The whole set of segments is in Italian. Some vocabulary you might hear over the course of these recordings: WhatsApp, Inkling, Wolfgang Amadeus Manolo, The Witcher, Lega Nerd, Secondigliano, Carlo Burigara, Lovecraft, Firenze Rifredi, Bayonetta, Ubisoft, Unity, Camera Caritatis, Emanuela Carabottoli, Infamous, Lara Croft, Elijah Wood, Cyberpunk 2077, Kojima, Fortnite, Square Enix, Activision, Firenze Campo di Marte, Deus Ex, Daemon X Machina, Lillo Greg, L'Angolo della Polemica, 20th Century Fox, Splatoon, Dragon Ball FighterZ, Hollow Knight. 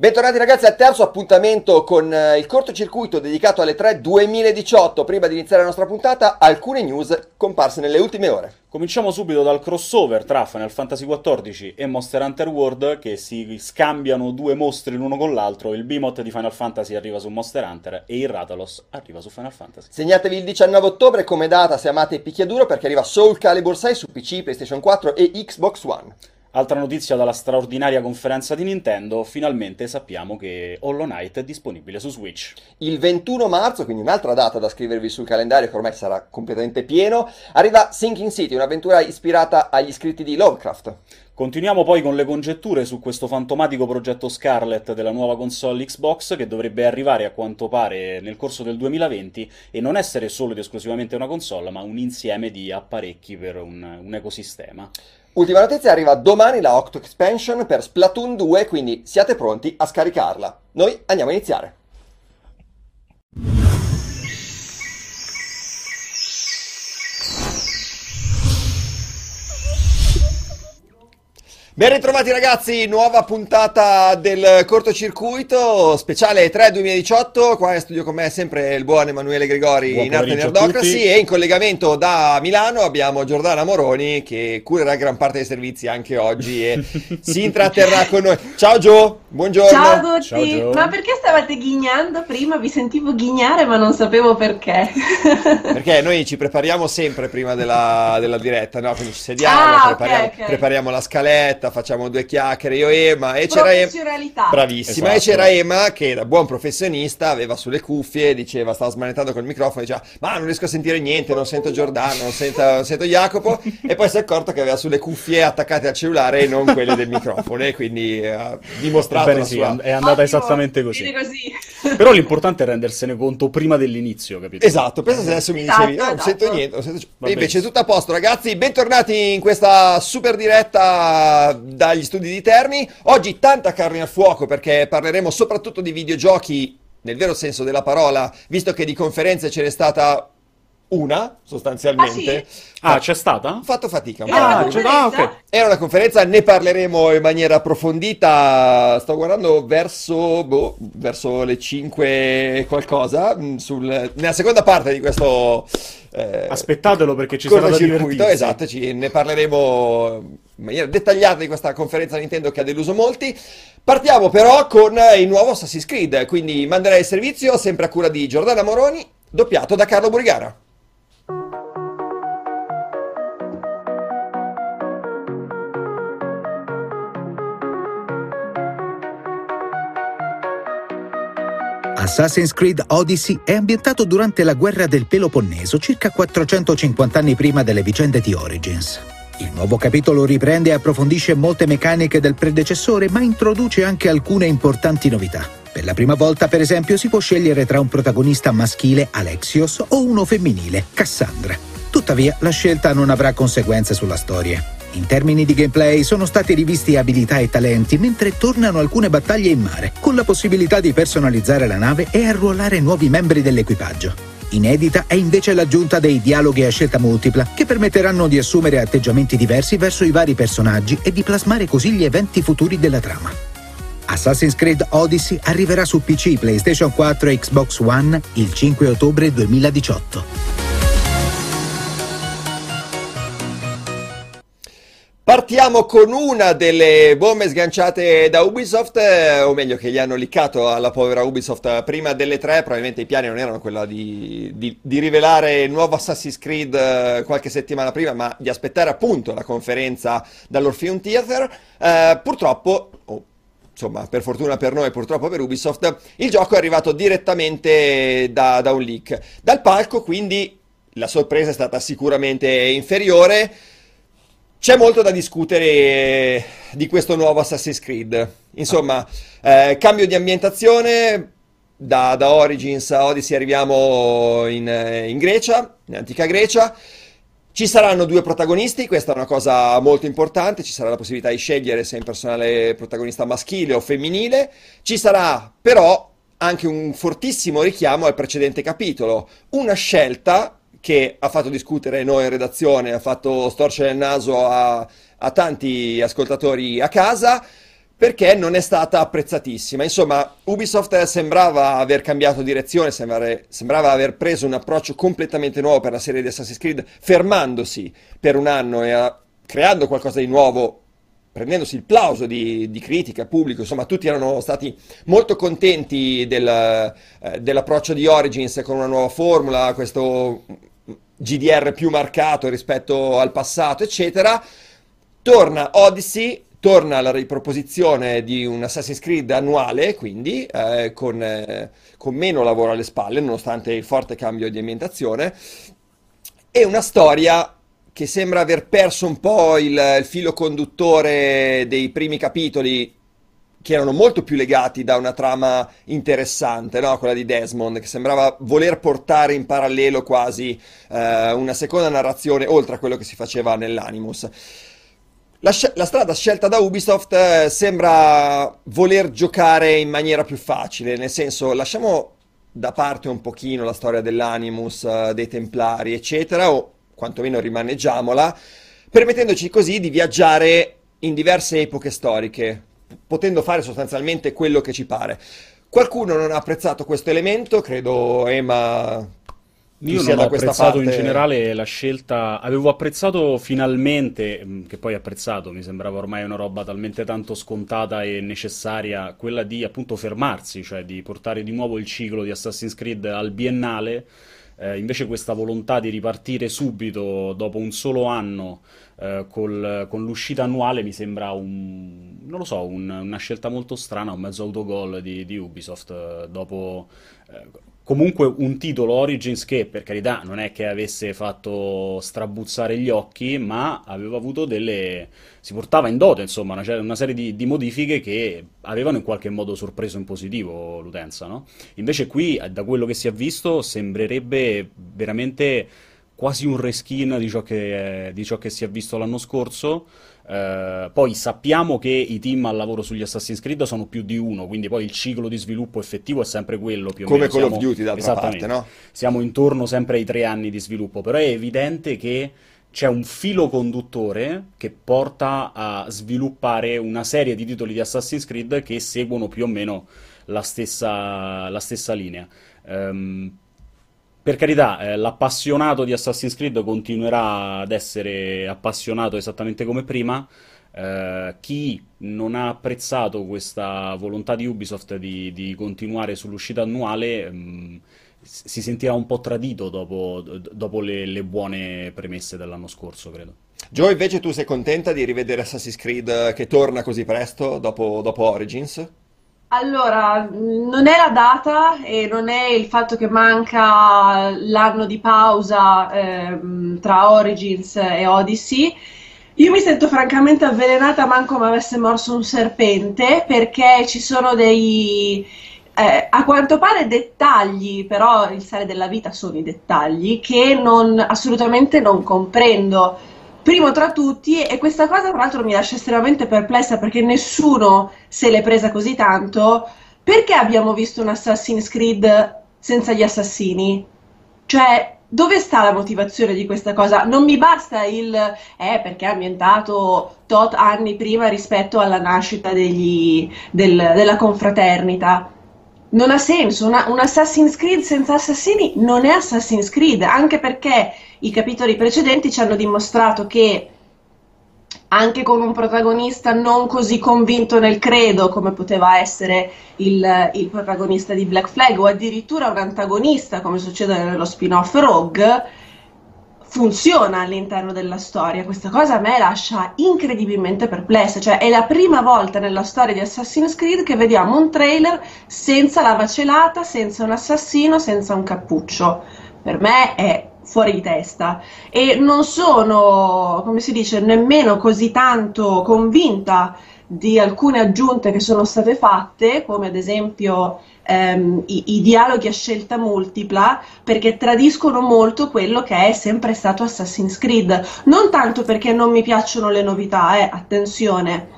Bentornati ragazzi al terzo appuntamento con il cortocircuito dedicato alle E3 2018. Prima di iniziare la nostra puntata, alcune news comparse nelle ultime ore. Cominciamo subito dal crossover tra Final Fantasy XIV e Monster Hunter World, che si scambiano due mostri l'uno con l'altro. Il Behemoth di Final Fantasy arriva su Monster Hunter e il Rathalos arriva su Final Fantasy. Segnatevi il 19 ottobre come data se amate il picchiaduro, perché arriva Soul Calibur 6 su PC, PlayStation 4 e Xbox One. Altra notizia dalla straordinaria conferenza di Nintendo, finalmente sappiamo che Hollow Knight è disponibile su Switch. Il 21 marzo, quindi un'altra data da scrivervi sul calendario che ormai sarà completamente pieno, arriva Sinking City, un'avventura ispirata agli scritti di Lovecraft. Continuiamo poi con le congetture su questo fantomatico progetto Scarlet della nuova console Xbox, che dovrebbe arrivare a quanto pare nel corso del 2020 e non essere solo ed esclusivamente una console, ma un insieme di apparecchi per un ecosistema. Ultima notizia, arriva domani la Octo Expansion per Splatoon 2, quindi siate pronti a scaricarla. Noi andiamo a iniziare. Ben ritrovati ragazzi, nuova puntata del cortocircuito speciale 3 2018, qua in studio con me è sempre il buon Emanuele Grigori in Arte Nerdocracy e in collegamento da Milano abbiamo Giordana Moroni che curerà gran parte dei servizi anche oggi e si intratterrà con noi. Ciao Gio, buongiorno. Ciao a tutti, ma perché stavate ghignando prima? Vi sentivo ghignare ma non sapevo perché. Perché noi ci prepariamo sempre prima della diretta, no? Quindi ci sediamo, prepariamo la scaletta, facciamo due chiacchiere io e Ema e c'era Ema, bravissima, esatto. E c'era Ema che da buon professionista aveva sulle cuffie, diceva, stava smanettando col microfono, diceva ma non riesco a sentire niente, non sento Giordano, non sento Jacopo, e poi si è accorto che aveva sulle cuffie attaccate al cellulare e non quelle del microfono, e quindi ha dimostrato è andata esattamente così. Però l'importante è rendersene conto prima dell'inizio, capito? Esatto, pensa se adesso mi dicevi esatto. Non sento niente, e invece è tutto a posto ragazzi, bentornati in questa super diretta dagli studi di Terni. Oggi tanta carne a fuoco perché parleremo soprattutto di videogiochi nel vero senso della parola, visto che di conferenze ce n'è stata una sostanzialmente. C'è stata? Ho fatto fatica un po'. Okay. Era una conferenza, ne parleremo in maniera approfondita, sto guardando verso le 5 qualcosa nella seconda parte di questo aspettatelo perché ci sarà da divertirsi. Esatto, ne parleremo in maniera dettagliata di questa conferenza Nintendo che ha deluso molti. Partiamo però con il nuovo Assassin's Creed, quindi manderei il servizio sempre a cura di Giordana Moroni, doppiato da Carlo Burigara. Assassin's Creed Odyssey è ambientato durante la guerra del Peloponneso, circa 450 anni prima delle vicende di Origins. Il nuovo capitolo riprende e approfondisce molte meccaniche del predecessore, ma introduce anche alcune importanti novità. Per la prima volta, per esempio, si può scegliere tra un protagonista maschile, Alexios, o uno femminile, Cassandra. Tuttavia, la scelta non avrà conseguenze sulla storia. In termini di gameplay sono stati rivisti abilità e talenti, mentre tornano alcune battaglie in mare, con la possibilità di personalizzare la nave e arruolare nuovi membri dell'equipaggio. Inedita è invece l'aggiunta dei dialoghi a scelta multipla, che permetteranno di assumere atteggiamenti diversi verso i vari personaggi e di plasmare così gli eventi futuri della trama. Assassin's Creed Odyssey arriverà su PC, PlayStation 4 e Xbox One il 5 ottobre 2018. Partiamo con una delle bombe sganciate da Ubisoft, o meglio che gli hanno liccato alla povera Ubisoft prima delle tre. Probabilmente i piani non erano quella di rivelare il nuovo Assassin's Creed qualche settimana prima, ma di aspettare appunto la conferenza dall'Orpheum Theater. Purtroppo, insomma per fortuna per noi e purtroppo per Ubisoft, il gioco è arrivato direttamente da un leak. Dal palco quindi la sorpresa è stata sicuramente inferiore. C'è molto da discutere di questo nuovo Assassin's Creed, insomma, cambio di ambientazione, da Origins a Odyssey arriviamo in Grecia, in antica Grecia, ci saranno due protagonisti, questa è una cosa molto importante, ci sarà la possibilità di scegliere se è un personale protagonista maschile o femminile, ci sarà però anche un fortissimo richiamo al precedente capitolo, una scelta che ha fatto discutere noi in redazione, ha fatto storcere il naso a tanti ascoltatori a casa, perché non è stata apprezzatissima. Insomma, Ubisoft sembrava aver cambiato direzione, sembrava aver preso un approccio completamente nuovo per la serie di Assassin's Creed, fermandosi per un anno e creando qualcosa di nuovo, prendendosi il plauso di critica, pubblico. Insomma, tutti erano stati molto contenti dell'approccio di Origins con una nuova formula, questo GDR più marcato rispetto al passato, eccetera. Torna Odyssey, torna la riproposizione di un Assassin's Creed annuale, quindi con meno lavoro alle spalle, nonostante il forte cambio di ambientazione, e una storia che sembra aver perso un po' il filo conduttore dei primi capitoli, che erano molto più legati da una trama interessante, no? Quella di Desmond, che sembrava voler portare in parallelo quasi una seconda narrazione oltre a quello che si faceva nell'Animus. La strada scelta da Ubisoft sembra voler giocare in maniera più facile, nel senso, lasciamo da parte un pochino la storia dell'Animus, dei Templari, eccetera, o quantomeno rimaneggiamola, permettendoci così di viaggiare in diverse epoche storiche, potendo fare sostanzialmente quello che ci pare. Qualcuno non ha apprezzato questo elemento, credo Emma... Io non ho apprezzato in generale la scelta, avevo apprezzato finalmente, che poi apprezzato, mi sembrava ormai una roba talmente tanto scontata e necessaria, quella di appunto fermarsi, cioè di portare di nuovo il ciclo di Assassin's Creed al biennale, invece questa volontà di ripartire subito dopo un solo anno con l'uscita annuale mi sembra non lo so, una scelta molto strana, un mezzo autogol di Ubisoft dopo... Comunque un titolo, Origins, che per carità non è che avesse fatto strabuzzare gli occhi, ma aveva avuto si portava in dote, insomma, una serie di modifiche che avevano in qualche modo sorpreso in positivo l'utenza, no? Invece qui, da quello che si è visto, sembrerebbe veramente quasi un reskin di ciò che si è visto l'anno scorso. Poi sappiamo che i team al lavoro sugli Assassin's Creed sono più di uno, quindi poi il ciclo di sviluppo effettivo è sempre quello più o meno. Come Call of Duty d'altra parte, no? Siamo intorno sempre ai 3 anni di sviluppo, però è evidente che c'è un filo conduttore che porta a sviluppare una serie di titoli di Assassin's Creed che seguono più o meno la stessa linea. Per carità, l'appassionato di Assassin's Creed continuerà ad essere appassionato esattamente come prima. Chi non ha apprezzato questa volontà di Ubisoft di continuare sull'uscita annuale si sentirà un po' tradito dopo le buone premesse dell'anno scorso, credo. Gio, invece tu sei contenta di rivedere Assassin's Creed che torna così presto dopo Origins? Allora, non è la data e non è il fatto che manca l'anno di pausa tra Origins e Odyssey. Io mi sento francamente avvelenata, manco mi avesse morso un serpente, perché ci sono a quanto pare dettagli, però il sale della vita sono i dettagli, che assolutamente non comprendo. Primo tra tutti, e questa cosa tra l'altro mi lascia estremamente perplessa perché nessuno se l'è presa così tanto, perché abbiamo visto un Assassin's Creed senza gli assassini? Cioè, dove sta la motivazione di questa cosa? Non mi basta perché è ambientato tot anni prima rispetto alla nascita della confraternita. Non ha senso, un Assassin's Creed senza assassini non è Assassin's Creed, anche perché i capitoli precedenti ci hanno dimostrato che anche con un protagonista non così convinto nel credo come poteva essere il protagonista di Black Flag, o addirittura un antagonista come succede nello spin-off Rogue, funziona all'interno della storia. Questa cosa a me lascia incredibilmente perplessa, cioè è la prima volta nella storia di Assassin's Creed che vediamo un trailer senza la vacellata, senza un assassino, senza un cappuccio. Per me è fuori di testa e non sono, come si dice, nemmeno così tanto convinta di alcune aggiunte che sono state fatte, come ad esempio i dialoghi a scelta multipla, perché tradiscono molto quello che è sempre stato Assassin's Creed. Non tanto perché non mi piacciono le novità, attenzione,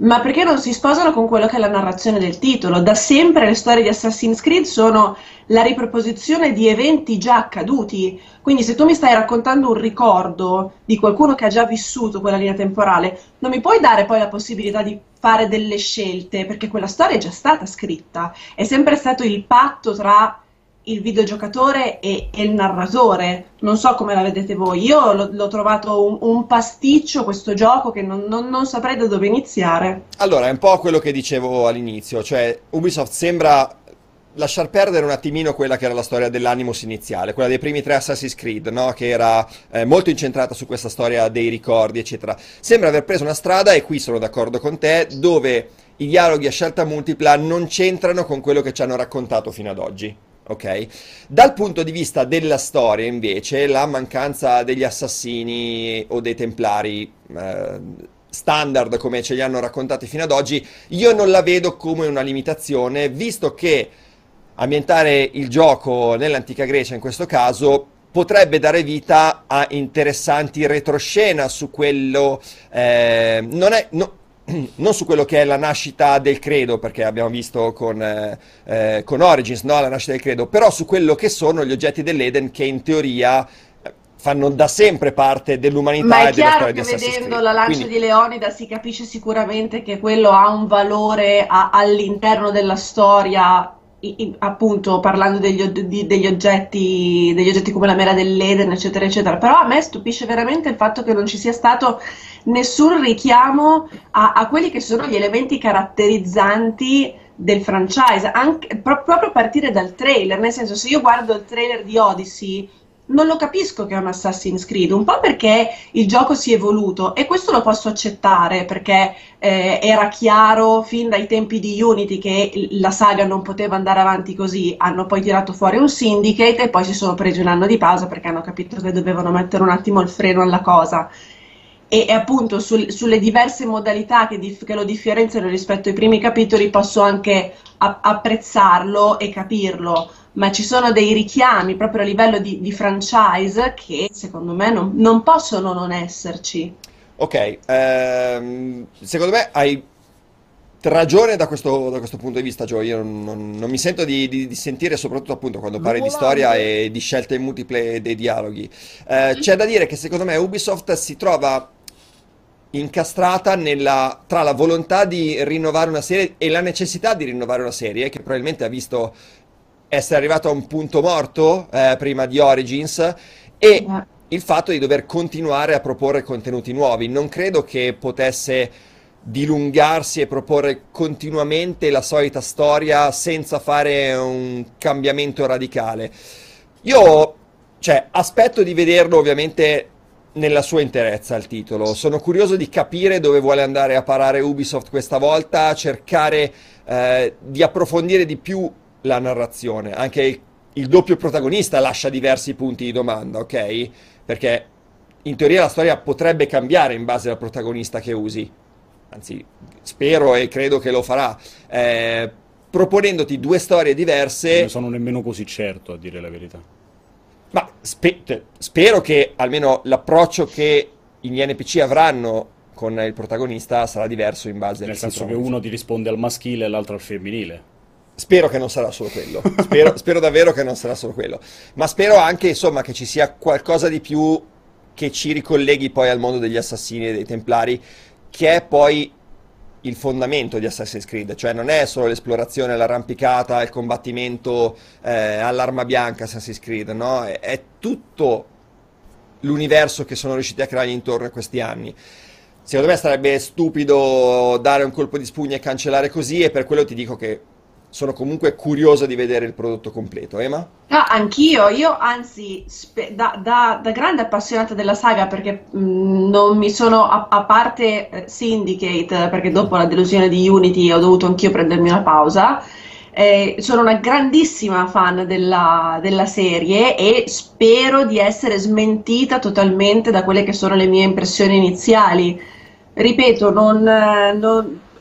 ma perché non si sposano con quello che è la narrazione del titolo. Da sempre le storie di Assassin's Creed sono la riproposizione di eventi già accaduti, quindi se tu mi stai raccontando un ricordo di qualcuno che ha già vissuto quella linea temporale, non mi puoi dare poi la possibilità di fare delle scelte, perché quella storia è già stata scritta, è sempre stato il patto tra il videogiocatore e il narratore. Non so come la vedete voi, io l'ho trovato un pasticcio questo gioco che non saprei da dove iniziare. Allora, è un po' quello che dicevo all'inizio, cioè Ubisoft sembra lasciar perdere un attimino quella che era la storia dell'animus iniziale, quella dei primi 3 Assassin's Creed, no? Che era molto incentrata su questa storia dei ricordi, eccetera. Sembra aver preso una strada, e qui sono d'accordo con te, dove i dialoghi a scelta multipla non c'entrano con quello che ci hanno raccontato fino ad oggi. Ok, dal punto di vista della storia invece la mancanza degli assassini o dei templari standard come ce li hanno raccontati fino ad oggi io non la vedo come una limitazione, visto che ambientare il gioco nell'antica Grecia in questo caso potrebbe dare vita a interessanti retroscena su quello non su quello che è la nascita del credo, perché abbiamo visto con Origins, no? La nascita del credo, però su quello che sono gli oggetti dell'Eden, che in teoria fanno da sempre parte dell'umanità e della storia di Assassin's Creed. Ma è chiaro che vedendo la lancia di Leonida si capisce sicuramente che quello ha un valore all'interno della storia, appunto parlando degli oggetti come la mela dell'Eden, eccetera eccetera, però a me stupisce veramente il fatto che non ci sia stato nessun richiamo a quelli che sono gli elementi caratterizzanti del franchise, anche proprio a partire dal trailer, nel senso, se io guardo il trailer di Odyssey non lo capisco che è un Assassin's Creed, un po' perché il gioco si è evoluto, e questo lo posso accettare perché era chiaro fin dai tempi di Unity che la saga non poteva andare avanti così, hanno poi tirato fuori un Syndicate e poi si sono presi un anno di pausa perché hanno capito che dovevano mettere un attimo il freno alla cosa. E appunto sulle diverse modalità che lo differenziano rispetto ai primi capitoli posso anche apprezzarlo e capirlo, ma ci sono dei richiami proprio a livello di franchise che secondo me non possono non esserci. Ok, secondo me hai ragione da questo punto di vista, Gio. Io non mi sento di sentire, soprattutto appunto quando parli di storia e di scelte multiple dei dialoghi. C'è da dire che secondo me Ubisoft si trova incastrata tra la volontà di rinnovare una serie e la necessità di rinnovare una serie che probabilmente ha visto essere arrivato a un punto morto prima di Origins, e il fatto di dover continuare a proporre contenuti nuovi. Non credo che potesse dilungarsi e proporre continuamente la solita storia senza fare un cambiamento radicale. Io aspetto di vederlo ovviamente nella sua interezza il titolo, sono curioso di capire dove vuole andare a parare Ubisoft questa volta, cercare di approfondire di più la narrazione. Anche il doppio protagonista lascia diversi punti di domanda, ok? Perché in teoria la storia potrebbe cambiare in base al protagonista che usi, anzi spero e credo che lo farà, proponendoti due storie diverse. Non sono nemmeno così certo, a dire la verità, ma spero che almeno l'approccio che gli NPC avranno con il protagonista sarà diverso in base, nel senso che uno ti risponde al maschile e l'altro al femminile. Spero che non sarà solo quello, spero davvero che non sarà solo quello, ma spero anche, insomma, che ci sia qualcosa di più che ci ricolleghi poi al mondo degli assassini e dei templari, che è poi il fondamento di Assassin's Creed. Cioè non è solo l'esplorazione, l'arrampicata, il combattimento all'arma bianca Assassin's Creed, no? È tutto l'universo che sono riusciti a creare intorno a questi anni. Secondo me sarebbe stupido dare un colpo di spugna e cancellare così, e per quello ti dico che sono comunque curiosa di vedere il prodotto completo. Ema? No, anch'io, anzi da grande appassionata della saga, perché non mi sono, a parte Syndicate, perché dopo la delusione di Unity ho dovuto anch'io prendermi una pausa, sono una grandissima fan della serie e spero di essere smentita totalmente da quelle che sono le mie impressioni iniziali. Ripeto,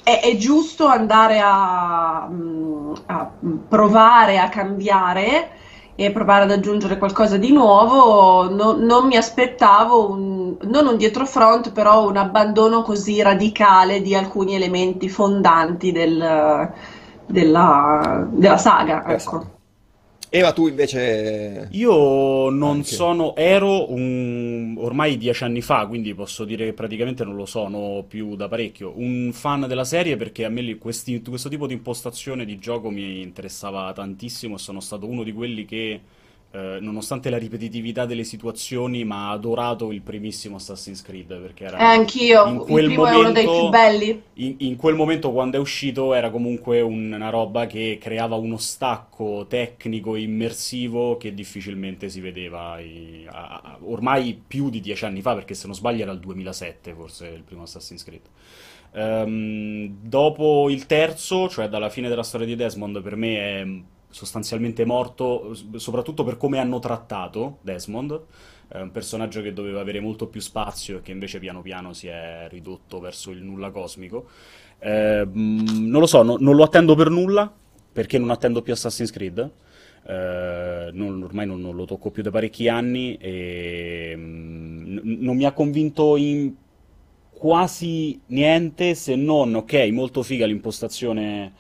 è giusto andare a provare a cambiare e provare ad aggiungere qualcosa di nuovo. Non mi aspettavo non un dietrofront, però un abbandono così radicale di alcuni elementi fondanti della saga, ecco. Eva, tu invece... Io non sono... ero ormai 10 anni fa, quindi posso dire che praticamente non lo sono più da parecchio, un fan della serie, perché a me questo tipo di impostazione di gioco mi interessava tantissimo e sono stato uno di quelli che, nonostante la ripetitività delle situazioni, ma ha adorato il primissimo Assassin's Creed, perché era anch'io, in quel momento, è uno dei più belli. In quel momento, quando è uscito, era comunque una roba che creava uno stacco tecnico immersivo che difficilmente si vedeva ormai più di 10 anni fa, perché se non sbaglio era il 2007 forse il primo Assassin's Creed. Dopo il terzo, cioè dalla fine della storia di Desmond, per me è sostanzialmente morto, soprattutto per come hanno trattato Desmond, un personaggio che doveva avere molto più spazio e che invece piano piano si è ridotto verso il nulla cosmico. Non lo so, non lo attendo per nulla, perché non attendo più Assassin's Creed, ormai non lo tocco più da parecchi anni e non mi ha convinto in quasi niente, se non, ok, molto figa l'impostazione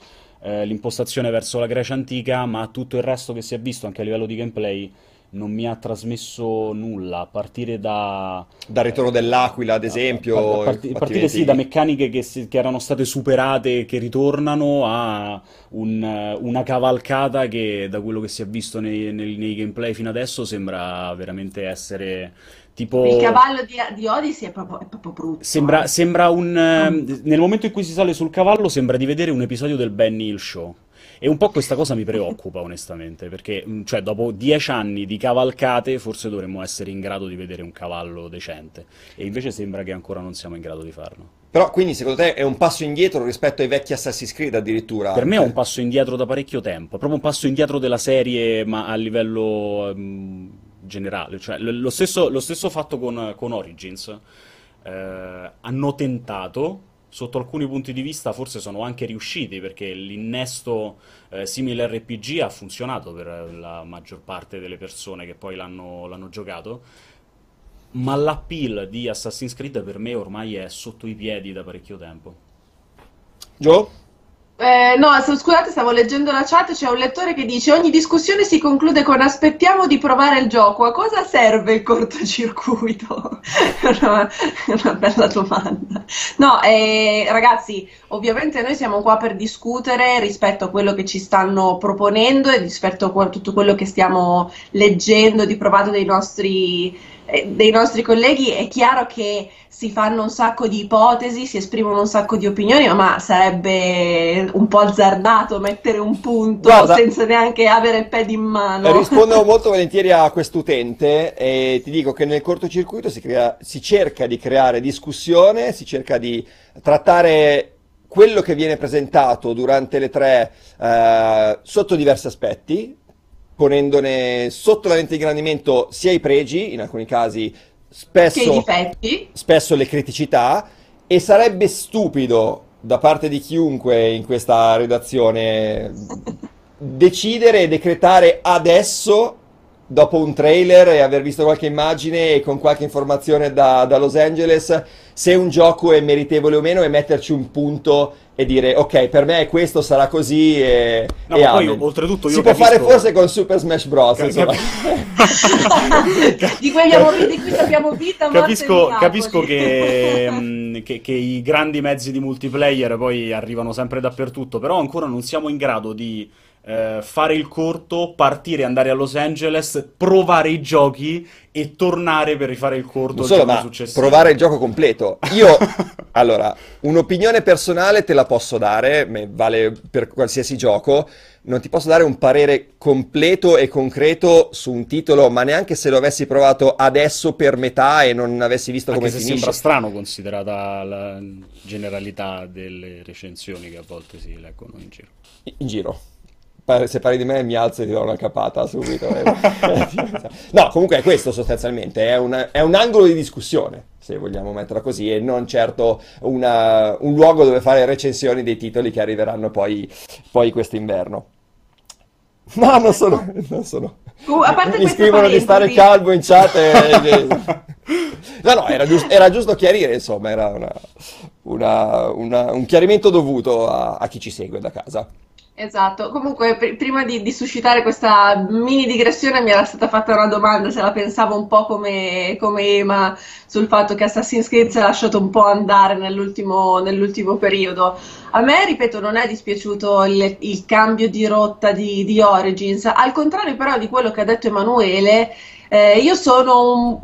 verso la Grecia antica, ma tutto il resto che si è visto anche a livello di gameplay non mi ha trasmesso nulla, a partire da Ritorno dell'Aquila, ad esempio, a partire sì da meccaniche che erano state superate, che ritornano, a una cavalcata che, da quello che si è visto nei gameplay fino adesso, sembra veramente essere tipo... Il cavallo di Odyssey è proprio brutto. Sembra nel momento in cui si sale sul cavallo sembra di vedere un episodio del Ben Hill Show. E un po' questa cosa mi preoccupa, onestamente, perché cioè, dopo 10 anni di cavalcate forse dovremmo essere in grado di vedere un cavallo decente, e invece sembra che ancora non siamo in grado di farlo. Però quindi secondo te è un passo indietro rispetto ai vecchi Assassin's Creed, addirittura? Per me è un passo indietro da parecchio tempo, proprio un passo indietro della serie, ma a livello generale. Cioè, lo stesso fatto con Origins. Hanno tentato... Sotto alcuni punti di vista forse sono anche riusciti, perché l'innesto simile RPG ha funzionato per la maggior parte delle persone che poi l'hanno giocato, ma l'appeal di Assassin's Creed per me ormai è sotto i piedi da parecchio tempo. Gio? No, scusate, stavo leggendo la chat, c'è un lettore che dice: ogni discussione si conclude con aspettiamo di provare il gioco, a cosa serve il cortocircuito? Una bella domanda. No, ragazzi, ovviamente noi siamo qua per discutere rispetto a quello che ci stanno proponendo e rispetto a tutto quello che stiamo leggendo, di provato dei nostri colleghi. È chiaro che si fanno un sacco di ipotesi, si esprimono un sacco di opinioni, ma sarebbe un po' azzardato mettere un punto, guarda, senza neanche avere il pad in mano. Rispondo molto volentieri a quest'utente e ti dico che nel cortocircuito si cerca di creare discussione, si cerca di trattare quello che viene presentato durante le tre sotto diversi aspetti, ponendone sotto la lente di ingrandimento sia i pregi, in alcuni casi spesso le criticità, e sarebbe stupido da parte di chiunque in questa redazione decidere e decretare adesso, dopo un trailer e aver visto qualche immagine e con qualche informazione da Los Angeles, se un gioco è meritevole o meno, e metterci un punto e dire ok, per me questo sarà così e, no, e ma poi, oltretutto, io si capisco... può fare forse con Super Smash Bros. Di quelli di cui abbiamo vita, capisco che i grandi mezzi di multiplayer poi arrivano sempre dappertutto, però ancora non siamo in grado di fare il corto, partire, andare a Los Angeles, provare i giochi e tornare per rifare il corto il giorno successivo. Provare il gioco completo. Io, allora, un'opinione personale te la posso dare, vale per qualsiasi gioco, non ti posso dare un parere completo e concreto su un titolo, ma neanche se lo avessi provato adesso per metà e non avessi visto anche come finisce. Sembra strano, considerata la generalità delle recensioni che a volte si leggono in giro. Se parli di me mi alzo e ti do una capata subito. No, comunque è questo sostanzialmente, è un angolo di discussione, se vogliamo metterla così, e non certo un luogo dove fare recensioni dei titoli che arriveranno poi quest'inverno. No, non sono. Non sono. A parte mi scrivono di stare calmo in chat. No, no, era giusto chiarire, insomma, era un chiarimento dovuto a chi ci segue da casa. Esatto, comunque prima di suscitare questa mini digressione mi era stata fatta una domanda, se la pensavo un po' come Ema sul fatto che Assassin's Creed si è lasciato un po' andare nell'ultimo periodo. A me, ripeto, non è dispiaciuto il cambio di rotta di Origins, al contrario però di quello che ha detto Emanuele, io sono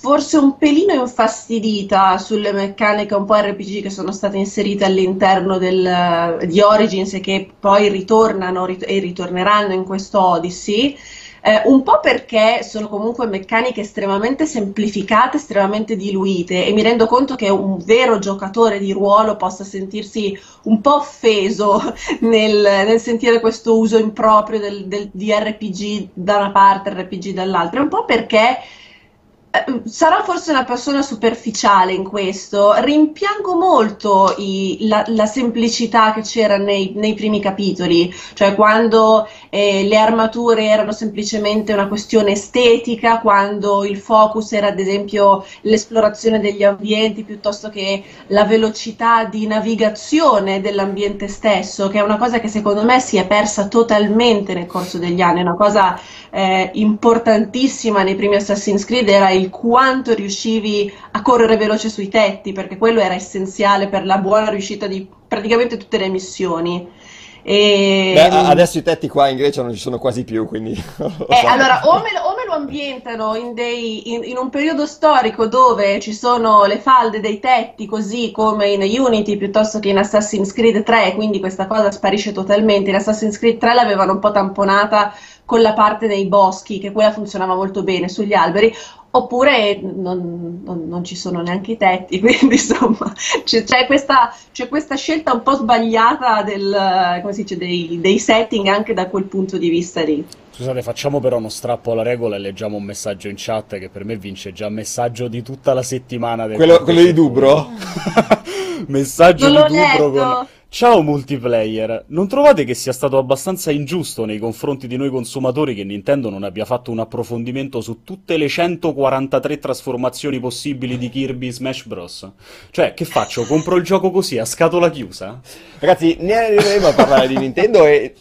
forse un pelino infastidita sulle meccaniche un po' RPG che sono state inserite all'interno di Origins e che poi ritorneranno in questo Odyssey, un po' perché sono comunque meccaniche estremamente semplificate, estremamente diluite, e mi rendo conto che un vero giocatore di ruolo possa sentirsi un po' offeso nel sentire questo uso improprio di RPG da una parte, RPG dall'altra, un po' perché... Sarò forse una persona superficiale in questo, rimpiango molto la semplicità che c'era nei primi capitoli, cioè quando le armature erano semplicemente una questione estetica, quando il focus era ad esempio l'esplorazione degli ambienti piuttosto che la velocità di navigazione dell'ambiente stesso, che è una cosa che secondo me si è persa totalmente nel corso degli anni. Una cosa importantissima nei primi Assassin's Creed era il quanto riuscivi a correre veloce sui tetti, perché quello era essenziale per la buona riuscita di praticamente tutte le missioni. Beh, adesso i tetti qua in Grecia non ci sono quasi più, quindi allora o me lo ambientano in un periodo storico dove ci sono le falde dei tetti, così come in Unity piuttosto che in Assassin's Creed 3, quindi questa cosa sparisce totalmente. In Assassin's Creed 3 l'avevano un po' tamponata con la parte nei boschi, che quella funzionava molto bene, sugli alberi, oppure non ci sono neanche i tetti, quindi insomma c'è questa scelta un po' sbagliata come si dice, dei setting anche da quel punto di vista lì. Scusate, facciamo però uno strappo alla regola e leggiamo un messaggio in chat che per me vince già messaggio di tutta la settimana. Quello di Dubro? Messaggio di Dubro con... Ciao multiplayer, non trovate che sia stato abbastanza ingiusto nei confronti di noi consumatori che Nintendo non abbia fatto un approfondimento su tutte le 143 trasformazioni possibili di Kirby Smash Bros? Cioè, che faccio? Compro il gioco così, a scatola chiusa? Ragazzi, ne arriveremo a parlare di Nintendo e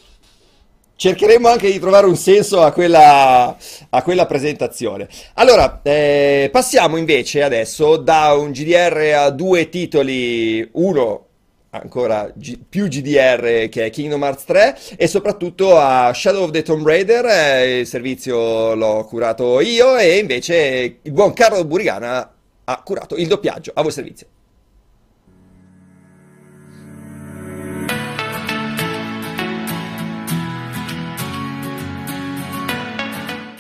cercheremo anche di trovare un senso a quella presentazione. Allora, passiamo invece adesso da un GDR a due titoli, uno... ancora più GDR che è Kingdom Hearts 3, e soprattutto a Shadow of the Tomb Raider. Il servizio l'ho curato io e invece il buon Carlo Burigana ha curato il doppiaggio. A voi servizio.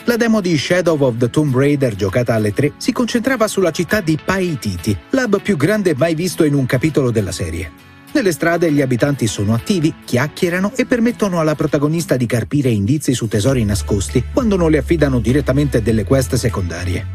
La demo di Shadow of the Tomb Raider, giocata alle 3, si concentrava sulla città di Paititi, l'hub più grande mai visto in un capitolo della serie. Nelle strade gli abitanti sono attivi, chiacchierano e permettono alla protagonista di carpire indizi su tesori nascosti quando non le affidano direttamente delle quest secondarie.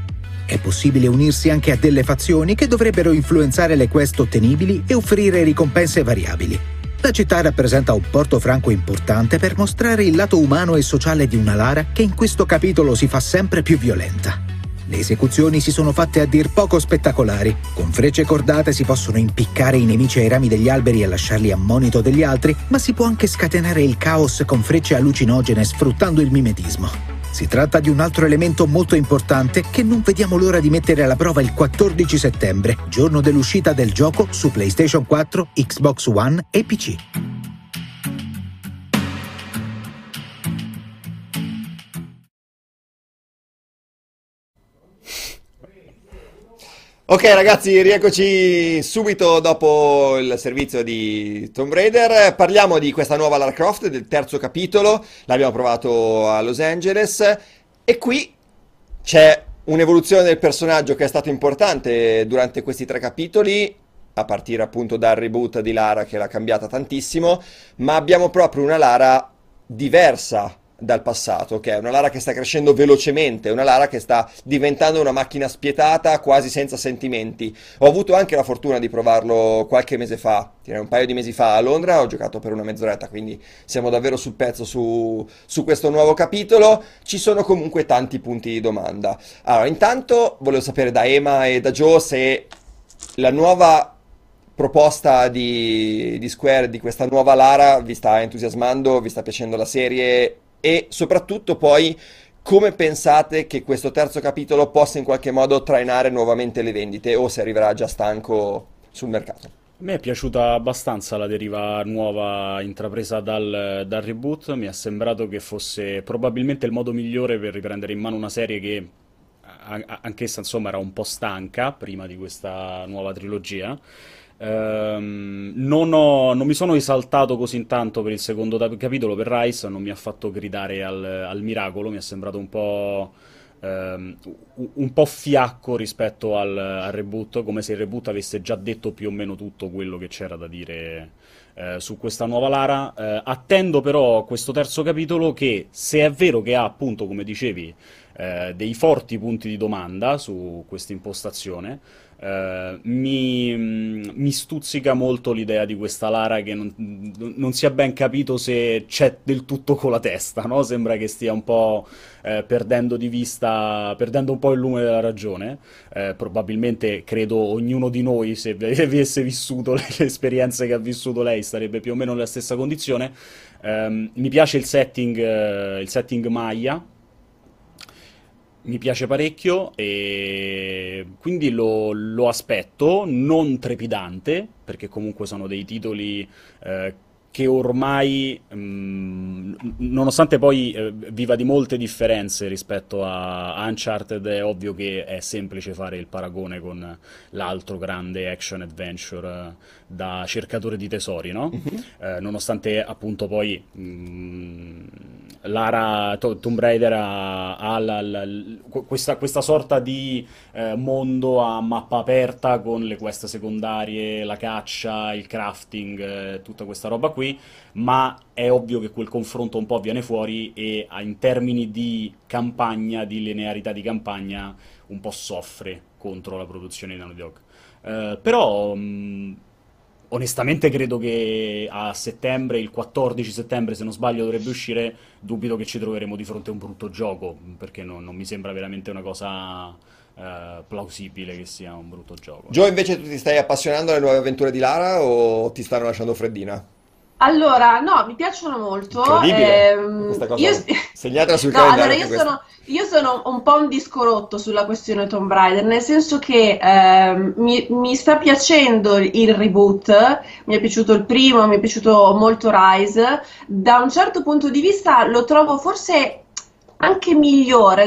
È possibile unirsi anche a delle fazioni che dovrebbero influenzare le quest ottenibili e offrire ricompense variabili. La città rappresenta un porto franco importante per mostrare il lato umano e sociale di una Lara che in questo capitolo si fa sempre più violenta. Le esecuzioni si sono fatte a dir poco spettacolari. Con frecce cordate si possono impiccare i nemici ai rami degli alberi e lasciarli a monito degli altri, ma si può anche scatenare il caos con frecce allucinogene sfruttando il mimetismo. Si tratta di un altro elemento molto importante che non vediamo l'ora di mettere alla prova il 14 settembre, giorno dell'uscita del gioco su PlayStation 4, Xbox One e PC. Ok ragazzi, rieccoci subito dopo il servizio di Tomb Raider. Parliamo di questa nuova Lara Croft, del terzo capitolo. L'abbiamo provato a Los Angeles e qui c'è un'evoluzione del personaggio che è stato importante durante questi tre capitoli, a partire appunto dal reboot di Lara che l'ha cambiata tantissimo, ma abbiamo proprio una Lara diversa dal passato, che è una Lara che sta crescendo velocemente, una Lara che sta diventando una macchina spietata, quasi senza sentimenti. Ho avuto anche la fortuna di provarlo qualche mese fa, un paio di mesi fa a Londra, ho giocato per una mezz'oretta, quindi siamo davvero sul pezzo su questo nuovo capitolo. Ci sono comunque tanti punti di domanda. Allora, intanto volevo sapere da Ema e da Joe se la nuova proposta di Square, di questa nuova Lara, vi sta entusiasmando, vi sta piacendo la serie, e soprattutto poi come pensate che questo terzo capitolo possa in qualche modo trainare nuovamente le vendite, o se arriverà già stanco sul mercato. A me è piaciuta abbastanza la deriva nuova intrapresa dal reboot. Mi è sembrato che fosse probabilmente il modo migliore per riprendere in mano una serie che anch'essa, insomma, era un po' stanca prima di questa nuova trilogia. Non mi sono esaltato così tanto per il secondo capitolo, per Rise non mi ha fatto gridare al miracolo, mi è sembrato un po' fiacco rispetto al reboot, come se il reboot avesse già detto più o meno tutto quello che c'era da dire su questa nuova Lara. Attendo però questo terzo capitolo che, se è vero che ha, appunto, come dicevi, dei forti punti di domanda su questa impostazione, mi stuzzica molto l'idea di questa Lara che non si è ben capito se c'è del tutto con la testa, no? Sembra che stia un po' perdendo di vista, perdendo un po' il lume della ragione. Probabilmente, credo, ognuno di noi, se avesse vissuto le esperienze che ha vissuto lei, sarebbe più o meno nella stessa condizione. Mi piace il setting Maya, mi piace parecchio, e quindi lo aspetto, non trepidante, perché comunque sono dei titoli che ormai, nonostante poi viva di molte differenze rispetto a Uncharted, è ovvio che è semplice fare il paragone con l'altro grande action adventure da cercatore di tesori, no? Nonostante, appunto, poi Lara Tomb Raider ha questa sorta di mondo a mappa aperta con le quest secondarie, la caccia, il crafting, tutta questa roba qui, ma è ovvio che quel confronto un po' viene fuori e in termini di campagna, di linearità di campagna, un po' soffre contro la produzione di Naughty Dog. Però onestamente credo che a settembre, il 14 settembre se non sbaglio dovrebbe uscire, dubito che ci troveremo di fronte a un brutto gioco, perché non mi sembra veramente una cosa plausibile che sia un brutto gioco. Gio, invece tu ti stai appassionando alle nuove avventure di Lara o ti stanno lasciando freddina? Allora, no, mi piacciono molto. Questa cosa segnatela sul calendario. Allora, io sono un po' un disco rotto sulla questione Tomb Raider, nel senso che mi sta piacendo il reboot, mi è piaciuto il primo, mi è piaciuto molto Rise. Da un certo punto di vista lo trovo forse anche migliore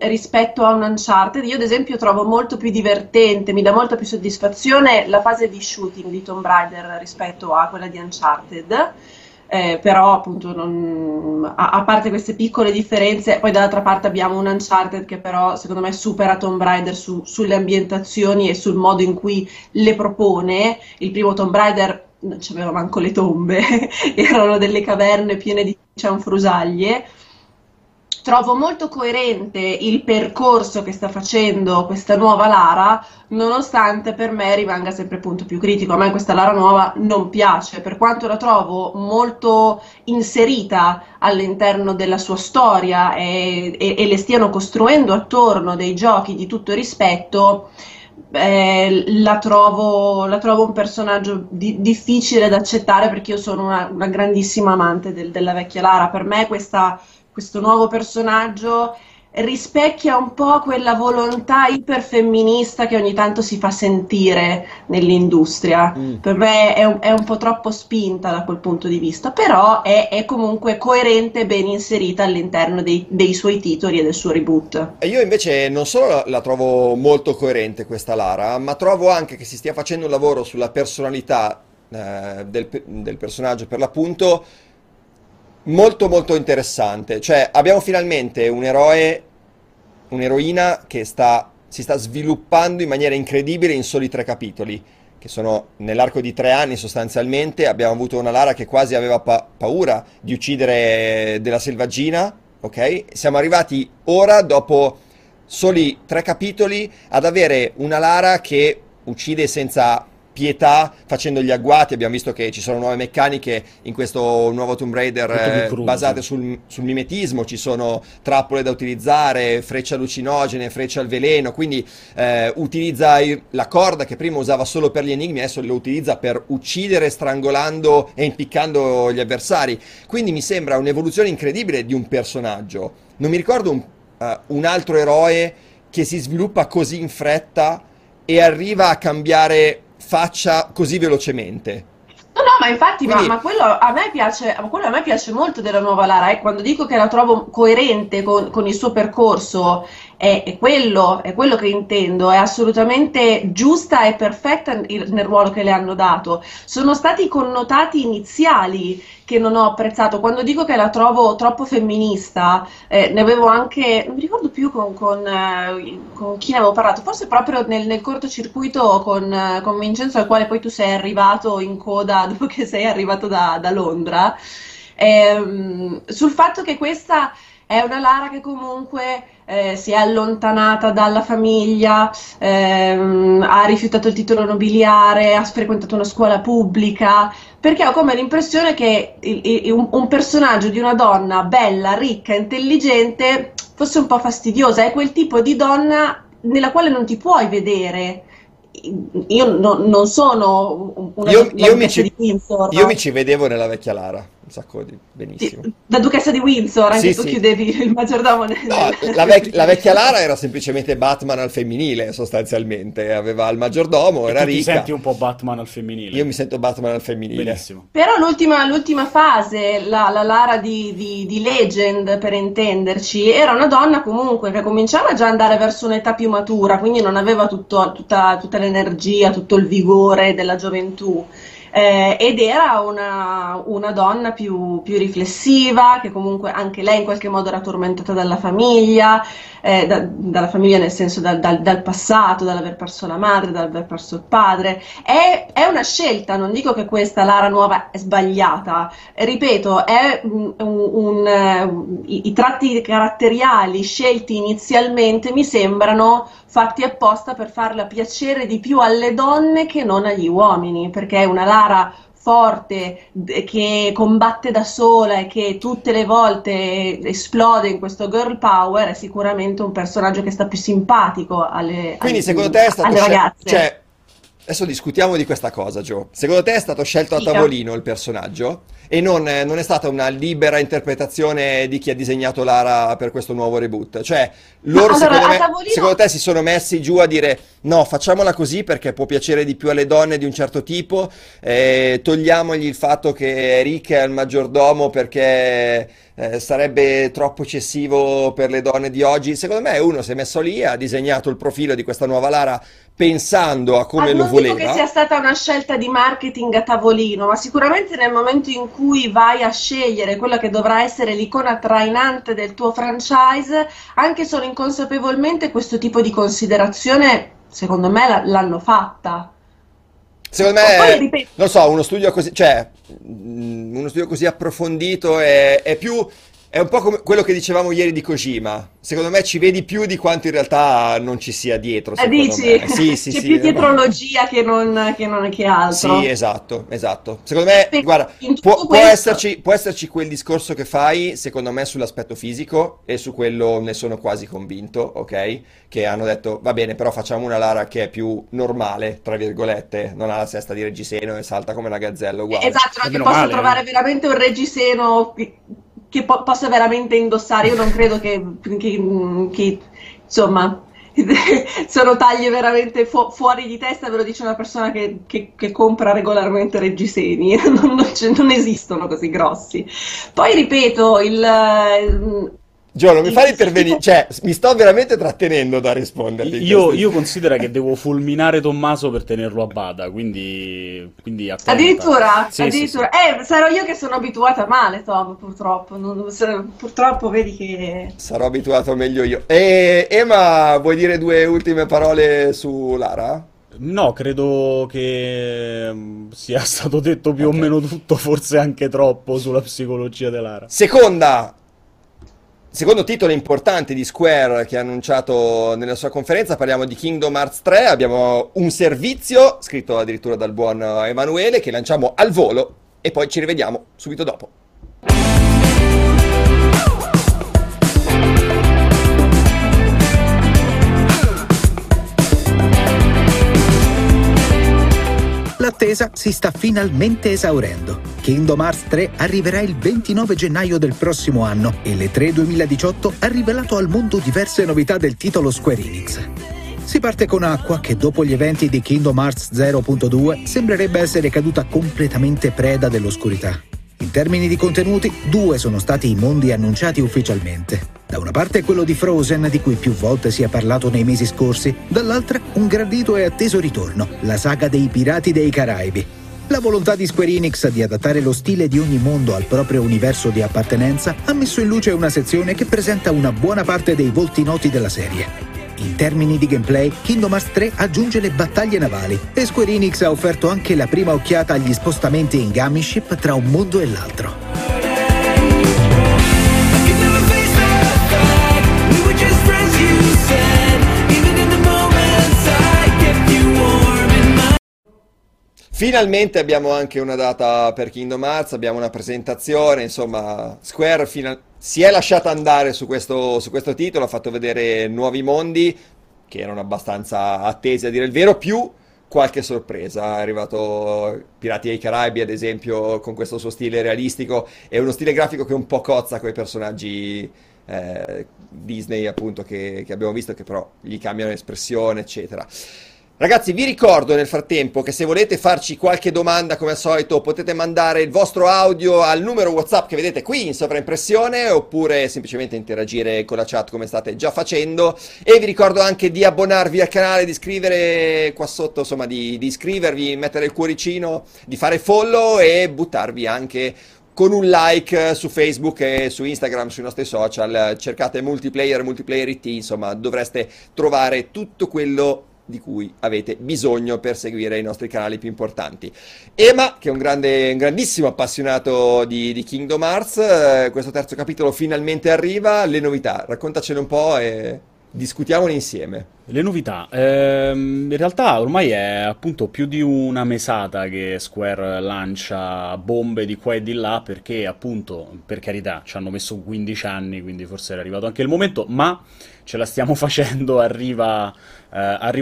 rispetto a un Uncharted. Io, ad esempio, trovo molto più divertente, mi dà molta più soddisfazione la fase di shooting di Tomb Raider rispetto a quella di Uncharted, però appunto a parte queste piccole differenze, poi dall'altra parte abbiamo un Uncharted che però secondo me supera Tomb Raider sulle ambientazioni e sul modo in cui le propone. Il primo Tomb Raider non c'aveva manco le tombe, erano delle caverne piene di cianfrusaglie. Trovo molto coerente il percorso che sta facendo questa nuova Lara, nonostante per me rimanga sempre, appunto, più critico. A me questa Lara nuova non piace, per quanto la trovo molto inserita all'interno della sua storia e le stiano costruendo attorno dei giochi di tutto rispetto. La trovo un personaggio difficile da accettare, perché io sono una grandissima amante della vecchia Lara. Per me questo nuovo personaggio rispecchia un po' quella volontà iperfemminista che ogni tanto si fa sentire nell'industria. Per me è un po' troppo spinta da quel punto di vista, però è comunque coerente e ben inserita all'interno dei suoi titoli e del suo reboot. Io invece non solo la trovo molto coerente questa Lara, ma trovo anche che si stia facendo un lavoro sulla personalità del personaggio, per l'appunto, molto molto interessante. Cioè, abbiamo finalmente un eroe, un'eroina che si sta sviluppando in maniera incredibile in soli 3 capitoli. che sono nell'arco di 3 anni sostanzialmente, abbiamo avuto una Lara che quasi aveva paura di uccidere della selvaggina, ok? Siamo arrivati ora, dopo soli 3 capitoli, ad avere una Lara che uccide senza pietà, facendo gli agguati. Abbiamo visto che ci sono nuove meccaniche in questo nuovo Tomb Raider basate sul mimetismo, ci sono trappole da utilizzare, frecce allucinogene, frecce al veleno, quindi utilizza la corda che prima usava solo per gli enigmi, adesso lo utilizza per uccidere strangolando e impiccando gli avversari. Quindi mi sembra un'evoluzione incredibile di un personaggio. Non mi ricordo un altro eroe che si sviluppa così in fretta e arriva a cambiare faccia così velocemente. No, ma infatti, quindi... ma quello a me piace, molto della nuova Lara, e quando dico che la trovo coerente con il suo percorso, è quello che intendo. È assolutamente giusta e perfetta nel ruolo che le hanno dato. Sono stati i connotati iniziali che non ho apprezzato. Quando dico che la trovo troppo femminista, ne avevo anche, non mi ricordo più con chi ne avevo parlato, forse proprio nel cortocircuito con Vincenzo, al quale poi tu sei arrivato in coda dopo che sei arrivato da Londra, sul fatto che questa è una Lara che comunque si è allontanata dalla famiglia, ha rifiutato il titolo nobiliare, ha frequentato una scuola pubblica, perché ho come l'impressione che un personaggio di una donna bella, ricca, intelligente fosse un po' fastidiosa. È quel tipo di donna nella quale non ti puoi vedere. Io non sono una io mi ci vedevo nella vecchia Lara un sacco di benissimo, da duchessa di Windsor, anche sì, tu sì. Chiudevi il maggiordomo la vecchia Lara era semplicemente Batman al femminile, sostanzialmente aveva il maggiordomo, era ricca. Ti senti un po' Batman al femminile? Io mi sento Batman al femminile, benissimo. Però l'ultima fase, la Lara di Legend, per intenderci, era una donna comunque che cominciava già ad andare verso un'età più matura, quindi non aveva tutta l'energia, tutto il vigore della gioventù, ed era una donna più riflessiva, che comunque anche lei in qualche modo era tormentata dalla famiglia, dalla famiglia nel senso dal passato, dall'aver perso la madre, dall'aver perso il padre. È una scelta, non dico che questa Lara nuova è sbagliata, ripeto, è i tratti caratteriali scelti inizialmente mi sembrano fatti apposta per farla piacere di più alle donne che non agli uomini, perché è una Lara forte, che combatte da sola e che tutte le volte esplode in questo girl power, è sicuramente un personaggio che sta più simpatico alle Quindi secondo te è stato ragazze. Cioè, adesso discutiamo di questa cosa, Gio. Secondo te è stato scelto a tavolino il personaggio e non è stata una libera interpretazione di chi ha disegnato Lara per questo nuovo reboot? Cioè, loro secondo te si sono messi giù a dire no, facciamola così perché può piacere di più alle donne di un certo tipo, togliamogli il fatto che Rick è il maggiordomo perché sarebbe troppo eccessivo per le donne di oggi? Secondo me uno si è messo lì, ha disegnato il profilo di questa nuova Lara pensando a come lo voleva. Non dico che sia stata una scelta di marketing a tavolino, ma sicuramente nel momento in cui vai a scegliere quella che dovrà essere l'icona trainante del tuo franchise, anche solo inconsapevolmente questo tipo di considerazione secondo me l'hanno fatta. Secondo me, non so, uno studio così, approfondito è un po' come quello che dicevamo ieri di Kojima. Secondo me ci vedi più di quanto in realtà non ci sia dietro. Dici? Sì, c'è più dietrologia che altro. Sì, esatto. Secondo me, guarda, può esserci quel discorso che fai, secondo me, sull'aspetto fisico, e su quello ne sono quasi convinto, ok? Che hanno detto, va bene, però facciamo una Lara che è più normale, tra virgolette, non ha la sesta di reggiseno e salta come una gazzella uguale. Esatto, non che posso trovare veramente un reggiseno che possa veramente indossare. Io non credo che insomma, sono tagli veramente fuori di testa, ve lo dice una persona che compra regolarmente reggiseni, non esistono così grossi. Poi ripeto, Gio, non mi fai intervenire, cioè mi sto veramente trattenendo da risponderti. Io considero che devo fulminare Tommaso per tenerlo a bada, quindi addirittura, sì. Sarò io che sono abituata male, Tom, purtroppo. Purtroppo vedi che... Sarò abituato meglio io. Ema, vuoi dire due ultime parole su Lara? No, credo che sia stato detto più o meno tutto, forse anche troppo, sulla psicologia di Lara. Secondo titolo importante di Square che ha annunciato nella sua conferenza, parliamo di Kingdom Hearts 3, abbiamo un servizio scritto addirittura dal buon Emanuele che lanciamo al volo e poi ci rivediamo subito dopo. L'attesa si sta finalmente esaurendo. Kingdom Hearts 3 arriverà il 29 gennaio del prossimo anno e l'E3 2018 ha rivelato al mondo diverse novità del titolo Square Enix. Si parte con Acqua, che dopo gli eventi di Kingdom Hearts 0.2 sembrerebbe essere caduta completamente preda dell'oscurità. In termini di contenuti, 2 sono stati i mondi annunciati ufficialmente. Da una parte quello di Frozen, di cui più volte si è parlato nei mesi scorsi, dall'altra un gradito e atteso ritorno, la saga dei Pirati dei Caraibi. La volontà di Square Enix di adattare lo stile di ogni mondo al proprio universo di appartenenza ha messo in luce una sezione che presenta una buona parte dei volti noti della serie. In termini di gameplay, Kingdom Hearts 3 aggiunge le battaglie navali e Square Enix ha offerto anche la prima occhiata agli spostamenti in gameship tra un mondo e l'altro. Finalmente abbiamo anche una data per Kingdom Hearts, abbiamo una presentazione, insomma Square si è lasciata andare su questo titolo, ha fatto vedere nuovi mondi che erano abbastanza attesi a dire il vero, più qualche sorpresa. È arrivato Pirati dei Caraibi ad esempio con questo suo stile realistico e uno stile grafico che un po' cozza coi personaggi Disney appunto che abbiamo visto, che però gli cambiano espressione eccetera. Ragazzi, vi ricordo nel frattempo che se volete farci qualche domanda, come al solito, potete mandare il vostro audio al numero WhatsApp che vedete qui in sovraimpressione, oppure semplicemente interagire con la chat come state già facendo. E vi ricordo anche di abbonarvi al canale, di scrivere qua sotto, insomma di iscrivervi, mettere il cuoricino, di fare follow e buttarvi anche con un like su Facebook e su Instagram, sui nostri social. Cercate multiplayer IT, insomma dovreste trovare tutto quello di cui avete bisogno per seguire i nostri canali più importanti. Ema, che è un grandissimo appassionato di Kingdom Hearts, questo terzo capitolo finalmente arriva, le novità, raccontacene un po' e discutiamone insieme. Le novità, in realtà ormai è appunto più di una mesata che Square lancia bombe di qua e di là, perché appunto, per carità, ci hanno messo 15 anni, quindi forse era arrivato anche il momento, ma ce la stiamo facendo, arriva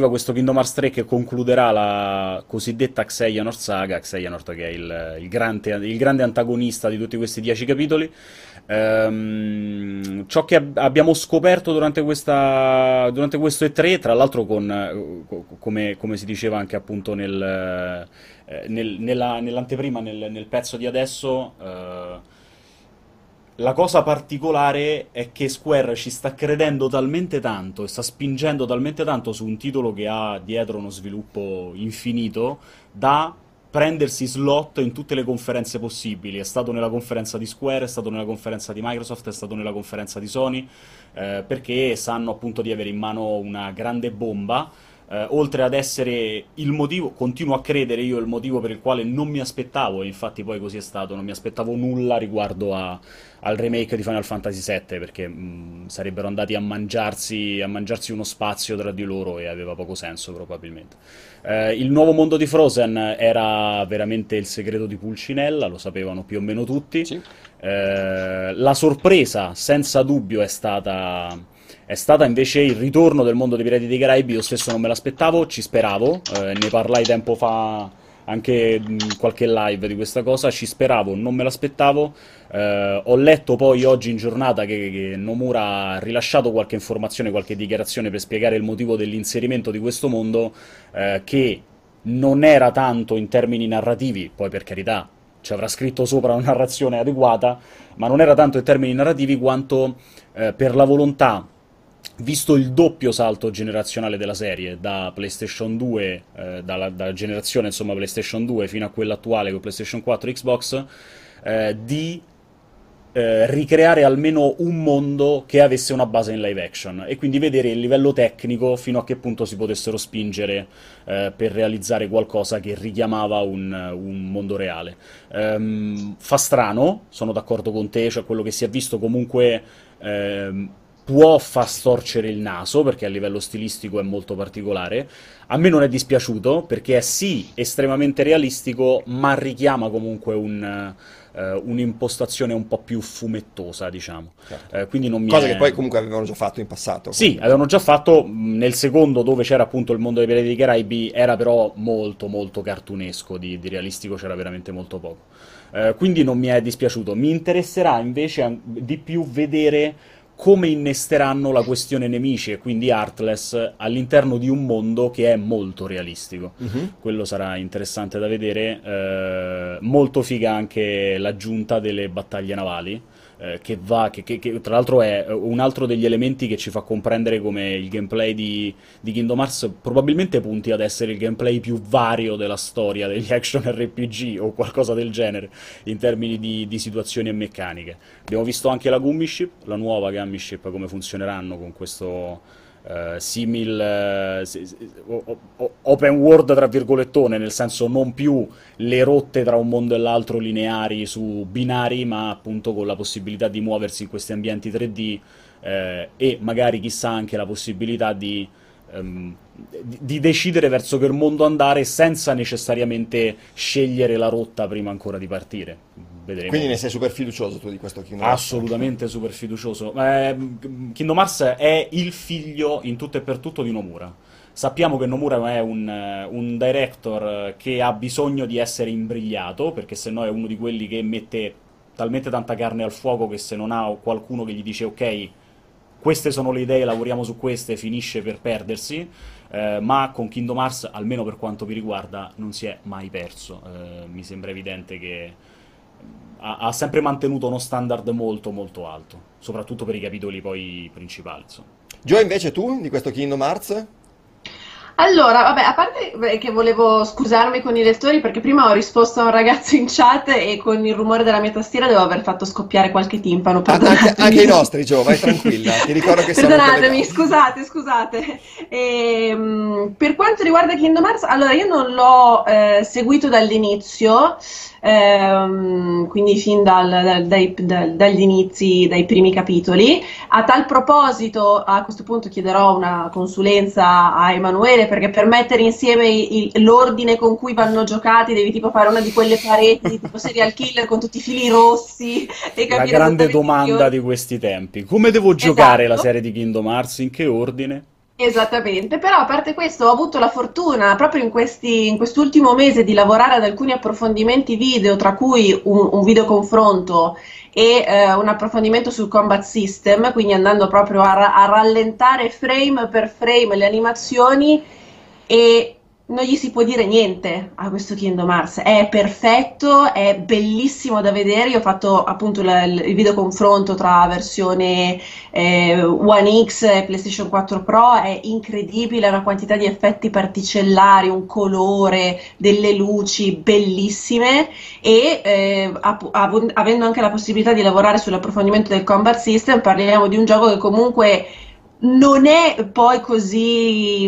questo Kingdom Hearts 3 che concluderà la cosiddetta Xehanort saga. Xehanort che è il grande antagonista di tutti questi 10 capitoli. Ciò che abbiamo scoperto durante questo E3, tra l'altro come si diceva anche appunto nell'anteprima, nel pezzo di adesso, la cosa particolare è che Square ci sta credendo talmente tanto e sta spingendo talmente tanto su un titolo che ha dietro uno sviluppo infinito da prendersi slot in tutte le conferenze possibili. È stato nella conferenza di Square, è stato nella conferenza di Microsoft, è stato nella conferenza di Sony, perché sanno appunto di avere in mano una grande bomba. Oltre ad essere il motivo, continuo a credere io, il motivo per il quale non mi aspettavo, e infatti poi così è stato, non mi aspettavo nulla riguardo al remake di Final Fantasy VII, perché sarebbero andati a mangiarsi uno spazio tra di loro e aveva poco senso probabilmente. Il nuovo mondo di Frozen era veramente il segreto di Pulcinella, lo sapevano più o meno tutti. Sì. La sorpresa senza dubbio è stata invece il ritorno del mondo dei Pirati dei Caraibi. Io stesso non me l'aspettavo, ci speravo, ne parlai tempo fa anche qualche live di questa cosa, ci speravo, non me l'aspettavo. Ho letto poi oggi in giornata che Nomura ha rilasciato qualche informazione, qualche dichiarazione per spiegare il motivo dell'inserimento di questo mondo, che non era tanto in termini narrativi, poi per carità ci avrà scritto sopra una narrazione adeguata, ma non era tanto in termini narrativi quanto per la volontà, visto il doppio salto generazionale della serie da PlayStation 2, dalla generazione insomma PlayStation 2 fino a quella attuale con PlayStation 4 e Xbox, di ricreare almeno un mondo che avesse una base in live action, e quindi vedere il livello tecnico fino a che punto si potessero spingere per realizzare qualcosa che richiamava un mondo reale. Fa strano, sono d'accordo con te, cioè quello che si è visto comunque può far storcere il naso, perché a livello stilistico è molto particolare. A me non è dispiaciuto, perché è sì estremamente realistico, ma richiama comunque un'impostazione un po' più fumettosa, diciamo. Certo. Quindi non mi cosa è... che poi comunque avevano già fatto in passato. Sì, quindi avevano già fatto nel secondo, dove c'era appunto il mondo dei Pirati dei Caraibi, era però molto molto cartunesco, di realistico c'era veramente molto poco. Quindi non mi è dispiaciuto. Mi interesserà invece di più vedere come innesteranno la questione nemici, e quindi Heartless, all'interno di un mondo che è molto realistico. Uh-huh. Quello sarà interessante da vedere. Molto figa anche l'aggiunta delle battaglie navali, che tra l'altro è un altro degli elementi che ci fa comprendere come il gameplay di Kingdom Hearts probabilmente punti ad essere il gameplay più vario della storia degli action RPG o qualcosa del genere, in termini di situazioni e meccaniche. Abbiamo visto anche la Gummi Ship, la nuova Gummi Ship, come funzioneranno con questo open world tra virgolettone, nel senso non più le rotte tra un mondo e l'altro lineari su binari, ma appunto con la possibilità di muoversi in questi ambienti 3D, e magari chissà anche la possibilità di decidere verso che mondo andare senza necessariamente scegliere la rotta prima ancora di partire. Vedremo. Quindi ne sei super fiducioso tu di questo Kingdom Hearts? Assolutamente super fiducioso. Kingdom Hearts è il figlio in tutto e per tutto di Nomura. Sappiamo che Nomura è un director che ha bisogno di essere imbrigliato, perché sennò è uno di quelli che mette talmente tanta carne al fuoco che se non ha qualcuno che gli dice ok, queste sono le idee, lavoriamo su queste, finisce per perdersi. Ma con Kingdom Hearts, almeno per quanto mi riguarda, non si è mai perso. Mi sembra evidente che ha sempre mantenuto uno standard molto molto alto, soprattutto per i capitoli poi principali. Gio, invece tu di questo Kingdom Hearts? Allora, vabbè, a parte che volevo scusarmi con i lettori, perché prima ho risposto a un ragazzo in chat e con il rumore della mia tastiera devo aver fatto scoppiare qualche timpano. Anche i nostri, Gio, vai tranquilla, ti ricordo che siamo collegati. Scusate. Per quanto riguarda Kingdom Hearts, allora io non l'ho seguito dall'inizio, quindi fin dagli inizi, dai primi capitoli. A tal proposito, a questo punto chiederò una consulenza a Emanuele, perché per mettere insieme l'ordine con cui vanno giocati devi tipo fare una di quelle pareti tipo serial killer con tutti i fili rossi e capire. La grande domanda di questi tempi: come devo giocare la serie di Kingdom Hearts, in che ordine? Esattamente, però a parte questo ho avuto la fortuna proprio in quest'ultimo mese di lavorare ad alcuni approfondimenti video, tra cui un video confronto e un approfondimento sul combat system, quindi andando proprio a rallentare frame per frame le animazioni, e non gli si può dire niente a questo Kingdom Hearts. È perfetto, è bellissimo da vedere. Io ho fatto appunto il video confronto tra versione One X e PlayStation 4 Pro, è incredibile, una quantità di effetti particellari, un colore, delle luci bellissime, e avendo anche la possibilità di lavorare sull'approfondimento del combat system, parliamo di un gioco che comunque non è poi così,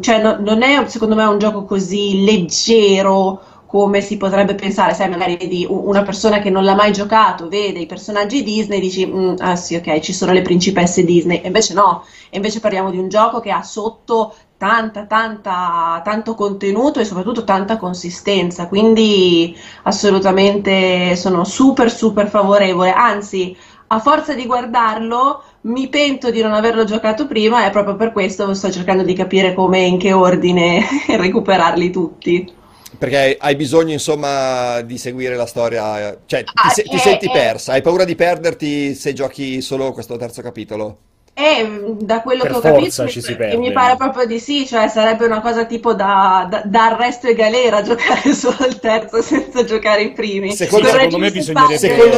cioè non è secondo me un gioco così leggero come si potrebbe pensare. Sai, magari vedi una persona che non l'ha mai giocato, vede i personaggi Disney e dici ah sì, ok, ci sono le principesse Disney, e invece no, e invece parliamo di un gioco che ha sotto tanto contenuto e soprattutto tanta consistenza, quindi assolutamente sono super super favorevole, anzi a forza di guardarlo mi pento di non averlo giocato prima, e proprio per questo sto cercando di capire come e in che ordine recuperarli tutti. Perché hai bisogno, insomma, di seguire la storia, cioè ti senti persa, hai paura di perderti se giochi solo questo terzo capitolo. Da quello che ho capito mi pare proprio di sì, cioè sarebbe una cosa tipo da arresto e galera giocare solo al terzo senza giocare i primi. Secondo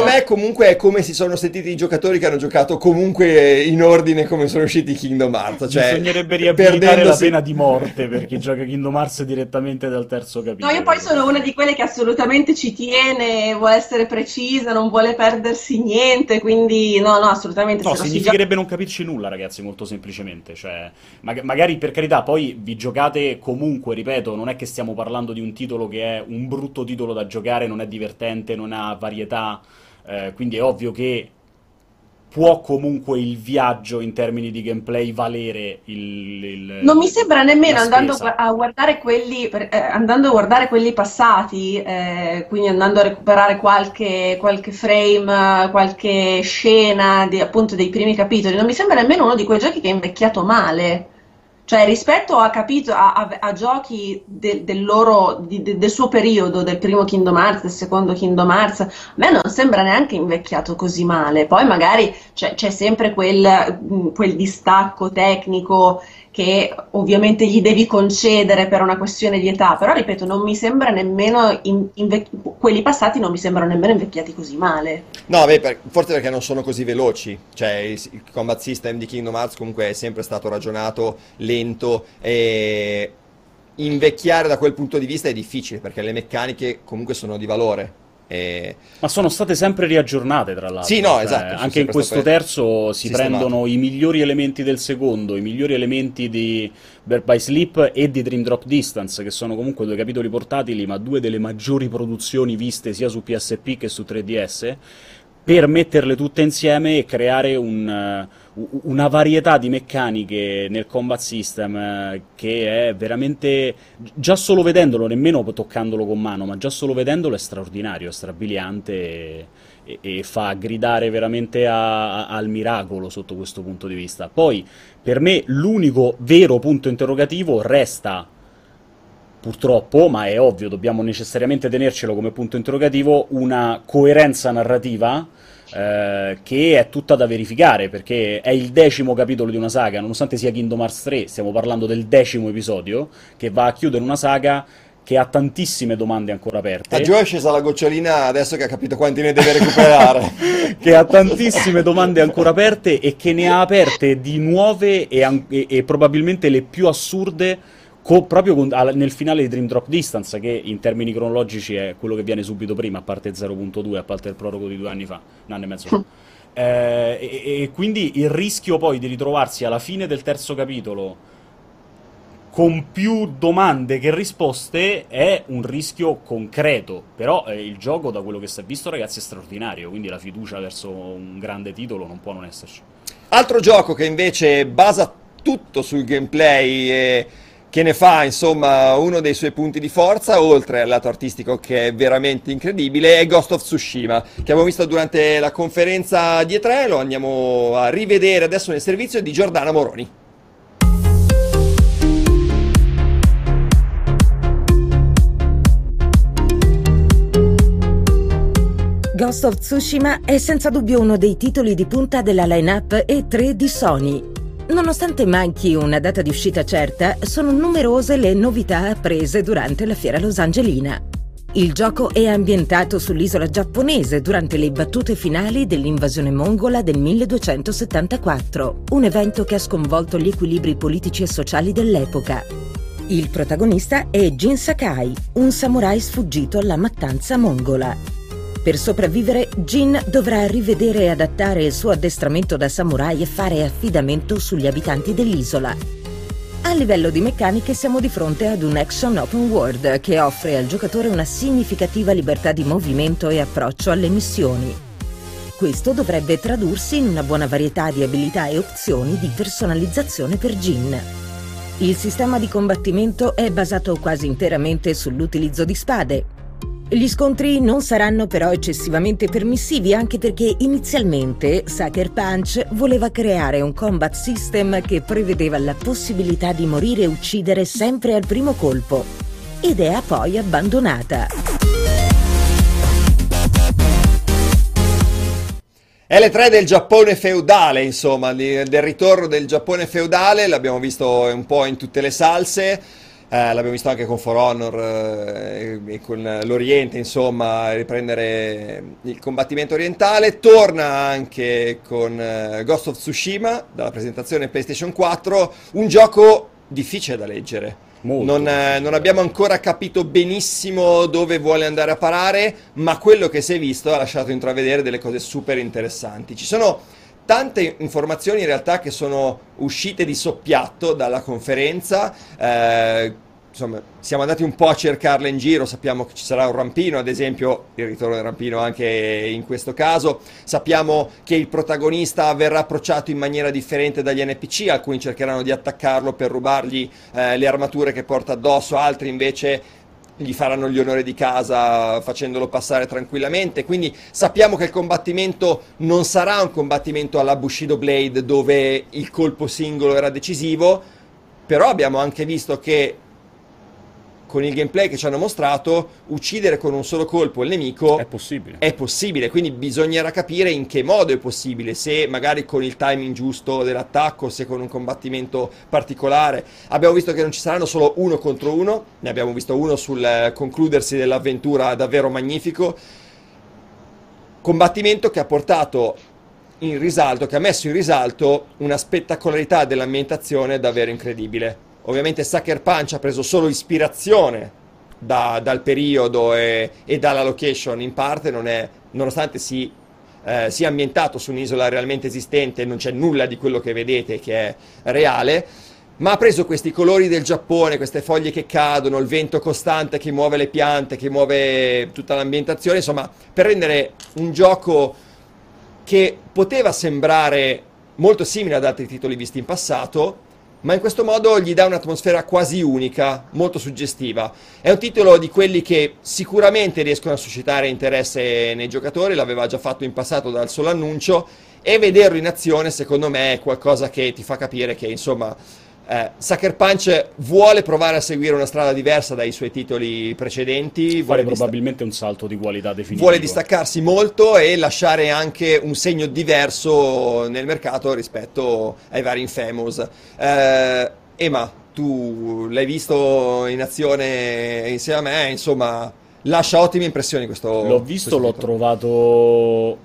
me comunque è come si sono sentiti i giocatori che hanno giocato comunque in ordine come sono usciti Kingdom Hearts, cioè bisognerebbe riabilitare la pena di morte per chi gioca Kingdom Hearts direttamente dal terzo capitolo. No, io poi sono una di quelle che assolutamente ci tiene, vuole essere precisa, non vuole perdersi niente, quindi no assolutamente. No, significherebbe non capirci nulla, ragazzi, molto semplicemente, cioè magari, per carità, poi vi giocate comunque, ripeto, non è che stiamo parlando di un titolo che è un brutto titolo da giocare, non è divertente, non ha varietà, quindi è ovvio che può comunque il viaggio in termini di gameplay valere il non mi sembra nemmeno andando a guardare quelli passati, quindi andando a recuperare qualche frame, qualche scena appunto dei primi capitoli, non mi sembra nemmeno uno di quei giochi che è invecchiato male, cioè rispetto a giochi del suo periodo, del primo Kingdom Hearts, del secondo Kingdom Hearts, a me non sembra neanche invecchiato così male. Poi magari c'è sempre quel distacco tecnico che ovviamente gli devi concedere per una questione di età, però ripeto, non mi sembra nemmeno quelli passati non mi sembrano nemmeno invecchiati così male. No, beh, forse perché non sono così veloci, cioè il combat system di Kingdom Hearts comunque è sempre stato ragionato, lento, e invecchiare da quel punto di vista è difficile perché le meccaniche comunque sono di valore. Ma sono state sempre riaggiornate, tra l'altro. Sì, no, cioè, esatto. Anche in questo terzo si prendono i migliori elementi del secondo, i migliori elementi di Birth by Sleep e di Dream Drop Distance, che sono comunque due capitoli portatili, ma due delle maggiori produzioni viste sia su PSP che su 3DS, per metterle tutte insieme e creare una varietà di meccaniche nel combat system che è veramente, già solo vedendolo, nemmeno toccandolo con mano, ma già solo vedendolo è straordinario, è strabiliante e fa gridare veramente al miracolo sotto questo punto di vista. Poi per me l'unico vero punto interrogativo resta, purtroppo, ma è ovvio, dobbiamo necessariamente tenercelo come punto interrogativo, una coerenza narrativa che è tutta da verificare, perché è il 10° capitolo di una saga, nonostante sia Kingdom Hearts 3, stiamo parlando del 10° episodio, che va a chiudere una saga che ha tantissime domande ancora aperte. A Gio è scesa la gocciolina adesso che ha capito quanti ne deve recuperare. Che ha tantissime domande ancora aperte e che ne ha aperte di nuove e probabilmente le più assurde, proprio nel finale di Dream Drop Distance, che in termini cronologici è quello che viene subito prima, a parte 0.2, a parte il prologo di 2 anni fa, un anno e mezzo fa. E quindi il rischio poi di ritrovarsi alla fine del terzo capitolo con più domande che risposte è un rischio concreto, però il gioco, da quello che si è visto, ragazzi, è straordinario, quindi la fiducia verso un grande titolo non può non esserci. Altro gioco che invece basa tutto sul gameplay e che ne fa, insomma, uno dei suoi punti di forza, oltre al lato artistico che è veramente incredibile, è Ghost of Tsushima, che abbiamo visto durante la conferenza di E3, lo andiamo a rivedere adesso nel servizio di Giordana Moroni. Ghost of Tsushima è senza dubbio uno dei titoli di punta della line-up E3 di Sony. Nonostante manchi una data di uscita certa, sono numerose le novità apprese durante la fiera losangelina. Il gioco è ambientato sull'isola giapponese durante le battute finali dell'invasione mongola del 1274, un evento che ha sconvolto gli equilibri politici e sociali dell'epoca. Il protagonista è Jin Sakai, un samurai sfuggito alla mattanza mongola. Per sopravvivere, Jin dovrà rivedere e adattare il suo addestramento da samurai e fare affidamento sugli abitanti dell'isola. A livello di meccaniche siamo di fronte ad un action open world che offre al giocatore una significativa libertà di movimento e approccio alle missioni. Questo dovrebbe tradursi in una buona varietà di abilità e opzioni di personalizzazione per Jin. Il sistema di combattimento è basato quasi interamente sull'utilizzo di spade. Gli scontri non saranno però eccessivamente permissivi, anche perché inizialmente Sucker Punch voleva creare un combat system che prevedeva la possibilità di morire e uccidere sempre al primo colpo, idea poi abbandonata. È l'E3 del Giappone feudale, insomma, del ritorno del Giappone feudale, l'abbiamo visto un po' in tutte le salse, l'abbiamo visto anche con For Honor e con l'Oriente, insomma, riprendere il combattimento orientale. Torna anche con Ghost of Tsushima, dalla presentazione PlayStation 4, un gioco difficile da leggere. Non abbiamo ancora capito benissimo dove vuole andare a parare, ma quello che si è visto ha lasciato intravedere delle cose super interessanti. Ci sono tante informazioni in realtà che sono uscite di soppiatto dalla conferenza, insomma siamo andati un po' a cercarle in giro. Sappiamo che ci sarà un rampino, ad esempio il ritorno del rampino anche in questo caso. Sappiamo che il protagonista verrà approcciato in maniera differente dagli NPC, alcuni cercheranno di attaccarlo per rubargli le armature che porta addosso, altri invece gli faranno gli onori di casa facendolo passare tranquillamente. Quindi sappiamo che il combattimento non sarà un combattimento alla Bushido Blade dove il colpo singolo era decisivo, però abbiamo anche visto che con il gameplay che ci hanno mostrato uccidere con un solo colpo il nemico è possibile, quindi bisognerà capire in che modo è possibile, se magari con il timing giusto dell'attacco, se con un combattimento particolare. Abbiamo visto che non ci saranno solo 1 contro 1, ne abbiamo visto uno sul concludersi dell'avventura davvero magnifico, combattimento che ha portato in risalto, che ha messo in risalto una spettacolarità dell'ambientazione davvero incredibile. Ovviamente Sucker Punch ha preso solo ispirazione dal periodo e dalla location in parte, nonostante sia ambientato su un'isola realmente esistente, non c'è nulla di quello che vedete che è reale, ma ha preso questi colori del Giappone, queste foglie che cadono, il vento costante che muove le piante, che muove tutta l'ambientazione, insomma, per rendere un gioco che poteva sembrare molto simile ad altri titoli visti in passato, ma in questo modo gli dà un'atmosfera quasi unica, molto suggestiva. È un titolo di quelli che sicuramente riescono a suscitare interesse nei giocatori, l'aveva già fatto in passato dal solo annuncio, e vederlo in azione secondo me è qualcosa che ti fa capire che, insomma, Sucker Punch vuole provare a seguire una strada diversa dai suoi titoli precedenti, vuole probabilmente un salto di qualità definitivo, vuole distaccarsi molto e lasciare anche un segno diverso nel mercato rispetto ai vari Infamous. Ema, tu l'hai visto in azione insieme a me, insomma lascia ottime impressioni questo. L'ho visto, l'ho trovato...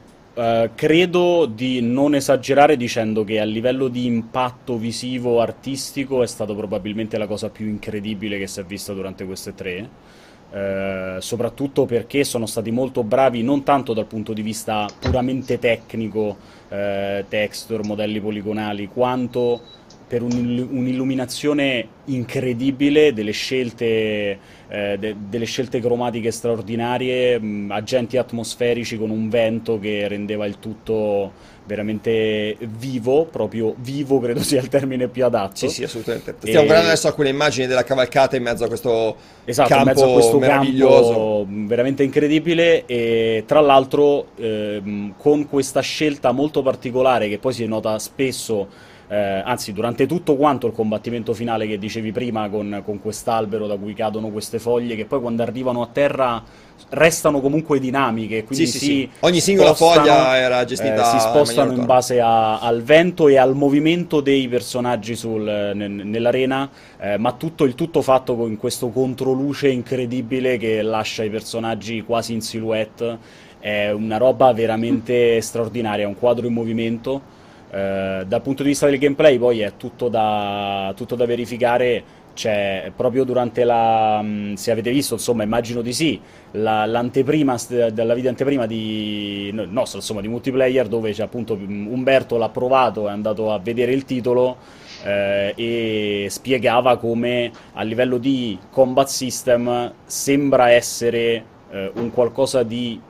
credo di non esagerare dicendo che a livello di impatto visivo artistico è stato probabilmente la cosa più incredibile che si è vista durante queste tre, soprattutto perché sono stati molto bravi non tanto dal punto di vista puramente tecnico, texture, modelli poligonali, quanto per un'illuminazione incredibile, delle scelte cromatiche straordinarie, agenti atmosferici con un vento che rendeva il tutto veramente vivo, proprio vivo credo sia il termine più adatto. Sì, assolutamente. Stiamo guardando adesso alcune immagini della cavalcata in mezzo a questo campo meraviglioso. Campo veramente incredibile, e tra l'altro con questa scelta molto particolare che poi si nota spesso, anzi durante tutto quanto il combattimento finale che dicevi prima, con quest'albero da cui cadono queste foglie che poi quando arrivano a terra restano comunque dinamiche, quindi sì. Ogni singola foglia era gestita, si spostano in base al vento e al movimento dei personaggi nell'arena, ma il tutto fatto con questo controluce incredibile che lascia i personaggi quasi in silhouette. È una roba veramente straordinaria, un quadro in movimento. Dal punto di vista del gameplay poi è tutto da verificare, cioè, proprio durante se avete visto, insomma, immagino di sì, la video anteprima di multiplayer, dove c'è appunto Umberto l'ha provato, è andato a vedere il titolo e spiegava come a livello di combat system sembra essere un qualcosa di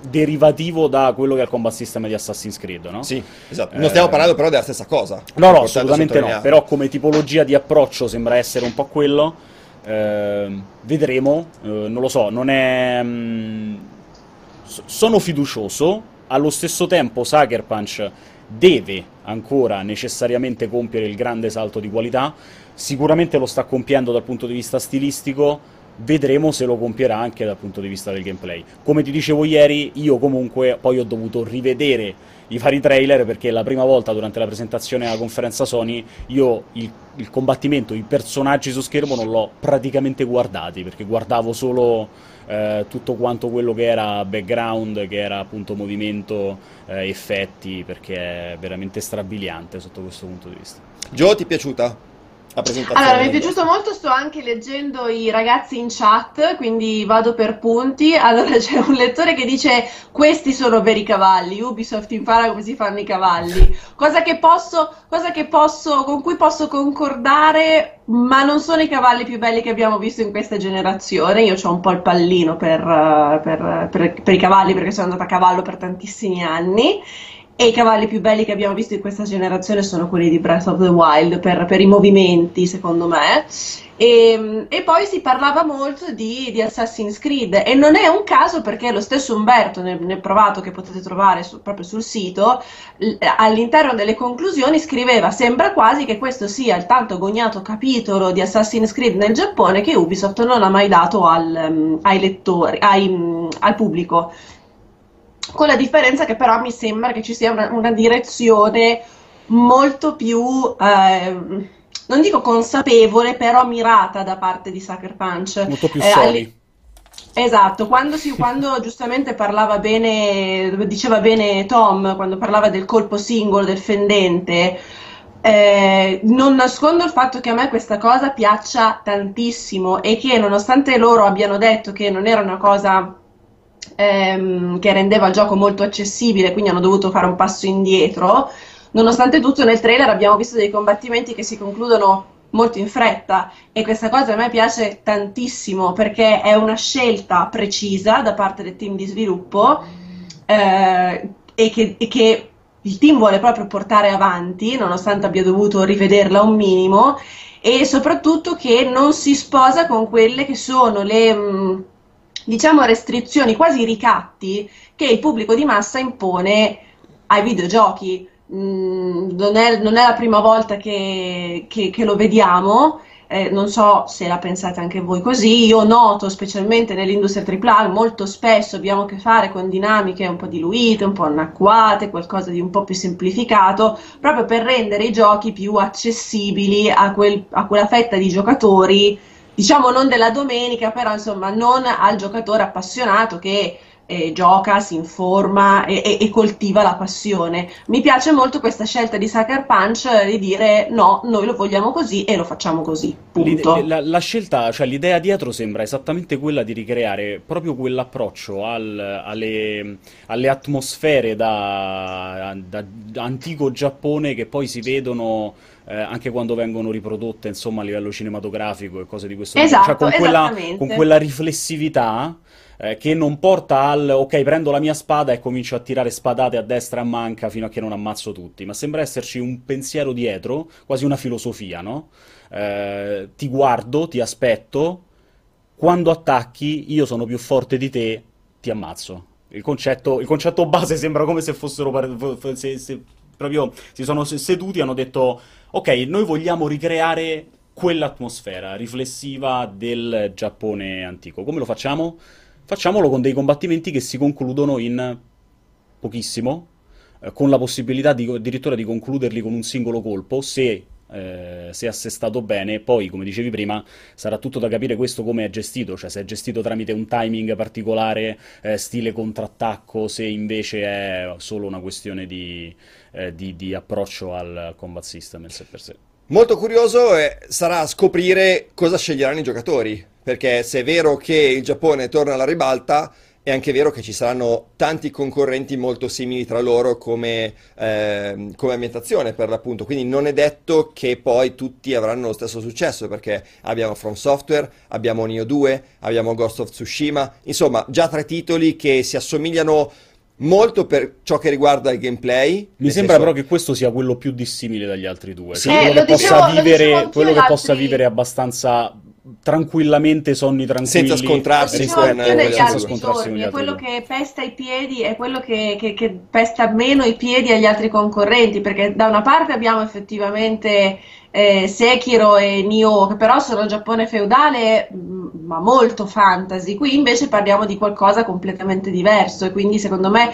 derivativo da quello che è il combat system di Assassin's Creed, no? Sì, esatto. Non stiamo parlando però della stessa cosa. No, assolutamente no. Però come tipologia di approccio sembra essere un po' quello. Vedremo, non lo so, non è... Sono fiducioso. Allo stesso tempo Sucker Punch deve ancora necessariamente compiere il grande salto di qualità. Sicuramente lo sta compiendo dal punto di vista stilistico. vedremo se lo compierà anche dal punto di vista del gameplay. Come ti dicevo ieri, io comunque poi ho dovuto rivedere i vari trailer, perché la prima volta durante la presentazione alla conferenza Sony io il combattimento, i personaggi su schermo non l'ho praticamente guardati, perché guardavo solo tutto quanto quello che era background, che era appunto movimento, effetti, perché è veramente strabiliante sotto questo punto di vista. Gio, ti è piaciuta? Allora, mi è piaciuto molto, sto anche leggendo i ragazzi in chat, quindi vado per punti. Allora, c'è un lettore che dice: questi sono veri cavalli, Ubisoft impara come si fanno i cavalli, con cui posso concordare, ma non sono i cavalli più belli che abbiamo visto in questa generazione. Io ho un po' il pallino per i cavalli, perché sono andata a cavallo per tantissimi anni. E i cavalli più belli che abbiamo visto in questa generazione sono quelli di Breath of the Wild, per i movimenti, secondo me. E poi si parlava molto di Assassin's Creed, e non è un caso, perché lo stesso Umberto, nel provato che potete trovare proprio sul sito, all'interno delle conclusioni scriveva: sembra quasi che questo sia il tanto agognato capitolo di Assassin's Creed nel Giappone che Ubisoft non ha mai dato ai lettori, al pubblico. Con la differenza che però mi sembra che ci sia una direzione molto più, non dico consapevole, però mirata da parte di Sucker Punch. Molto più soli. Esatto, quando giustamente parlava bene, diceva bene Tom, quando parlava del colpo singolo, del fendente, non nascondo il fatto che a me questa cosa piaccia tantissimo, e che nonostante loro abbiano detto che non era una cosa che rendeva il gioco molto accessibile, quindi hanno dovuto fare un passo indietro. Nonostante tutto, nel trailer abbiamo visto dei combattimenti che si concludono molto in fretta, e questa cosa a me piace tantissimo, perché è una scelta precisa da parte del team di sviluppo, e che il team vuole proprio portare avanti, nonostante abbia dovuto rivederla un minimo, e soprattutto che non si sposa con quelle che sono le... diciamo restrizioni, quasi ricatti, che il pubblico di massa impone ai videogiochi. Non è la prima volta che lo vediamo, non so se la pensate anche voi così. Io noto, specialmente nell'industria AAA, molto spesso abbiamo a che fare con dinamiche un po' diluite, un po' annacquate, qualcosa di un po' più semplificato, proprio per rendere i giochi più accessibili a quella fetta di giocatori, diciamo non della domenica, però insomma non al giocatore appassionato che gioca, si informa e coltiva la passione. Mi piace molto questa scelta di Sucker Punch di dire: no, noi lo vogliamo così e lo facciamo così, punto. La scelta, cioè l'idea dietro sembra esattamente quella di ricreare proprio quell'approccio alle atmosfere da antico Giappone, che poi si vedono anche quando vengono riprodotte, insomma, a livello cinematografico e cose di questo tipo. Esatto, cioè, con quella riflessività che non porta al ok, prendo la mia spada e comincio a tirare spadate a destra a manca fino a che non ammazzo tutti, ma sembra esserci un pensiero dietro, quasi una filosofia, no? Ti guardo, ti aspetto, quando attacchi io sono più forte di te, ti ammazzo. Il concetto base sembra come se fossero proprio si sono seduti e hanno detto: ok, noi vogliamo ricreare quell'atmosfera riflessiva del Giappone antico. Come lo facciamo? Facciamolo con dei combattimenti che si concludono in pochissimo, con la possibilità addirittura di concluderli con un singolo colpo, se assestato bene. Poi, come dicevi prima, sarà tutto da capire questo come è gestito, cioè se è gestito tramite un timing particolare, stile contrattacco, se invece è solo una questione di approccio al combat system in sé per sé. Molto curioso sarà scoprire cosa sceglieranno i giocatori, perché se è vero che il Giappone torna alla ribalta, è anche vero che ci saranno tanti concorrenti molto simili tra loro come ambientazione, per l'appunto. Quindi non è detto che poi tutti avranno lo stesso successo, perché abbiamo From Software, abbiamo Nioh 2, abbiamo Ghost of Tsushima, insomma già 3 titoli che si assomigliano molto per ciò che riguarda il gameplay. Mi sembra però che questo sia quello più dissimile dagli altri due, cioè quello che possa vivere abbastanza tranquillamente, sonni tranquilli, senza scontrarsi, è quello che pesta i piedi, è quello che pesta meno i piedi agli altri concorrenti, perché da una parte abbiamo effettivamente Sekiro e Nioh, che però sono Giappone feudale ma molto fantasy. Qui invece parliamo di qualcosa completamente diverso e quindi secondo me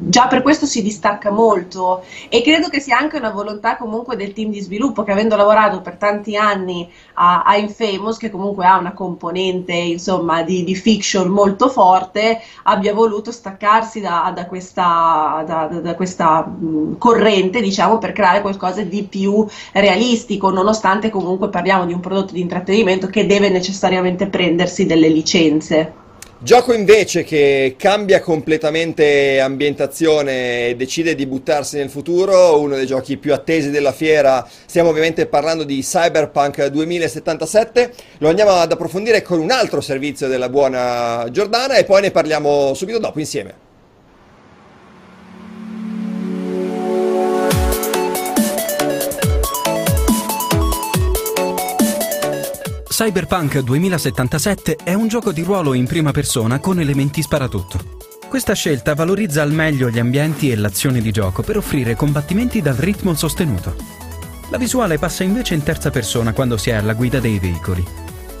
già per questo si distacca molto, e credo che sia anche una volontà comunque del team di sviluppo, che avendo lavorato per tanti anni a Infamous, che comunque ha una componente insomma di fiction molto forte, abbia voluto staccarsi da questa corrente, diciamo, per creare qualcosa di più realistico, nonostante comunque parliamo di un prodotto di intrattenimento che deve necessariamente prendersi delle licenze. Gioco invece che cambia completamente ambientazione e decide di buttarsi nel futuro, uno dei giochi più attesi della fiera, stiamo ovviamente parlando di Cyberpunk 2077, lo andiamo ad approfondire con un altro servizio della buona Giordana e poi ne parliamo subito dopo insieme. Cyberpunk 2077 è un gioco di ruolo in prima persona con elementi sparatutto. Questa scelta valorizza al meglio gli ambienti e l'azione di gioco per offrire combattimenti dal ritmo sostenuto. La visuale passa invece in terza persona quando si è alla guida dei veicoli.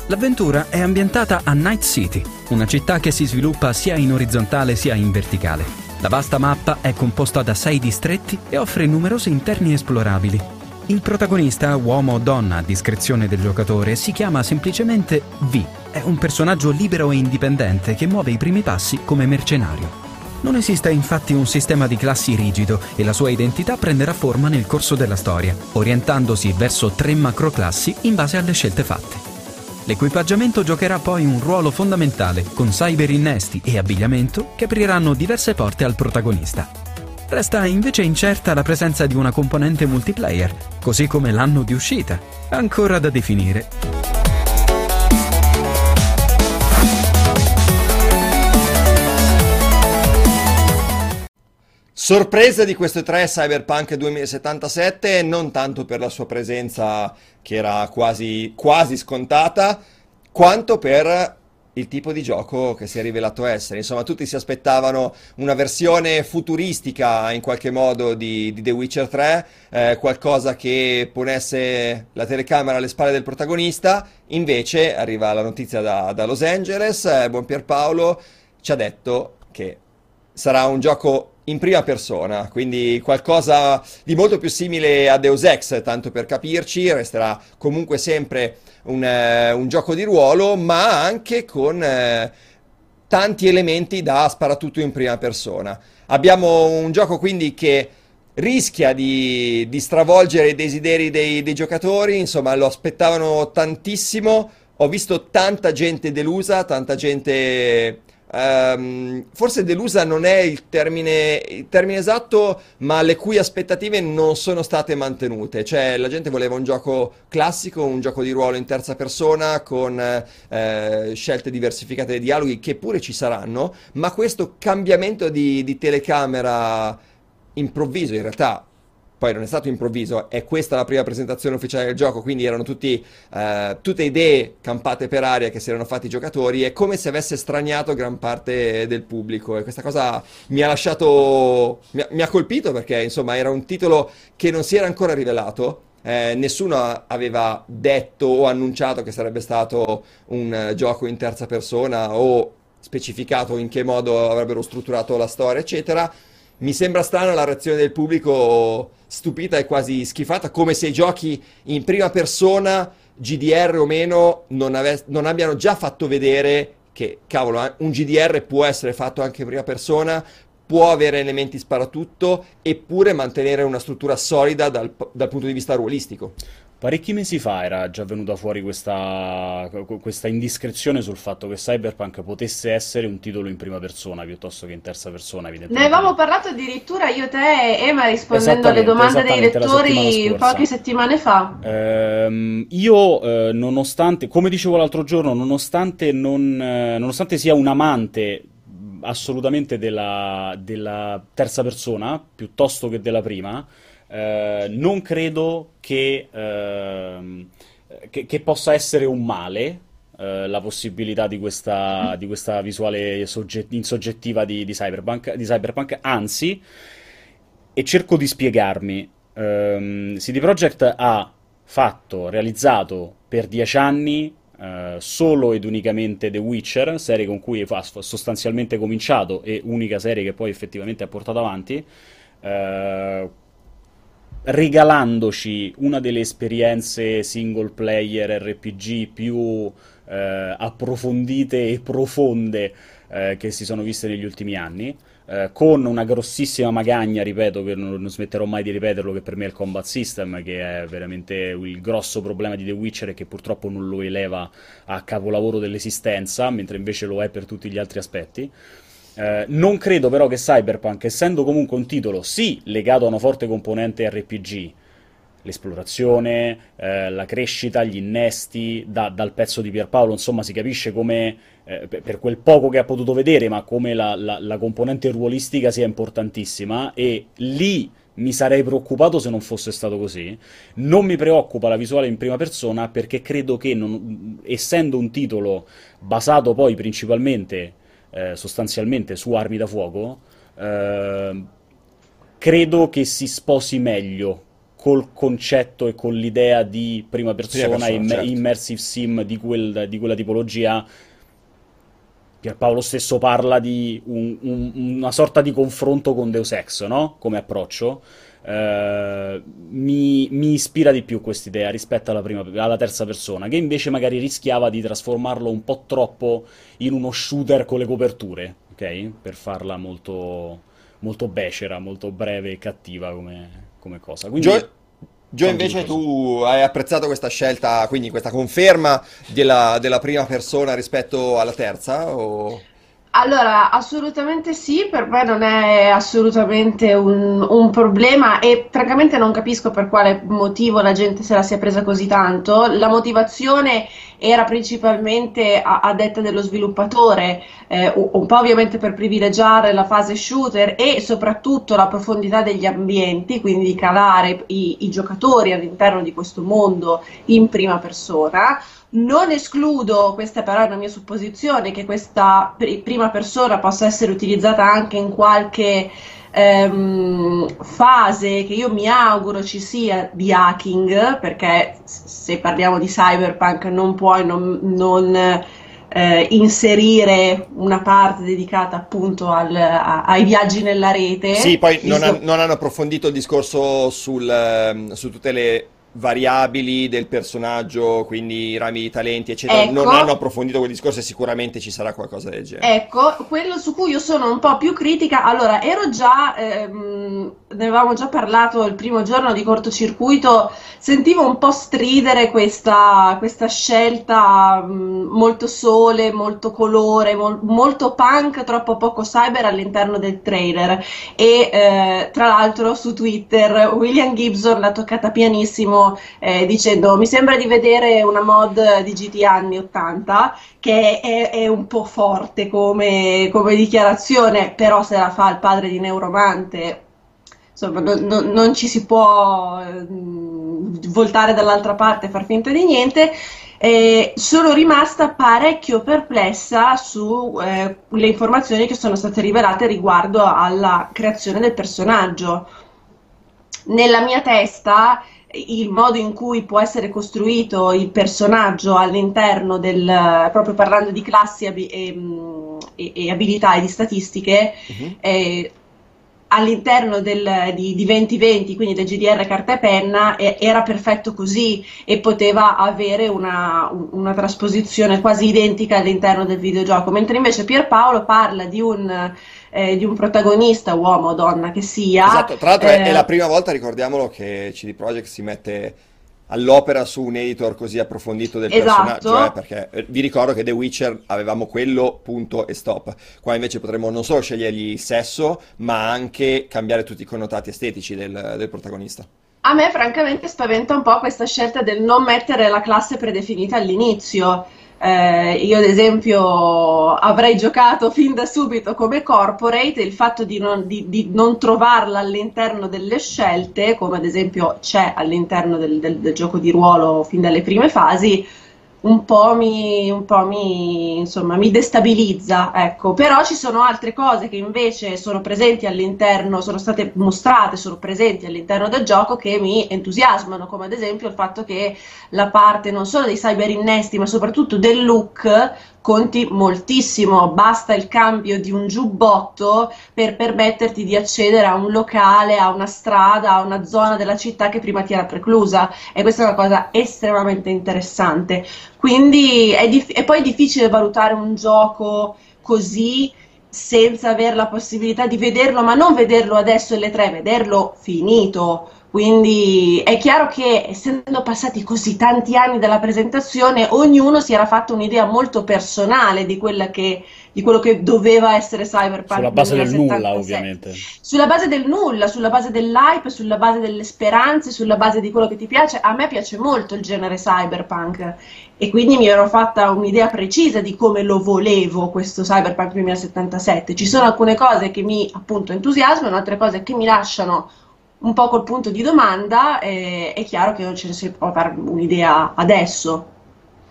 L'avventura è ambientata a Night City, una città che si sviluppa sia in orizzontale sia in verticale. La vasta mappa è composta da 6 distretti e offre numerosi interni esplorabili. Il protagonista, uomo o donna a discrezione del giocatore, si chiama semplicemente V. È un personaggio libero e indipendente che muove i primi passi come mercenario. Non esiste infatti un sistema di classi rigido e la sua identità prenderà forma nel corso della storia, orientandosi verso 3 macroclassi in base alle scelte fatte. L'equipaggiamento giocherà poi un ruolo fondamentale, con cyberinnesti e abbigliamento che apriranno diverse porte al protagonista. Resta invece incerta la presenza di una componente multiplayer, così come l'anno di uscita, ancora da definire. Sorpresa di questo E3 Cyberpunk 2077, non tanto per la sua presenza che era quasi scontata, quanto per il tipo di gioco che si è rivelato essere. Insomma, tutti si aspettavano una versione futuristica in qualche modo di The Witcher 3, qualcosa che ponesse la telecamera alle spalle del protagonista. Invece arriva la notizia da Los Angeles, buon Pierpaolo ci ha detto che sarà un gioco in prima persona, quindi qualcosa di molto più simile a Deus Ex, tanto per capirci. Resterà comunque sempre un gioco di ruolo, ma anche con tanti elementi da sparatutto in prima persona. Abbiamo un gioco quindi che rischia di stravolgere i desideri dei giocatori, insomma lo aspettavano tantissimo, ho visto tanta gente delusa, tanta gente... forse delusa non è il termine esatto, ma le cui aspettative non sono state mantenute. Cioè, la gente voleva un gioco classico, un gioco di ruolo in terza persona con scelte diversificate dei dialoghi, che pure ci saranno, ma questo cambiamento di telecamera improvviso, in realtà poi non è stato improvviso, è questa la prima presentazione ufficiale del gioco, quindi erano tutte idee campate per aria che si erano fatti i giocatori, è come se avesse straniato gran parte del pubblico, e questa cosa mi ha colpito, perché insomma era un titolo che non si era ancora rivelato, nessuno aveva detto o annunciato che sarebbe stato un gioco in terza persona o specificato in che modo avrebbero strutturato la storia, eccetera. Mi sembra strana la reazione del pubblico, stupita e quasi schifata, come se i giochi in prima persona, GDR o meno, non abbiano già fatto vedere che, cavolo, un GDR può essere fatto anche in prima persona, può avere elementi sparatutto, eppure mantenere una struttura solida dal punto di vista ruolistico. Parecchi mesi fa era già venuta fuori questa indiscrezione sul fatto che Cyberpunk potesse essere un titolo in prima persona piuttosto che in terza persona, evidentemente. Ne avevamo parlato addirittura io, te e Ema, rispondendo alle domande dei lettori poche settimane fa. Io nonostante, come dicevo l'altro giorno, nonostante sia un amante assolutamente della terza persona piuttosto che della prima, non credo che possa essere un male la possibilità di questa visuale insoggettiva di Cyberpunk, anzi, e cerco di spiegarmi. CD Projekt ha realizzato per 10 anni solo ed unicamente The Witcher, serie con cui ha sostanzialmente cominciato e unica serie che poi effettivamente ha portato avanti, regalandoci una delle esperienze single player RPG più approfondite e profonde che si sono viste negli ultimi anni, con una grossissima magagna, ripeto, che non smetterò mai di ripeterlo, che per me è il combat system, che è veramente il grosso problema di The Witcher e che purtroppo non lo eleva a capolavoro dell'esistenza, mentre invece lo è per tutti gli altri aspetti. Non credo però che Cyberpunk, essendo comunque un titolo sì legato a una forte componente RPG, l'esplorazione, la crescita, gli innesti, dal pezzo di Pierpaolo, insomma si capisce come, per quel poco che ha potuto vedere, ma come la componente ruolistica sia importantissima, e lì mi sarei preoccupato se non fosse stato così. Non mi preoccupa la visuale in prima persona, perché credo che, essendo un titolo basato poi principalmente, sostanzialmente, su armi da fuoco, credo che si sposi meglio col concetto e con l'idea di prima persona certo, immersive sim di quella tipologia. Pierpaolo stesso parla di una sorta di confronto con Deus Ex, no? Come approccio. Mi ispira di più quest'idea rispetto alla terza persona, che invece magari rischiava di trasformarlo un po' troppo in uno shooter con le coperture, ok? Per farla molto, molto becera, molto breve e cattiva come cosa. Quindi Gio, invece tu hai apprezzato questa scelta, quindi questa conferma della prima persona rispetto alla terza? O... Allora, assolutamente sì, per me non è assolutamente un problema, e francamente non capisco per quale motivo la gente se la sia presa così tanto. La motivazione era principalmente a detta dello sviluppatore, un po' ovviamente per privilegiare la fase shooter e soprattutto la profondità degli ambienti, quindi di calare i giocatori all'interno di questo mondo in prima persona. Non escludo, questa però è una mia supposizione, che questa prima persona possa essere utilizzata anche in qualche fase che io mi auguro ci sia di hacking, perché se parliamo di Cyberpunk non puoi non inserire una parte dedicata appunto ai viaggi nella rete. Sì, poi non hanno approfondito il discorso su tutte le variabili del personaggio, quindi i rami di talenti eccetera, ecco, non hanno approfondito quel discorso e sicuramente ci sarà qualcosa del genere. Ecco, quello su cui io sono un po' più critica. Allora, ne avevamo già parlato il primo giorno di Cortocircuito, sentivo un po' stridere questa scelta, molto sole, molto colore, molto punk, troppo poco cyber all'interno del trailer, e tra l'altro su Twitter William Gibson l'ha toccata pianissimo, dicendo: mi sembra di vedere una mod di GTA anni 80, che è un po' forte come dichiarazione, però se la fa il padre di Neuromante, insomma, non ci si può voltare dall'altra parte e far finta di niente. Sono rimasta parecchio perplessa sulle informazioni che sono state rivelate riguardo alla creazione del personaggio. Nella mia testa il modo in cui può essere costruito il personaggio all'interno proprio parlando di classi e abilità e di statistiche, uh-huh, all'interno di 2020, quindi del GDR carta e penna, era perfetto così, e poteva avere una trasposizione quasi identica all'interno del videogioco, mentre invece Pierpaolo parla di un protagonista, uomo o donna che sia. Esatto, tra l'altro è la prima volta, ricordiamolo, che CD Projekt si mette all'opera su un editor così approfondito del personaggio, perché vi ricordo che The Witcher avevamo quello, punto e stop. Qua invece potremmo non solo scegliergli il sesso, ma anche cambiare tutti i connotati estetici del protagonista. A me francamente spaventa un po' questa scelta del non mettere la classe predefinita all'inizio. Io ad esempio avrei giocato fin da subito come corporate, e il fatto di non trovarla all'interno delle scelte, come ad esempio c'è all'interno del gioco di ruolo fin dalle prime fasi, un po' mi destabilizza, ecco. Però ci sono altre cose che invece sono presenti all'interno, sono state mostrate, sono presenti all'interno del gioco che mi entusiasmano, come ad esempio il fatto che la parte non solo dei cyber innesti ma soprattutto del look conti moltissimo. Basta il cambio di un giubbotto per permetterti di accedere a un locale, a una strada, a una zona della città che prima ti era preclusa, e questa è una cosa estremamente interessante. Quindi è poi difficile valutare un gioco così senza aver la possibilità di vederlo, ma non vederlo adesso alle 3, vederlo finito. Quindi è chiaro che, essendo passati così tanti anni dalla presentazione, ognuno si era fatto un'idea molto personale di quella che, di quello che doveva essere Cyberpunk sulla base 2077. Del nulla, ovviamente. Sulla base del nulla, sulla base dell'hype, sulla base delle speranze, sulla base di quello che ti piace. A me piace molto il genere Cyberpunk e quindi mi ero fatta un'idea precisa di come lo volevo questo Cyberpunk 2077. Ci sono alcune cose che mi, appunto, entusiasmano, altre cose che mi lasciano un po' col punto di domanda. È chiaro che non ce ne si può fare un'idea adesso.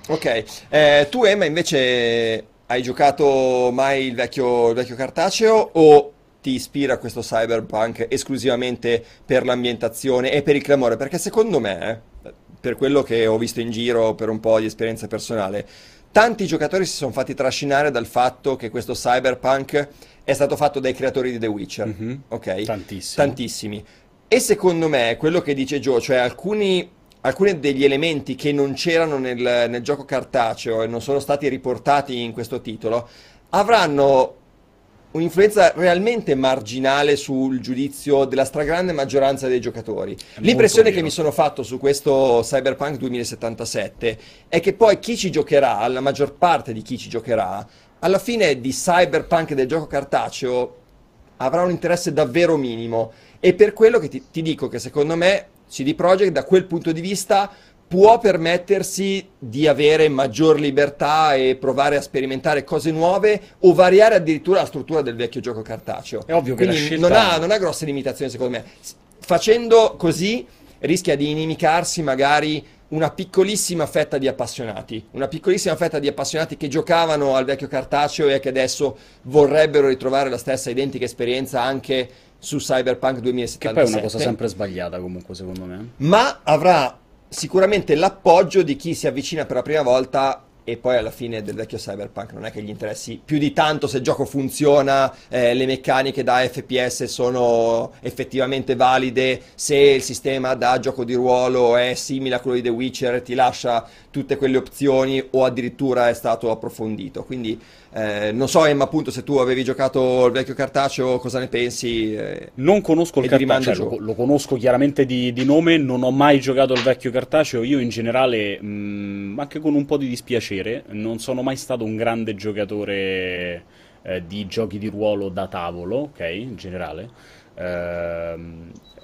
Ok, tu Emma invece hai giocato mai il vecchio cartaceo, o ti ispira questo Cyberpunk esclusivamente per l'ambientazione e per il clamore? Perché secondo me, per quello che ho visto in giro, per un po' di esperienza personale, tanti giocatori si sono fatti trascinare dal fatto che questo Cyberpunk è stato fatto dai creatori di The Witcher, ok? Tantissimi. E secondo me quello che dice Joe, cioè alcuni degli elementi che non c'erano nel gioco cartaceo e non sono stati riportati in questo titolo, avranno un'influenza realmente marginale sul giudizio della stragrande maggioranza dei giocatori. L'impressione che mi sono fatto su questo Cyberpunk 2077 è che poi chi ci giocherà, la maggior parte di chi ci giocherà, alla fine di Cyberpunk, del gioco cartaceo, avrà un interesse davvero minimo. E per quello che ti dico che secondo me CD Projekt da quel punto di vista può permettersi di avere maggior libertà e provare a sperimentare cose nuove o variare addirittura la struttura del vecchio gioco cartaceo. È ovvio. Quindi che la scelta non ha grosse limitazioni, secondo me. Facendo così rischia di inimicarsi magari una piccolissima fetta di appassionati che giocavano al vecchio cartaceo e che adesso vorrebbero ritrovare la stessa identica esperienza anche su Cyberpunk 2077. Che poi è una cosa sempre sbagliata, comunque, secondo me. Ma avrà sicuramente l'appoggio di chi si avvicina per la prima volta, e poi alla fine del vecchio Cyberpunk non è che gli interessi più di tanto se il gioco funziona, le meccaniche da FPS sono effettivamente valide, se il sistema da gioco di ruolo è simile a quello di The Witcher, ti lascia tutte quelle opzioni o addirittura è stato approfondito. Quindi non so, Emma, appunto, se tu avevi giocato il vecchio cartaceo, cosa ne pensi? Non conosco il cartaceo, lo conosco chiaramente di nome, non ho mai giocato il vecchio cartaceo. Io in generale, anche con un po' di dispiacere, non sono mai stato un grande giocatore di giochi di ruolo da tavolo, ok, in generale.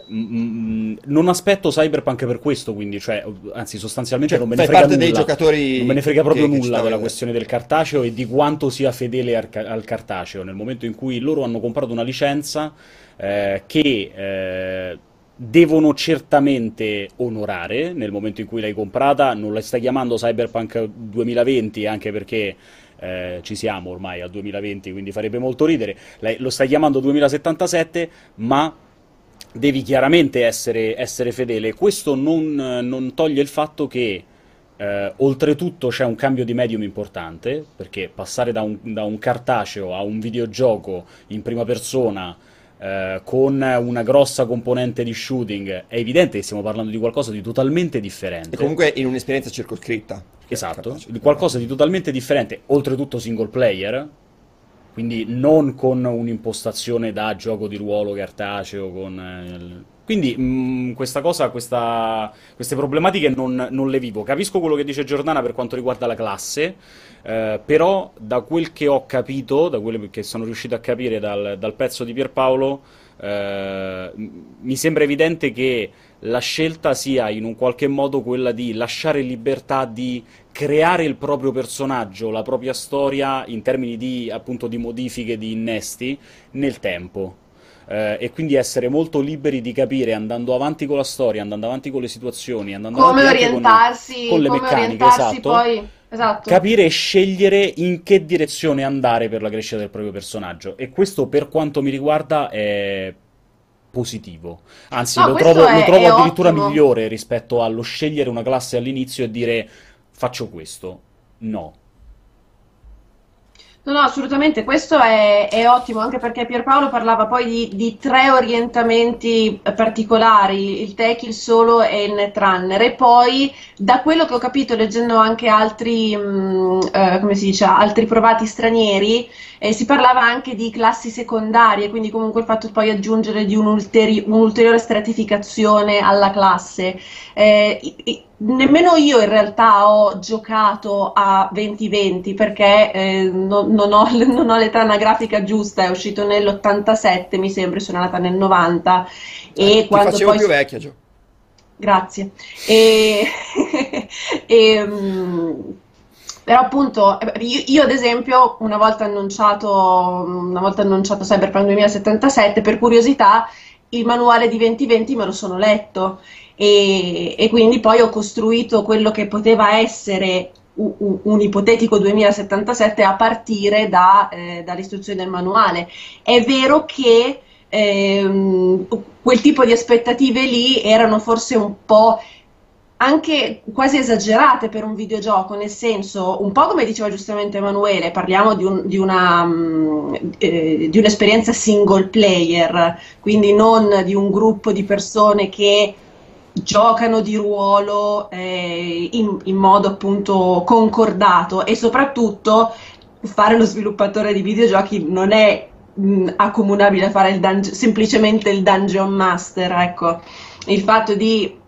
Non aspetto Cyberpunk per questo, quindi, cioè, anzi, sostanzialmente non me ne frega nulla. Dei giocatori non me ne frega proprio nulla della questione del cartaceo e di quanto sia fedele al cartaceo, nel momento in cui loro hanno comprato una licenza che devono certamente onorare. Nel momento in cui l'hai comprata non la stai chiamando Cyberpunk 2020, anche perché ci siamo ormai al 2020, quindi farebbe molto ridere. Lo stai chiamando 2077, ma devi chiaramente essere fedele. Questo non toglie il fatto che oltretutto c'è un cambio di medium importante, perché passare da un cartaceo a un videogioco in prima persona con una grossa componente di shooting, è evidente che stiamo parlando di qualcosa di totalmente differente. E comunque in un'esperienza circoscritta. Esatto, di qualcosa di totalmente differente, oltretutto single player. Quindi non con un'impostazione da gioco di ruolo cartaceo, quindi queste problematiche non le vivo. Capisco quello che dice Giordana per quanto riguarda la classe, però da quel che ho capito, da quello che sono riuscito a capire dal pezzo di Pierpaolo, mi sembra evidente che la scelta sia in un qualche modo quella di lasciare libertà di creare il proprio personaggio, la propria storia in termini di, appunto, di modifiche, di innesti nel tempo. e quindi essere molto liberi di capire, andando avanti con la storia, andando avanti con le situazioni, andando come avanti orientarsi, con le meccaniche, esatto, poi, esatto, capire e scegliere in che direzione andare per la crescita del proprio personaggio, e questo per quanto mi riguarda è positivo, anzi lo trovo addirittura ottimo, migliore rispetto allo scegliere una classe all'inizio e dire faccio questo. No, assolutamente, questo è ottimo, anche perché Pierpaolo parlava poi di tre orientamenti particolari, il tech, il solo e il netrunner, e poi da quello che ho capito leggendo anche altri altri provati stranieri, si parlava anche di classi secondarie, quindi comunque il fatto poi aggiungere di un'ulteriore stratificazione alla classe. Nemmeno io in realtà ho giocato a 2020 perché non ho l'età anagrafica giusta, è uscito nell'87 mi sembra, sono nata nel 90 e quando facevo poi più vecchia, Gio. Grazie. Però appunto io ad esempio una volta annunciato Cyberpunk 2077, per curiosità il manuale di 2020 me lo sono letto, e quindi poi ho costruito quello che poteva essere un ipotetico 2077 a partire dall'istruzione del manuale. È vero che quel tipo di aspettative lì erano forse un po' anche quasi esagerate per un videogioco, nel senso, un po' come diceva giustamente Emanuele, parliamo di un'esperienza single player, quindi non di un gruppo di persone che giocano di ruolo in modo appunto concordato, e soprattutto fare lo sviluppatore di videogiochi non è accomunabile a fare semplicemente il dungeon master, ecco. Il fatto di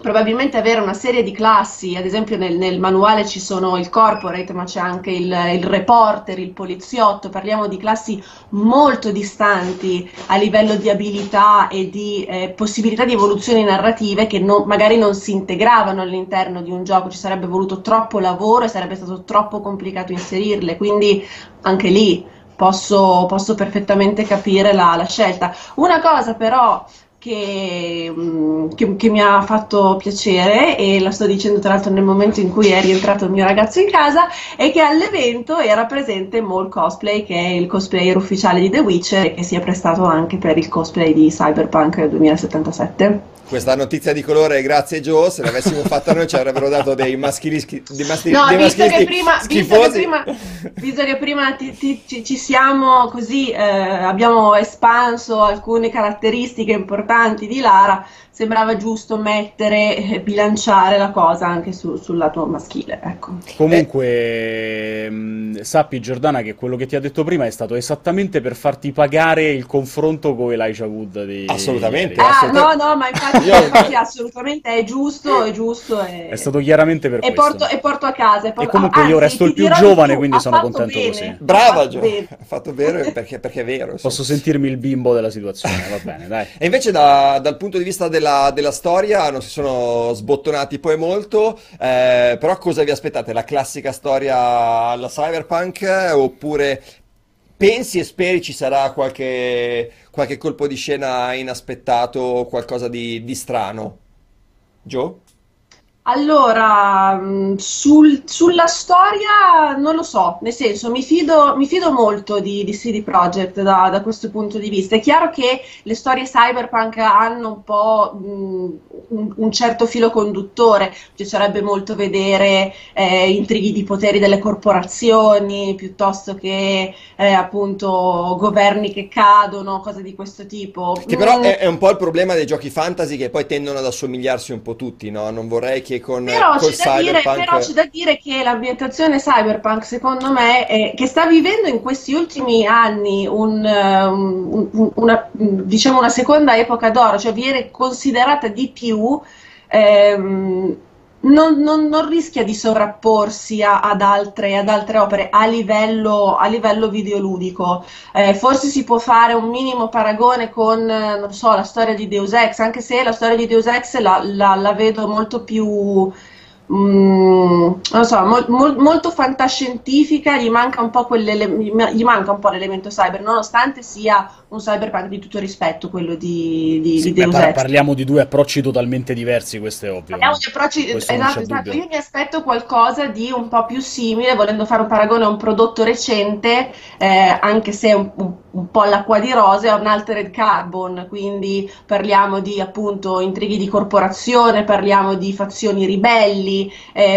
probabilmente avere una serie di classi, ad esempio nel manuale ci sono il corporate, ma c'è anche il reporter, il poliziotto, parliamo di classi molto distanti a livello di abilità e di possibilità di evoluzioni narrative che magari non si integravano all'interno di un gioco, ci sarebbe voluto troppo lavoro e sarebbe stato troppo complicato inserirle, quindi anche lì posso perfettamente capire la scelta. Una cosa però che mi ha fatto piacere, e la sto dicendo tra l'altro nel momento in cui è rientrato il mio ragazzo in casa, è che all'evento era presente Maul Cosplay, che è il cosplayer ufficiale di The Witcher e che si è prestato anche per il cosplay di Cyberpunk 2077. Questa notizia di colore, grazie Gio, se l'avessimo fatta noi ci avrebbero dato dei maschilisti schifosi. Visto che prima ci siamo così, abbiamo espanso alcune caratteristiche importanti di Lara, sembrava giusto bilanciare la cosa anche sul lato maschile, ecco. Comunque sappi Giordana che quello che ti ha detto prima è stato esattamente per farti pagare il confronto con Elijah Wood di... Assolutamente, assolutamente. No, ma infatti assolutamente è giusto è stato chiaramente per questo, e porto a casa e comunque io resto il più giovane, quindi sono contento bene. Così brava Gio, ha fatto bene perché è vero, insomma. Posso sentirmi il bimbo della situazione, va bene, dai. E invece dal punto di vista della storia non si sono sbottonati poi molto, però cosa vi aspettate? La classica storia alla Cyberpunk, oppure pensi e speri ci sarà qualche colpo di scena inaspettato, qualcosa di strano? Gio? Allora, sulla storia non lo so, nel senso mi fido molto di CD Projekt da questo punto di vista. È chiaro che le storie cyberpunk hanno un po' un certo filo conduttore, ci sarebbe molto vedere intrighi di poteri delle corporazioni, piuttosto che appunto governi che cadono, cose di questo tipo. Che però è un po' il problema dei giochi fantasy, che poi tendono ad assomigliarsi un po' tutti, no? Non vorrei che però c'è da dire che l'ambientazione cyberpunk, secondo me, che sta vivendo in questi ultimi anni una seconda epoca d'oro, cioè viene considerata di più, non rischia di sovrapporsi ad altre opere a livello videoludico. Forse si può fare un minimo paragone con, non so, la storia di Deus Ex, anche se la storia di Deus Ex la vedo molto più non so, molto fantascientifica, gli manca un po' l'elemento cyber, nonostante sia un cyberpunk di tutto rispetto, quello di sì, Deus Ex. Parliamo di due approcci totalmente diversi, questo è ovvio. Parliamo di approcci, esatto. Io mi aspetto qualcosa di un po' più simile, volendo fare un paragone a un prodotto recente, anche se un po' l'acqua di rose, è un Altered Carbon, quindi parliamo di appunto intrighi di corporazione, parliamo di fazioni ribelli,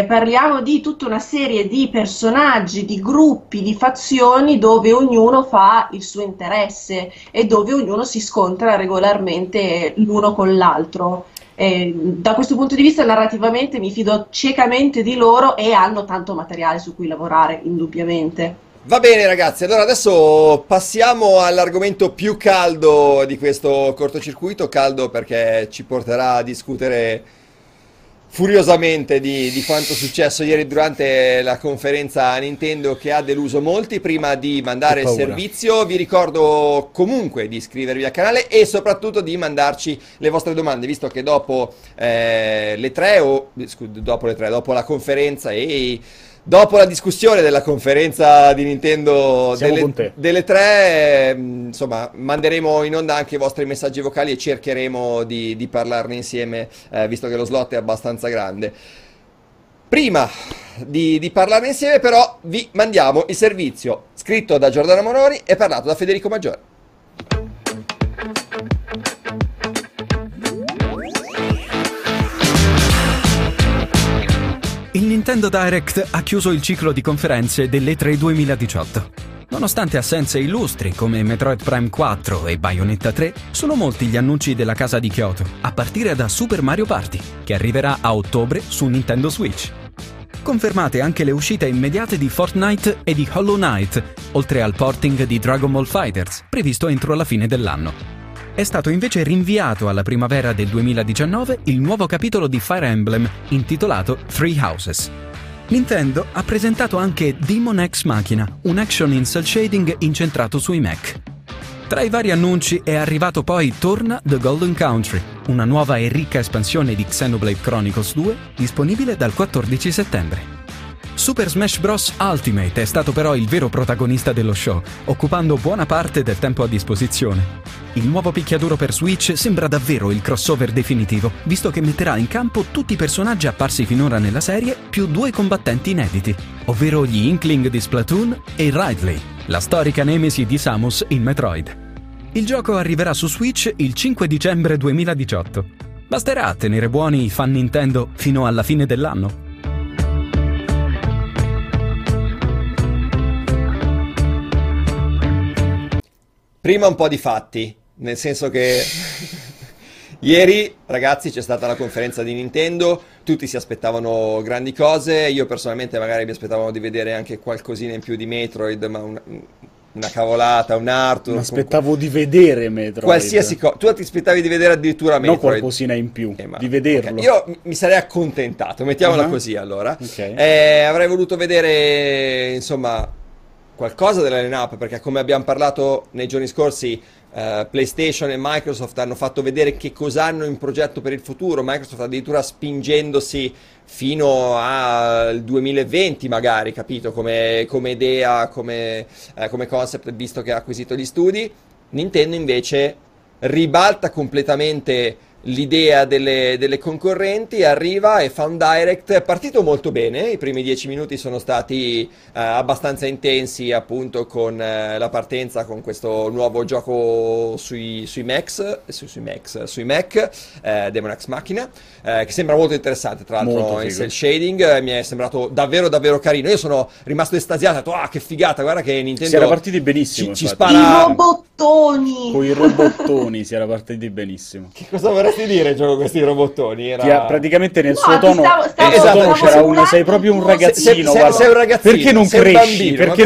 parliamo di tutta una serie di personaggi, di gruppi, di fazioni dove ognuno fa il suo interesse e dove ognuno si scontra regolarmente l'uno con l'altro. Da questo punto di vista narrativamente mi fido ciecamente di loro e hanno tanto materiale su cui lavorare, indubbiamente. Va bene ragazzi, allora adesso passiamo all'argomento più caldo di questo cortocircuito, caldo perché ci porterà a discutere furiosamente di quanto successo ieri durante la conferenza Nintendo, che ha deluso molti. Prima di mandare il servizio vi ricordo comunque di iscrivervi al canale e soprattutto di mandarci le vostre domande, visto che dopo dopo la conferenza e dopo la discussione della conferenza di Nintendo delle tre, insomma, manderemo in onda anche i vostri messaggi vocali e cercheremo di parlarne insieme, visto che lo slot è abbastanza grande. Prima di parlarne insieme però vi mandiamo il servizio scritto da Giordana Moroni e parlato da Federico Maggiore. Il Nintendo Direct ha chiuso il ciclo di conferenze dell'E3 2018. Nonostante assenze illustri come Metroid Prime 4 e Bayonetta 3, sono molti gli annunci della casa di Kyoto, a partire da Super Mario Party, che arriverà a ottobre su Nintendo Switch. Confermate anche le uscite immediate di Fortnite e di Hollow Knight, oltre al porting di Dragon Ball FighterZ, previsto entro la fine dell'anno. È stato invece rinviato alla primavera del 2019 il nuovo capitolo di Fire Emblem, intitolato Three Houses. Nintendo ha presentato anche Daemon X Machina, un action in cel shading incentrato sui mech. Tra i vari annunci è arrivato poi Torna The Golden Country, una nuova e ricca espansione di Xenoblade Chronicles 2, disponibile dal 14 settembre. Super Smash Bros. Ultimate è stato però il vero protagonista dello show, occupando buona parte del tempo a disposizione. Il nuovo picchiaduro per Switch sembra davvero il crossover definitivo, visto che metterà in campo tutti i personaggi apparsi finora nella serie, più due combattenti inediti, ovvero gli Inkling di Splatoon e Ridley, la storica nemesi di Samus in Metroid. Il gioco arriverà su Switch il 5 dicembre 2018. Basterà a tenere buoni i fan Nintendo fino alla fine dell'anno. Prima un po' di fatti, nel senso che ieri, ragazzi, c'è stata la conferenza di Nintendo, tutti si aspettavano grandi cose, io personalmente magari mi aspettavo di vedere anche qualcosina in più di Metroid, ma una cavolata, un Arthur... Mi aspettavo di vedere Metroid. Qualsiasi cosa. Tu ti aspettavi di vedere addirittura Metroid. No, qualcosina in più, di vederlo. Okay. Io mi sarei accontentato, mettiamola così allora. Okay. Avrei voluto vedere, insomma... qualcosa della lineup, perché come abbiamo parlato nei giorni scorsi, PlayStation e Microsoft hanno fatto vedere che cosa hanno in progetto per il futuro, Microsoft addirittura spingendosi fino al 2020 magari, capito, come idea, come concept, visto che ha acquisito gli studi. Nintendo invece ribalta completamente l'idea delle concorrenti, arriva e fa un direct, è partito molto bene, i primi 10 minuti sono stati abbastanza intensi, appunto con la partenza con questo nuovo gioco sui mech, Daemon X Machina, che sembra molto interessante, tra l'altro il cel shading mi è sembrato davvero carino, io sono rimasto estasiato, ho detto ah che figata, guarda che Nintendo si era partiti benissimo, ci spara con i robottoni si era partiti benissimo. Che cosa vorrei dire, gioco questi robottoni era... praticamente nel suo tono, tono c'era uno, sei proprio un ragazzino, sei un ragazzino, perché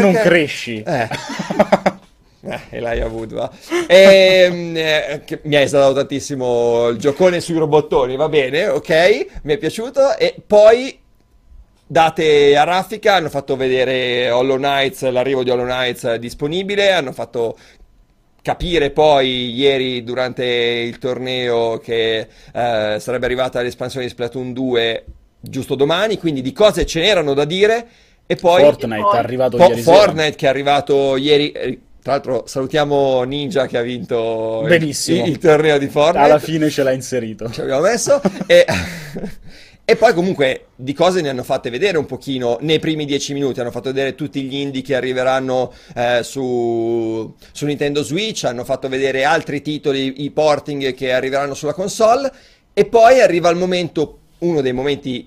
non cresci, e l'hai avuto, va? Che mi ha esadato tantissimo il giocone sui robottoni, va bene, ok, mi è piaciuto. E poi date a raffica, hanno fatto vedere Hollow Knight, l'arrivo di Hollow Knight disponibile, hanno fatto capire poi ieri durante il torneo che sarebbe arrivata l'espansione di Splatoon 2 giusto domani, quindi di cose ce n'erano da dire. E poi Fortnite è arrivato ieri sera. Fortnite che è arrivato ieri. Tra l'altro salutiamo Ninja che ha vinto il torneo di Fortnite. Alla fine ce l'ha inserito. Ce l'abbiamo messo. E poi comunque di cose ne hanno fatte vedere un pochino, nei primi 10 minuti hanno fatto vedere tutti gli indie che arriveranno su Nintendo Switch, hanno fatto vedere altri titoli, i porting che arriveranno sulla console, e poi arriva il momento, uno dei momenti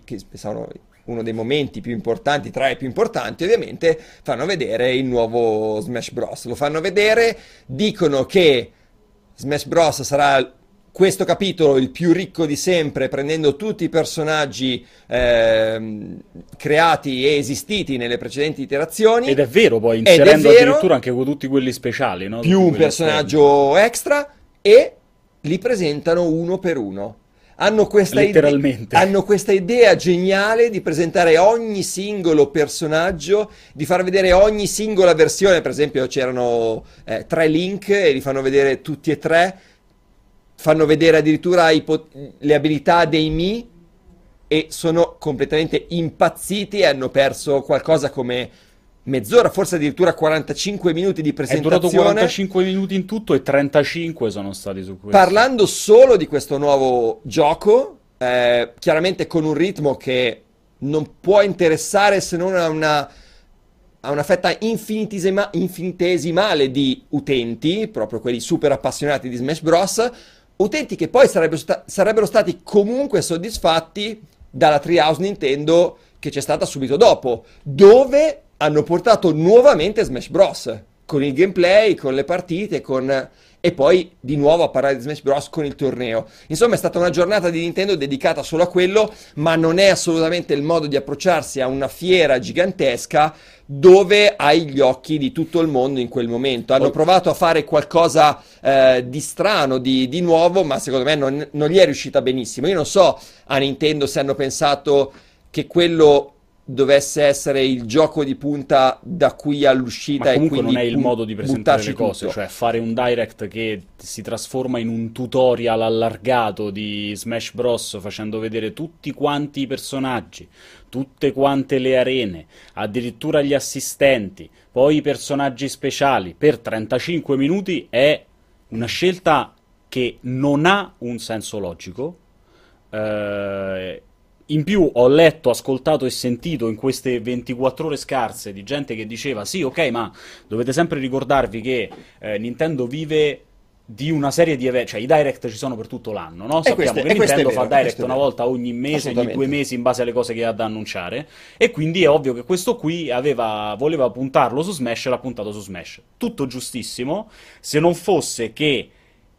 più importanti, tra i più importanti ovviamente, fanno vedere il nuovo Smash Bros. Lo fanno vedere, dicono che Smash Bros. Sarà questo capitolo il più ricco di sempre, prendendo tutti i personaggi creati e esistiti nelle precedenti iterazioni. Ed è vero, poi inserendo addirittura anche con tutti quelli speciali, no? Più un personaggio extra, e li presentano uno per uno. Hanno questa idea geniale di presentare ogni singolo personaggio, di far vedere ogni singola versione. Per esempio c'erano 3 Link e li fanno vedere tutti e 3. Fanno vedere addirittura le abilità dei Mii, e sono completamente impazziti e hanno perso qualcosa come mezz'ora, forse addirittura 45 minuti di presentazione. È durato 45 minuti in tutto e 35 sono stati su questo. Parlando solo di questo nuovo gioco, chiaramente con un ritmo che non può interessare se non a una fetta infinitesimale di utenti, proprio quelli super appassionati di Smash Bros., utenti che poi sarebbero stati comunque soddisfatti dalla Treehouse Nintendo che c'è stata subito dopo, dove hanno portato nuovamente Smash Bros. Con il gameplay, con le partite, e poi di nuovo a parlare di Smash Bros. Con il torneo. Insomma, è stata una giornata di Nintendo dedicata solo a quello, ma non è assolutamente il modo di approcciarsi a una fiera gigantesca dove hai gli occhi di tutto il mondo in quel momento. Hanno provato a fare qualcosa di strano, di nuovo, ma secondo me non gli è riuscita benissimo. Io non so a Nintendo se hanno pensato che quello dovesse essere il gioco di punta da qui all'uscita, ma comunque e quindi non è il modo di presentare le cose, tutto. Cioè fare un direct che si trasforma in un tutorial allargato di Smash Bros, facendo vedere tutti quanti i personaggi, tutte quante le arene, addirittura gli assistenti, poi i personaggi speciali per 35 minuti è una scelta che non ha un senso logico. In più ho letto, ascoltato e sentito in queste 24 ore scarse di gente che diceva sì, ok, ma dovete sempre ricordarvi che Nintendo vive di una serie di eventi, cioè i direct ci sono per tutto l'anno, no? Sappiamo che Nintendo fa direct una volta ogni mese, ogni 2 mesi in base alle cose che ha da annunciare, e quindi è ovvio che questo qui voleva puntarlo su Smash e l'ha puntato su Smash. Tutto giustissimo, se non fosse che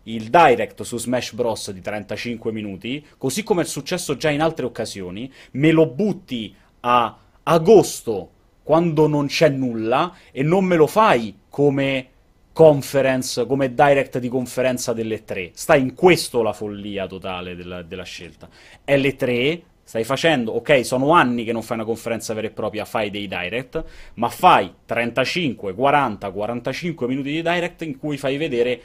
il direct su Smash Bros di 35 minuti, così come è successo già in altre occasioni, me lo butti a agosto quando non c'è nulla e non me lo fai come conference, come direct di conferenza delle 3. Sta in questo la follia totale della scelta. È le 3, stai facendo, ok, sono anni che non fai una conferenza vera e propria, fai dei direct, ma fai 35, 40, 45 minuti di direct in cui fai vedere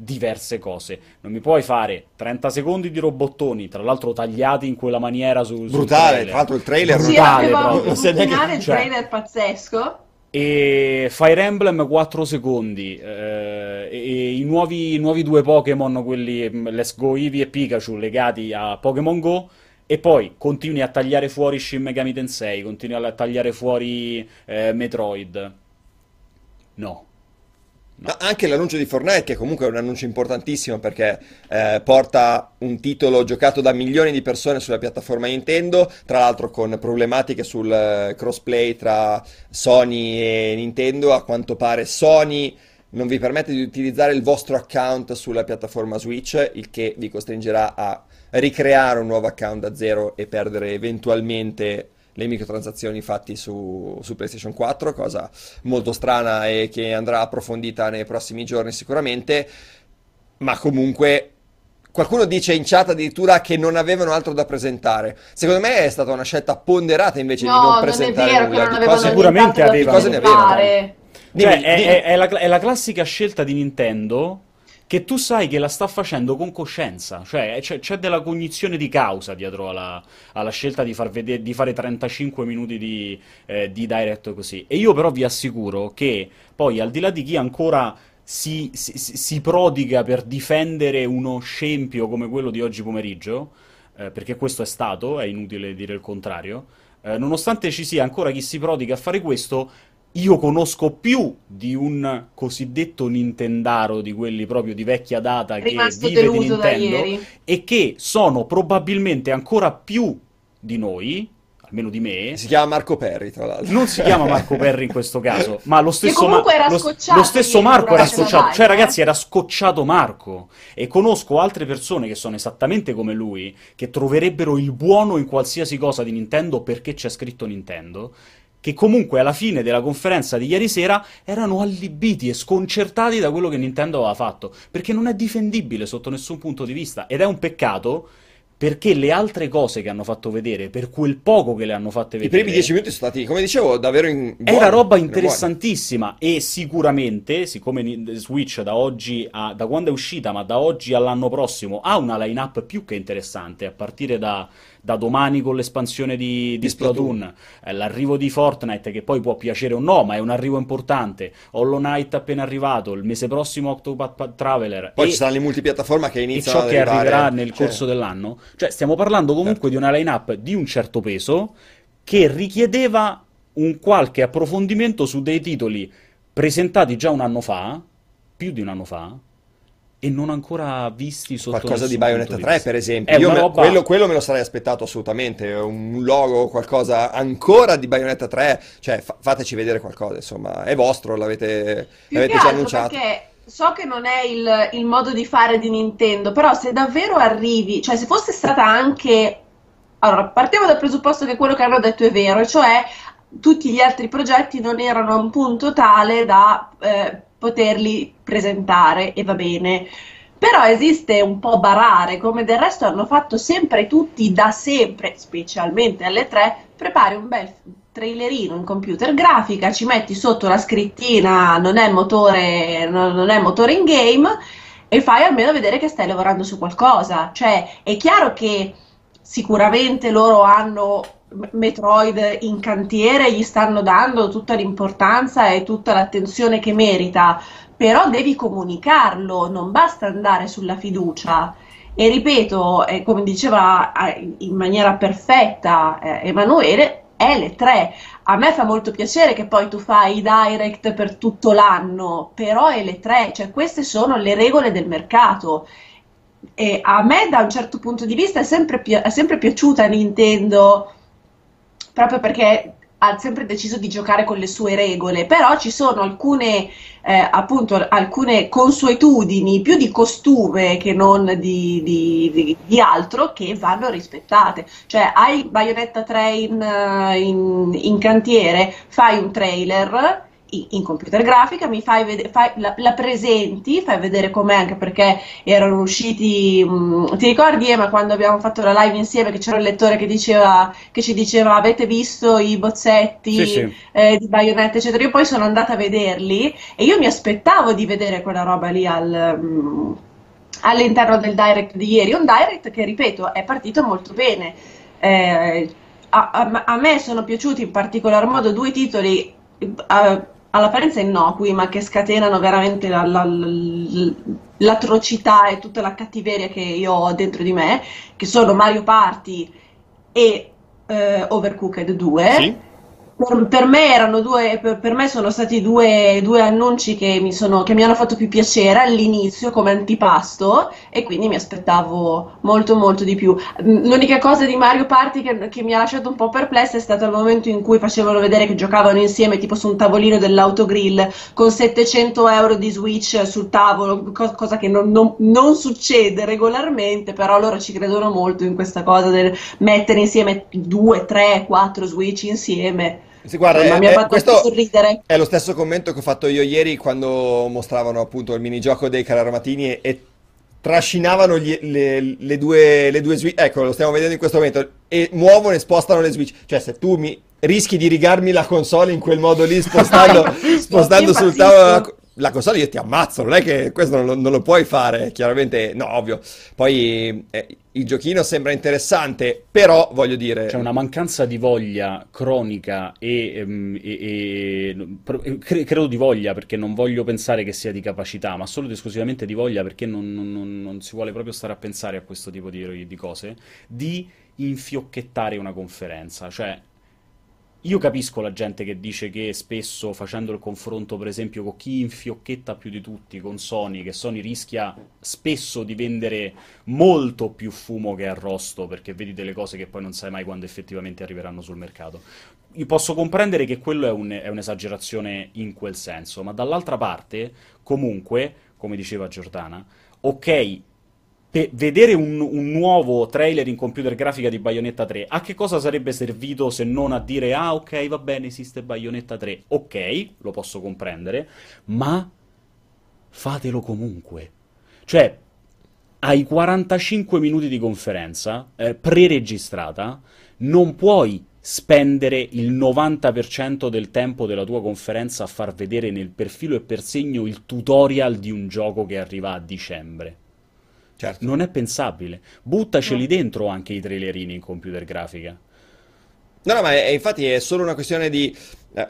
diverse cose. Non mi puoi fare 30 secondi di robottoni, tra l'altro tagliati in quella maniera sul brutale, tra l'altro il trailer brutale, sì, il trailer pazzesco, e Fire Emblem 4 secondi, e i nuovi 2 Pokémon, quelli Let's Go Eevee e Pikachu, legati a Pokémon Go. E poi continui a tagliare fuori Shin Megami Tensei, continui a tagliare fuori Metroid. No. Anche l'annuncio di Fortnite, che comunque è un annuncio importantissimo perché porta un titolo giocato da milioni di persone sulla piattaforma Nintendo, tra l'altro con problematiche sul crossplay tra Sony e Nintendo. A quanto pare Sony non vi permette di utilizzare il vostro account sulla piattaforma Switch, il che vi costringerà a ricreare un nuovo account da zero e perdere eventualmente le microtransazioni fatti su PlayStation 4, cosa molto strana e che andrà approfondita nei prossimi giorni sicuramente. Ma comunque qualcuno dice in chat addirittura che non avevano altro da presentare. Secondo me è stata una scelta ponderata invece di non presentare nulla. Sicuramente avevano. Cioè, è la classica scelta di Nintendo che tu sai che la sta facendo con coscienza, cioè c'è della cognizione di causa dietro alla scelta di fare 35 minuti di direct così. E io però vi assicuro che poi, al di là di chi ancora si prodiga per difendere uno scempio come quello di oggi pomeriggio, perché questo è stato, è inutile dire il contrario, nonostante ci sia ancora chi si prodiga a fare questo, io conosco più di un cosiddetto nintendaro, di quelli proprio di vecchia data, che vive di Nintendo e che sono probabilmente ancora più di noi, almeno di me. Si chiama Marco Perri, tra l'altro. Non si chiama Marco Perri in questo caso, ma lo stesso Marco era scocciato. Lo stesso Marco era scocciato, cioè ragazzi, era scocciato Marco. E conosco altre persone che sono esattamente come lui, che troverebbero il buono in qualsiasi cosa di Nintendo perché c'è scritto Nintendo, che comunque alla fine della conferenza di ieri sera erano allibiti e sconcertati da quello che Nintendo aveva fatto, perché non è difendibile sotto nessun punto di vista, ed è un peccato, perché le altre cose che hanno fatto vedere, per quel poco che le hanno fatte vedere, i primi 10 minuti sono stati, come dicevo, davvero era roba interessantissima, e sicuramente, siccome Switch da quando è uscita, ma da oggi all'anno prossimo, ha una line-up più che interessante, a partire da domani con l'espansione di Splatoon, l'arrivo di Fortnite, che poi può piacere o no, ma è un arrivo importante, Hollow Knight appena arrivato, il mese prossimo Octopath Traveler, poi ci saranno le multipiattaforma che iniziano, e ciò che arriverà nel corso dell'anno. Cioè stiamo parlando comunque di una line-up di un certo peso, che richiedeva un qualche approfondimento su dei titoli presentati già un anno fa, più di un anno fa, e non ancora visti sotto qualcosa di Bayonetta 3, per esempio. Io quello me lo sarei aspettato assolutamente, un logo, qualcosa ancora di Bayonetta 3, cioè fateci vedere qualcosa, insomma, è vostro, l'avete già annunciato. Perché so che non è il modo di fare di Nintendo, però se davvero arrivi, cioè se fosse stata anche... Allora, partiamo dal presupposto che quello che hanno detto è vero, cioè tutti gli altri progetti non erano a un punto tale da... poterli presentare, e va bene, però esiste un po' barare, come del resto hanno fatto sempre tutti da sempre, specialmente alle 3, prepari un bel trailerino in computer grafica, ci metti sotto la scrittina non è motore in game, e fai almeno vedere che stai lavorando su qualcosa. Cioè è chiaro che sicuramente loro hanno Metroid in cantiere, gli stanno dando tutta l'importanza e tutta l'attenzione che merita, però devi comunicarlo, non basta andare sulla fiducia. E ripeto, come diceva in maniera perfetta Emanuele, è le 3. A me fa molto piacere che poi tu fai i direct per tutto l'anno, però è le 3, cioè queste sono le regole del mercato. E a me da un certo punto di vista è sempre piaciuta Nintendo, proprio perché ha sempre deciso di giocare con le sue regole, però ci sono alcune consuetudini più di costume che non di altro, che vanno rispettate. Cioè hai Bayonetta 3 in cantiere, fai un trailer in computer grafica, la presenti, fai vedere com'è, anche perché erano usciti, ti ricordi Emma quando abbiamo fatto la live insieme, che c'era un lettore che ci diceva avete visto i bozzetti di Bayonetta eccetera? Io poi sono andata a vederli e io mi aspettavo di vedere quella roba lì all'interno del direct di ieri, un direct che, ripeto, è partito molto bene. A me sono piaciuti in particolar modo due titoli all'apparenza innocui, ma che scatenano veramente l'atrocità e tutta la cattiveria che io ho dentro di me, che sono Mario Party e Overcooked 2. Sì. Per me sono stati due annunci che mi hanno fatto più piacere all'inizio come antipasto, e quindi mi aspettavo molto molto di più. L'unica cosa di Mario Party che mi ha lasciato un po' perplessa è stato il momento in cui facevano vedere che giocavano insieme tipo su un tavolino dell'autogrill con 700 euro di Switch sul tavolo, cosa che non succede regolarmente, però loro ci credono molto in questa cosa del mettere insieme 2, 3, 4 Switch insieme. Sì, guarda, mi ha fatto sorridere. È lo stesso commento che ho fatto io ieri quando mostravano appunto il minigioco dei carromatini e trascinavano le due Switch. Ecco, lo stiamo vedendo in questo momento, e muovono e spostano le Switch. Cioè se tu rischi di rigarmi la console in quel modo lì, spostando sul tavolo la console io ti ammazzo, non è che questo non lo puoi fare, chiaramente, no, ovvio. Poi il giochino sembra interessante, però voglio dire... C'è una mancanza di voglia cronica credo di voglia, perché non voglio pensare che sia di capacità, ma solo ed esclusivamente di voglia, perché non si vuole proprio stare a pensare a questo tipo di cose, di infiocchettare una conferenza, cioè... Io capisco la gente che dice che spesso, facendo il confronto per esempio con chi infiocchetta più di tutti, con Sony, che Sony rischia spesso di vendere molto più fumo che arrosto, perché vedi delle cose che poi non sai mai quando effettivamente arriveranno sul mercato. Io posso comprendere che quello è un'esagerazione in quel senso, ma dall'altra parte, comunque, come diceva Giordana, ok... vedere un nuovo trailer in computer grafica di Bayonetta 3 a che cosa sarebbe servito se non a dire ah ok va bene esiste Bayonetta 3, ok lo posso comprendere, ma fatelo comunque, cioè hai 45 minuti di conferenza preregistrata, non puoi spendere il 90% del tempo della tua conferenza a far vedere nel perfilo e per segno il tutorial di un gioco che arriva a dicembre. Certo. Non è pensabile. Buttaceli dentro anche i trailerini in computer grafica. No, ma infatti è solo una questione di...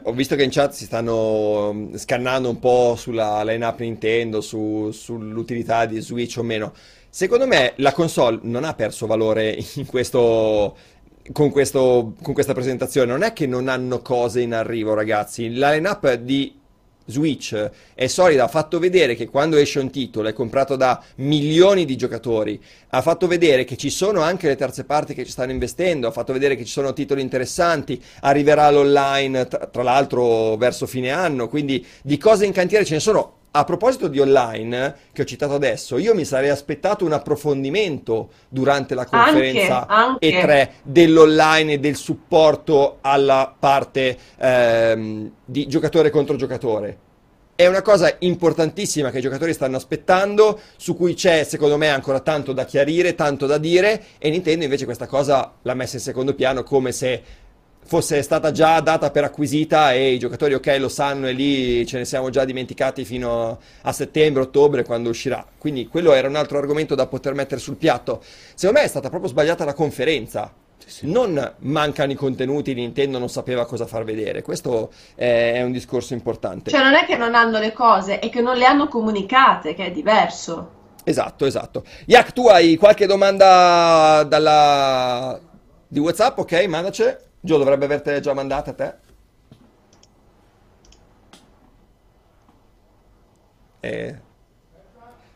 ho visto che in chat si stanno scannando un po' sulla line-up Nintendo, sull'utilità di Switch o meno. Secondo me la console non ha perso valore in questo... con questa presentazione. Non è che non hanno cose in arrivo, ragazzi. La line-up di... Switch è solida, ha fatto vedere che quando esce un titolo è comprato da milioni di giocatori, ha fatto vedere che ci sono anche le terze parti che ci stanno investendo, ha fatto vedere che ci sono titoli interessanti, arriverà l'online tra l'altro verso fine anno, quindi di cose in cantiere ce ne sono. A proposito di online, che ho citato adesso, io mi sarei aspettato un approfondimento durante la conferenza E3 dell'online e del supporto alla parte di giocatore contro giocatore. È una cosa importantissima che i giocatori stanno aspettando, su cui c'è, secondo me, ancora tanto da chiarire, tanto da dire, e Nintendo invece questa cosa l'ha messa in secondo piano, come se fosse stata già data per acquisita e i giocatori ok lo sanno e lì ce ne siamo già dimenticati fino a settembre, ottobre, quando uscirà. Quindi quello era un altro argomento da poter mettere sul piatto. Secondo me è stata proprio sbagliata la conferenza. Sì. Non mancano i contenuti, Nintendo non sapeva cosa far vedere. Questo è un discorso importante. Cioè non è che non hanno le cose, è che non le hanno comunicate, che è diverso. Esatto. Yak, tu hai qualche domanda di WhatsApp? Ok, mandaci. Gio dovrebbe avertele già mandate a te. E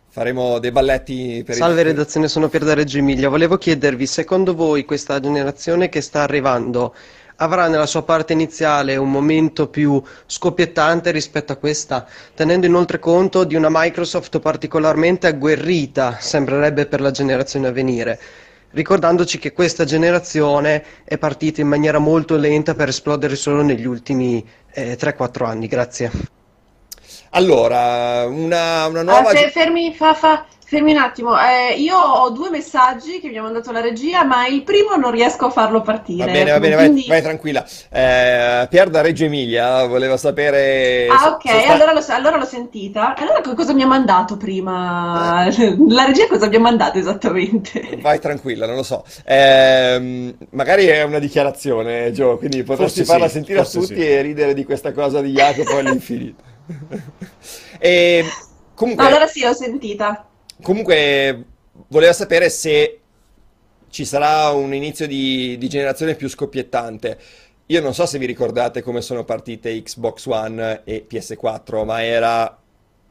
faremo dei balletti per... Salve redazione, sono Pier da Reggio Emilia. Volevo chiedervi, secondo voi questa generazione che sta arrivando avrà nella sua parte iniziale un momento più scoppiettante rispetto a questa, tenendo inoltre conto di una Microsoft particolarmente agguerrita, sembrerebbe, per la generazione a venire? Ricordandoci che questa generazione è partita in maniera molto lenta per esplodere solo negli ultimi 3-4 anni. Grazie. Allora, una nuova... Fermi un attimo, io ho due messaggi che mi ha mandato la regia, ma il primo non riesco a farlo partire. Va bene, quindi... vai tranquilla. Pier da Reggio Emilia voleva sapere... Ah, ok, allora l'ho sentita. Allora cosa mi ha mandato prima? La regia cosa mi ha mandato esattamente? Vai tranquilla, non lo so. Magari è una dichiarazione, Gio, quindi potresti farla sentire a tutti e ridere di questa cosa di Jacopo all'infinito. Comunque... Allora sì, l'ho sentita. Comunque voleva sapere se ci sarà un inizio di generazione più scoppiettante. Io non so se vi ricordate come sono partite Xbox One e PS4, ma era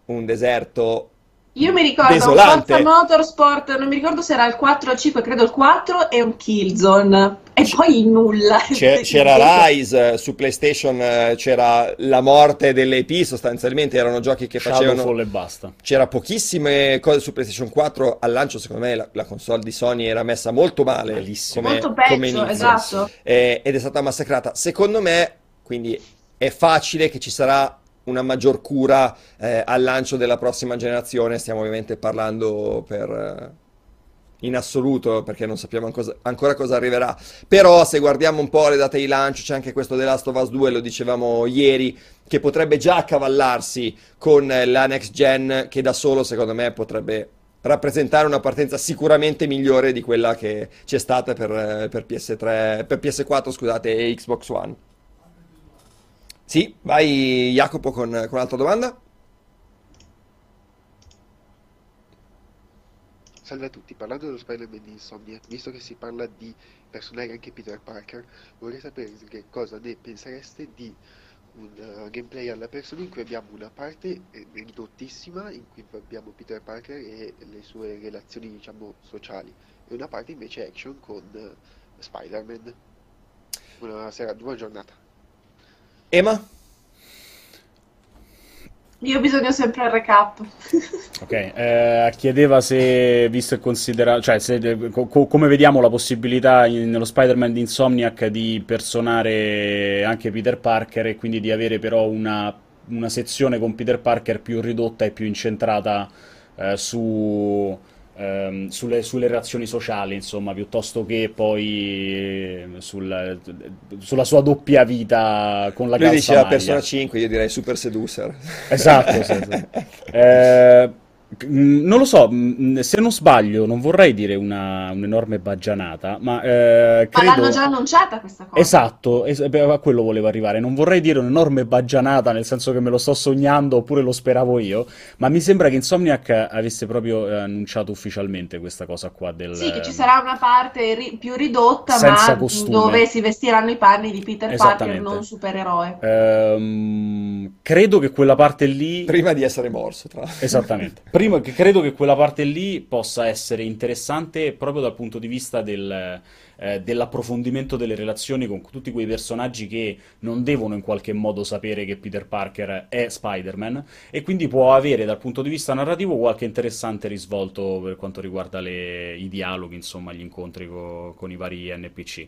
un deserto desolante. Forza Motorsport, non mi ricordo se era il 4 o 5, credo il 4, e un Killzone. E poi nulla. C'era Rise, su PlayStation c'era la morte delle IP, sostanzialmente erano giochi che Shadowfall e basta. C'era pochissime cose su PlayStation 4 al lancio, secondo me la console di Sony era messa molto male, molto peggio, esatto. Ed è stata massacrata. Secondo me, quindi, è facile che ci sarà una maggior cura al lancio della prossima generazione, stiamo ovviamente parlando per... in assoluto, perché non sappiamo ancora cosa arriverà. Però se guardiamo un po' le date di lancio, c'è anche questo The Last of Us 2, lo dicevamo ieri, che potrebbe già accavallarsi con la next gen, che da solo secondo me potrebbe rappresentare una partenza sicuramente migliore di quella che c'è stata per PS3, per PS4 scusate, e Xbox One. Sì, vai Jacopo con un'altra domanda. Salve a tutti, parlando dello Spider-Man di Insomniac, visto che si parla di personaggi anche Peter Parker, vorrei sapere che cosa ne pensereste di un gameplay alla persona in cui abbiamo una parte ridottissima in cui abbiamo Peter Parker e le sue relazioni, diciamo, sociali, e una parte invece action con Spider-Man. Una sera, buona giornata. Emma? Io ho bisogno sempre del recap. Ok, chiedeva se, visto e considerato, cioè se, come vediamo la possibilità nello Spider-Man di Insomniac di personare anche Peter Parker e quindi di avere però una sezione con Peter Parker più ridotta e più incentrata sulle reazioni sociali, insomma, piuttosto che poi sulla sua doppia vita con la calzamaglia. Lui dice la Persona 5, io direi Super Seducer. Esatto, sì, sì. Non lo so, se non sbaglio, non vorrei dire un'enorme baggianata, ma credo... Ma l'hanno già annunciata questa cosa. Esatto, a quello volevo arrivare. Non vorrei dire un'enorme baggianata, nel senso che me lo sto sognando oppure lo speravo io, ma mi sembra che Insomniac avesse proprio annunciato ufficialmente questa cosa qua del... Sì, che ci sarà una parte più ridotta, senza ma costume, dove si vestiranno i panni di Peter Parker, non supereroe. Credo che quella parte lì... Prima di essere morso, tra l'altro. Esattamente. Credo che quella parte lì possa essere interessante proprio dal punto di vista dell'approfondimento delle relazioni con tutti quei personaggi che non devono in qualche modo sapere che Peter Parker è Spider-Man, e quindi può avere dal punto di vista narrativo qualche interessante risvolto per quanto riguarda i dialoghi, insomma, gli incontri con i vari NPC.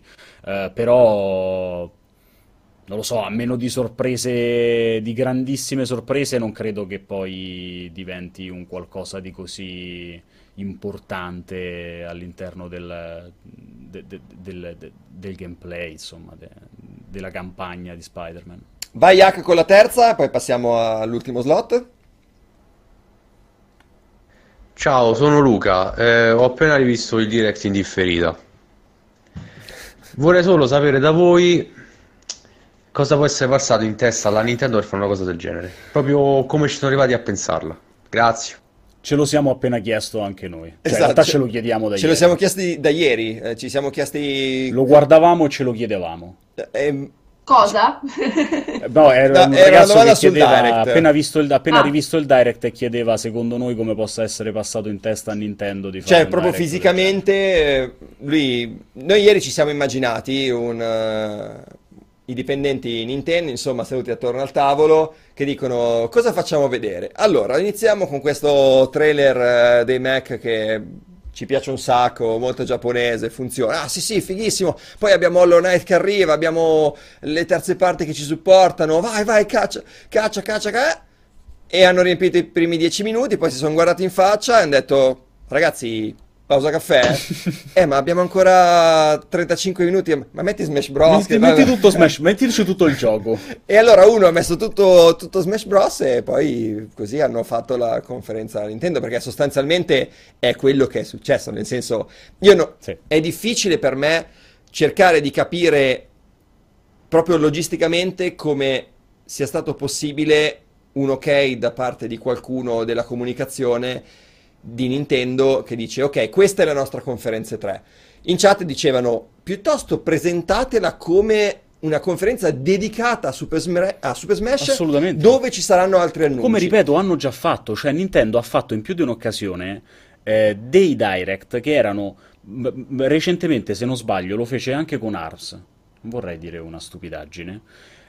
Però... non lo so, a meno di sorprese, di grandissime sorprese, non credo che poi diventi un qualcosa di così importante all'interno del gameplay, insomma, della campagna di Spider-Man. Vai Jack con la terza, poi passiamo all'ultimo slot. Ciao, sono Luca, ho appena rivisto il direct in differita. Vorrei solo sapere da voi... cosa può essere passato in testa alla Nintendo per fare una cosa del genere? Proprio come ci sono arrivati a pensarla. Grazie. Ce lo siamo appena chiesto anche noi. Cioè, esatto, in realtà ce lo chiediamo da ieri. Ce lo siamo chiesti da ieri. Ci siamo chiesti... Lo guardavamo e ce lo chiedevamo. Cosa? No, era una domanda sul direct. Appena rivisto il direct e chiedeva, secondo noi, come possa essere passato in testa a Nintendo di fare. Cioè, proprio fisicamente, noi ieri ci siamo immaginati i dipendenti Nintendo, insomma, seduti attorno al tavolo, che dicono: cosa facciamo vedere? Allora, iniziamo con questo trailer dei Mac che ci piace un sacco, molto giapponese, funziona. Ah, sì, sì, fighissimo. Poi abbiamo Hollow Knight che arriva, abbiamo le terze parti che ci supportano. Vai, vai, caccia, caccia, caccia, caccia. E hanno riempito i primi 10 minuti, poi si sono guardati in faccia e hanno detto: ragazzi... pausa caffè? Ma abbiamo ancora 35 minuti, ma metti Smash Bros. Mettici tutto il gioco. E allora uno ha messo tutto Smash Bros. E poi così hanno fatto la conferenza Nintendo, perché sostanzialmente è quello che è successo, nel senso, è difficile per me cercare di capire proprio logisticamente come sia stato possibile un ok da parte di qualcuno della comunicazione di Nintendo che dice: ok, questa è la nostra conferenza 3. In chat dicevano: piuttosto presentatela come una conferenza dedicata a Super Smash, dove ci saranno altri annunci. Come ripeto, hanno già fatto, cioè Nintendo ha fatto in più di un'occasione dei direct che erano recentemente, se non sbaglio, lo fece anche con Arms. Non vorrei dire una stupidaggine,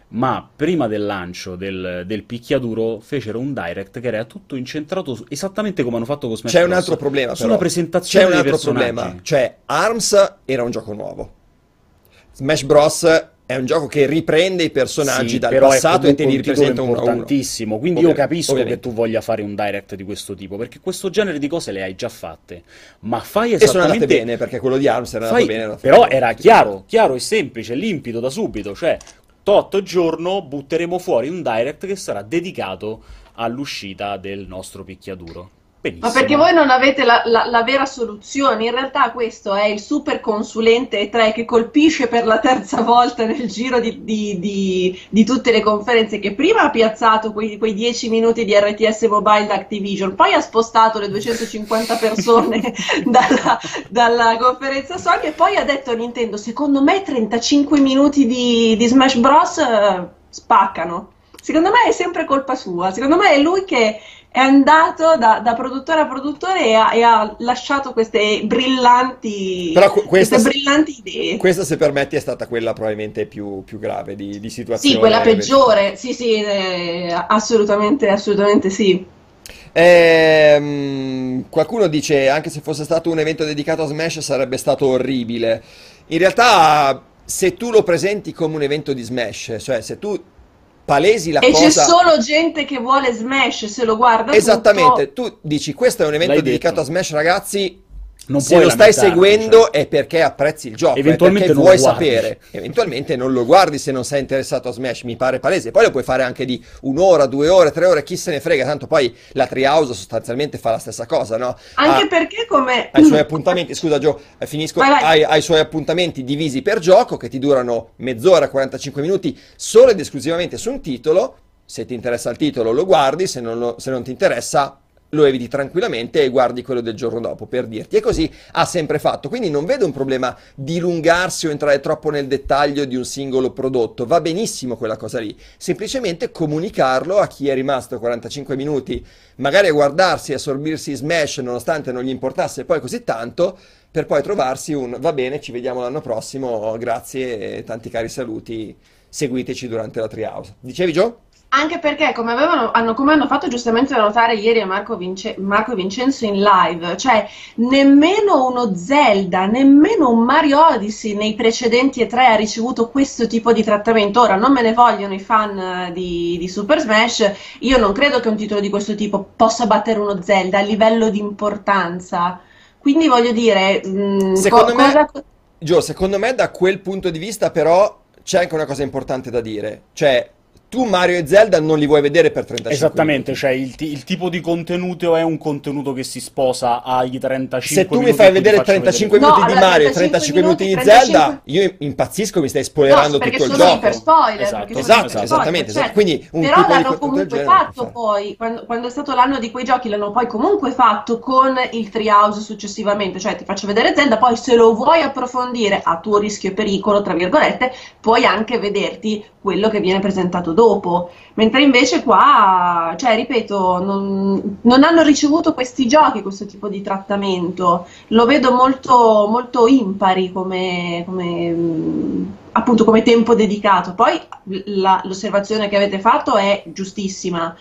ma prima del lancio del picchiaduro fecero un direct che era tutto incentrato esattamente come hanno fatto con Smash Bros. C'è un altro problema, però. Sulla presentazione dei personaggi. C'è un altro problema, cioè ARMS era un gioco nuovo. Smash Bros è un gioco che riprende i personaggi dal passato e te li ripresenta uno a uno. Tantissimo, quindi ovviamente, io capisco che tu voglia fare un direct di questo tipo, perché questo genere di cose le hai già fatte, ma fai esattamente... E sono andate bene, perché quello di Arms era andato bene. Però era chiaro e semplice, limpido da subito, cioè tot giorno butteremo fuori un direct che sarà dedicato all'uscita del nostro picchiaduro. Benissimo. Ma perché voi non avete la vera soluzione? In realtà questo è il super consulente E3 che colpisce per la terza volta nel giro di tutte le conferenze, che prima ha piazzato quei 10 minuti di RTS Mobile da Activision, poi ha spostato le 250 persone dalla conferenza Sony, e poi ha detto a Nintendo: secondo me 35 minuti di Smash Bros. Spaccano. Secondo me è sempre colpa sua, secondo me è lui che è andato da produttore a produttore e ha lasciato queste brillanti, brillanti idee. Questa, se permetti, è stata quella probabilmente più grave di situazione. Sì, quella peggiore, assolutamente sì. Qualcuno dice: anche se fosse stato un evento dedicato a Smash sarebbe stato orribile. In realtà, se tu lo presenti come un evento di Smash, cioè se tu palesi la cosa... E c'è solo gente che vuole Smash, se lo guarda esattamente, tutto... tu dici: questo è un evento dedicato a Smash, ragazzi, non se lo stai seguendo, cioè, è perché apprezzi il gioco, eventualmente perché vuoi sapere, eventualmente non lo guardi se non sei interessato a Smash, mi pare palese. Poi lo puoi fare anche di 1 ora, 2 ore, 3 ore, chi se ne frega, tanto poi la Treehouse sostanzialmente fa la stessa cosa, no? Anche perché come... ai suoi appuntamenti, scusa Gio, finisco, ai suoi appuntamenti divisi per gioco che ti durano mezz'ora, 45 minuti solo ed esclusivamente su un titolo. Se ti interessa il titolo lo guardi, se non ti interessa lo eviti tranquillamente e guardi quello del giorno dopo, per dirti. E così ha sempre fatto, quindi non vedo un problema dilungarsi o entrare troppo nel dettaglio di un singolo prodotto, va benissimo quella cosa lì, semplicemente comunicarlo a chi è rimasto 45 minuti magari a guardarsi e assorbirsi Smash nonostante non gli importasse poi così tanto, per poi trovarsi un va bene, ci vediamo l'anno prossimo, grazie e tanti cari saluti, seguiteci durante la Treehouse. Dicevi Gio? Anche perché, come hanno fatto giustamente da notare ieri a Marco e Vincenzo in live, cioè nemmeno uno Zelda, nemmeno un Mario Odyssey nei precedenti E3 ha ricevuto questo tipo di trattamento. Ora, non me ne vogliono i fan di Super Smash, io non credo che un titolo di questo tipo possa battere uno Zelda a livello di importanza. Quindi voglio dire... Gio, secondo me da quel punto di vista però c'è anche una cosa importante da dire, cioè... tu Mario e Zelda non li vuoi vedere per 35 minuti. Esattamente, cioè il tipo di contenuto è un contenuto che si sposa agli 35 minuti. Se tu mi fai vedere 35 minuti di Mario e 35 minuti di Zelda, io impazzisco, mi stai spoilerando tutto il gioco. Perché sono iper spoiler. Esatto, esattamente. Quindi un però l'hanno comunque fatto poi, quando è stato l'anno di quei giochi, l'hanno poi comunque fatto con il Treehouse successivamente, cioè ti faccio vedere Zelda, poi se lo vuoi approfondire a tuo rischio e pericolo, tra virgolette, puoi anche vederti quello che viene presentato dopo, mentre invece qua, cioè ripeto, non hanno ricevuto questi giochi questo tipo di trattamento, lo vedo molto, molto impari come tempo dedicato. Poi l'osservazione che avete fatto è giustissima,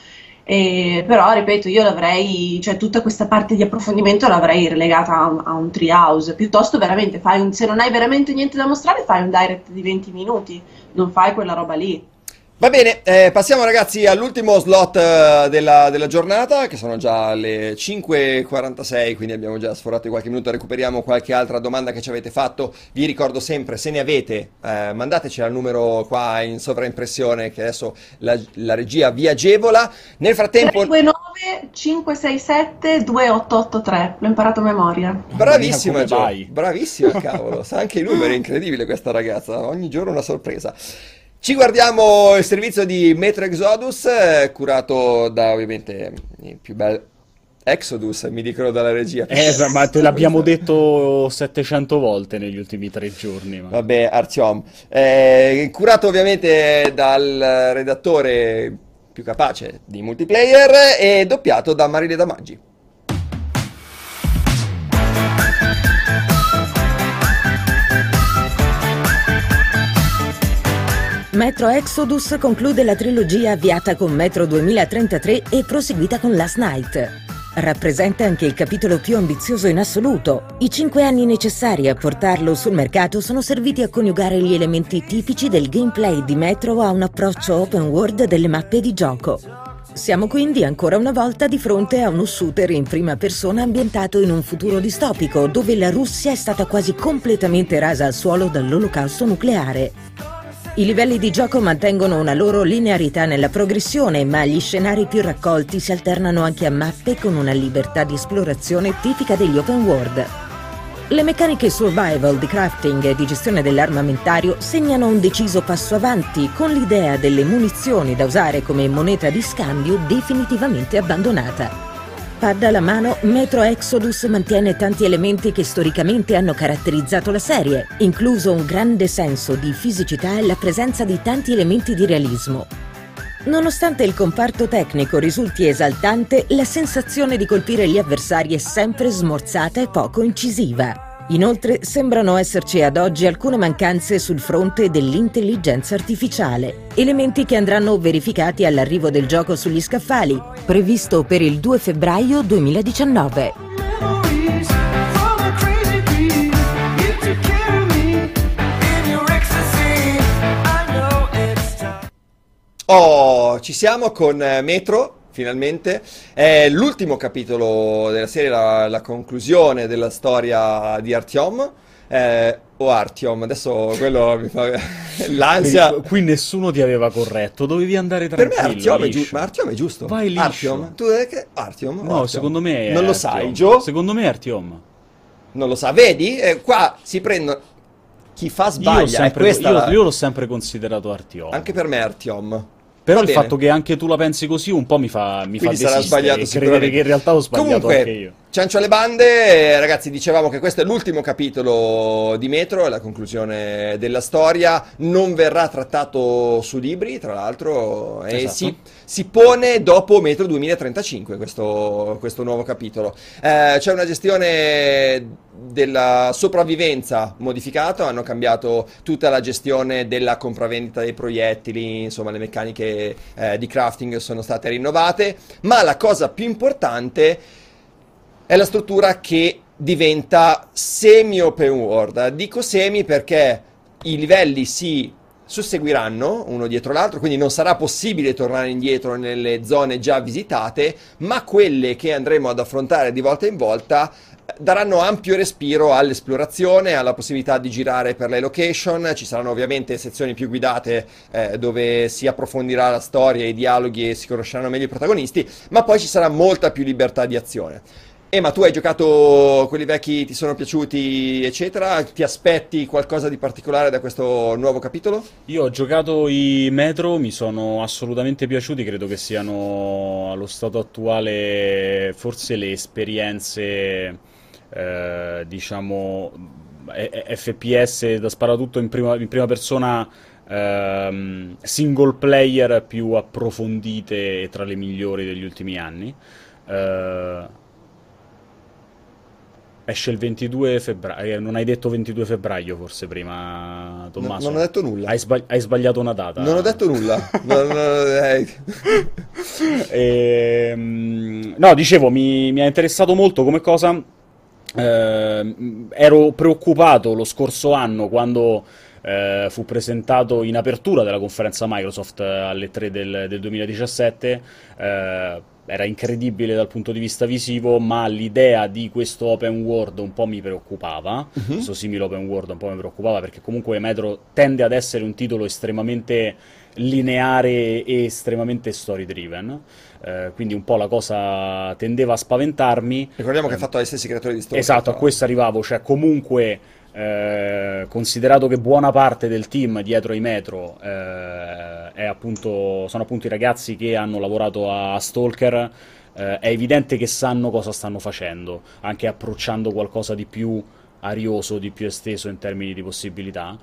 però ripeto, io l'avrei, cioè tutta questa parte di approfondimento l'avrei relegata a un Treehouse, piuttosto veramente se non hai veramente niente da mostrare fai un direct di 20 minuti, non fai quella roba lì. Va bene, passiamo ragazzi all'ultimo slot della giornata, che sono già le 5:46, quindi abbiamo già sforato qualche minuto. Recuperiamo qualche altra domanda che ci avete fatto. Vi ricordo sempre, se ne avete, mandatecela al numero qua in sovraimpressione, che adesso la regia vi agevola. Nel frattempo 329 567 2883, l'ho imparato a memoria. Bravissima Gio, bravissima cavolo, sa anche i numeri, è incredibile questa ragazza, ogni giorno una sorpresa. Ci guardiamo il servizio di Metro Exodus, curato da ovviamente il più bello... Exodus, mi dicono dalla regia. Ma te l'abbiamo detto 700 volte negli ultimi 3 giorni. Ma... vabbè, Artyom. Curato ovviamente dal redattore più capace di multiplayer e doppiato da Marileda Maggi. Metro Exodus conclude la trilogia avviata con Metro 2033 e proseguita con Last Night. Rappresenta anche il capitolo più ambizioso in assoluto. I 5 anni necessari a portarlo sul mercato sono serviti a coniugare gli elementi tipici del gameplay di Metro a un approccio open world delle mappe di gioco. Siamo quindi ancora una volta di fronte a uno shooter in prima persona ambientato in un futuro distopico, dove la Russia è stata quasi completamente rasa al suolo dall'olocausto nucleare. I livelli di gioco mantengono una loro linearità nella progressione, ma gli scenari più raccolti si alternano anche a mappe con una libertà di esplorazione tipica degli open world. Le meccaniche survival di crafting e di gestione dell'armamentario segnano un deciso passo avanti, con l'idea delle munizioni da usare come moneta di scambio definitivamente abbandonata. Pad alla mano, Metro Exodus mantiene tanti elementi che storicamente hanno caratterizzato la serie, incluso un grande senso di fisicità e la presenza di tanti elementi di realismo. Nonostante il comparto tecnico risulti esaltante, la sensazione di colpire gli avversari è sempre smorzata e poco incisiva. Inoltre, sembrano esserci ad oggi alcune mancanze sul fronte dell'intelligenza artificiale, elementi che andranno verificati all'arrivo del gioco sugli scaffali, previsto per il 2 febbraio 2019. Oh, ci siamo con Metro, finalmente. È l'ultimo capitolo della serie, la conclusione della storia di Artyom. O Artyom, adesso quello mi fa l'ansia. Qui nessuno ti aveva corretto, dovevi andare tranquillo. Per me Artyom, ma Artyom è giusto. Vai liscio. Artyom. Tu che Artyom? No, Artyom. Secondo me è non lo Artyom. Sai, Gio. Secondo me è Artyom. Non lo sa, vedi? Qua si prendono chi fa sbaglia. Io l'ho sempre considerato Artyom. Anche per me è Artyom. Però il fatto che anche tu la pensi così un po' mi fa desistere, sbagliato, e credere che in realtà ho sbagliato. Comunque, anche io. Ciancio alle bande, ragazzi, dicevamo che questo è l'ultimo capitolo di Metro, è la conclusione della storia, non verrà trattato su libri, tra l'altro, esatto. E si pone dopo Metro 2035 questo nuovo capitolo. C'è una gestione della sopravvivenza modificata, hanno cambiato tutta la gestione della compravendita dei proiettili, insomma le meccaniche di crafting sono state rinnovate, ma la cosa più importante è la struttura che diventa semi open world. Dico semi perché i livelli si susseguiranno uno dietro l'altro, quindi non sarà possibile tornare indietro nelle zone già visitate, ma quelle che andremo ad affrontare di volta in volta daranno ampio respiro all'esplorazione, alla possibilità di girare per le location. Ci saranno ovviamente sezioni più guidate dove si approfondirà la storia, i dialoghi e si conosceranno meglio i protagonisti, ma poi ci sarà molta più libertà di azione. Ma tu hai giocato quelli vecchi, ti sono piaciuti, eccetera? Ti aspetti qualcosa di particolare da questo nuovo capitolo? Io ho giocato i Metro, mi sono assolutamente piaciuti, credo che siano allo stato attuale forse le esperienze, diciamo, FPS da sparatutto in prima persona, single player più approfondite e tra le migliori degli ultimi anni. Esce il 22 febbraio, non hai detto 22 febbraio forse prima, Tommaso? No, non ho detto nulla. Hai sbagliato una data. Non ho detto nulla. No, dicevo, mi ha interessato molto come cosa. Ero preoccupato lo scorso anno quando fu presentato in apertura della conferenza Microsoft alle 3 del 2017, era incredibile dal punto di vista visivo, ma l'idea di questo open world un po' mi preoccupava, questo simile open world un po' mi preoccupava, perché comunque Metro tende ad essere un titolo estremamente lineare e estremamente story driven, quindi un po' la cosa tendeva a spaventarmi. Ricordiamo che è fatto dai stessi creatori di storia. Esatto, a questo arrivavo, cioè comunque considerato che buona parte del team dietro ai Metro sono appunto i ragazzi che hanno lavorato a Stalker, è evidente che sanno cosa stanno facendo, anche approcciando qualcosa di più arioso, di più esteso in termini di possibilità.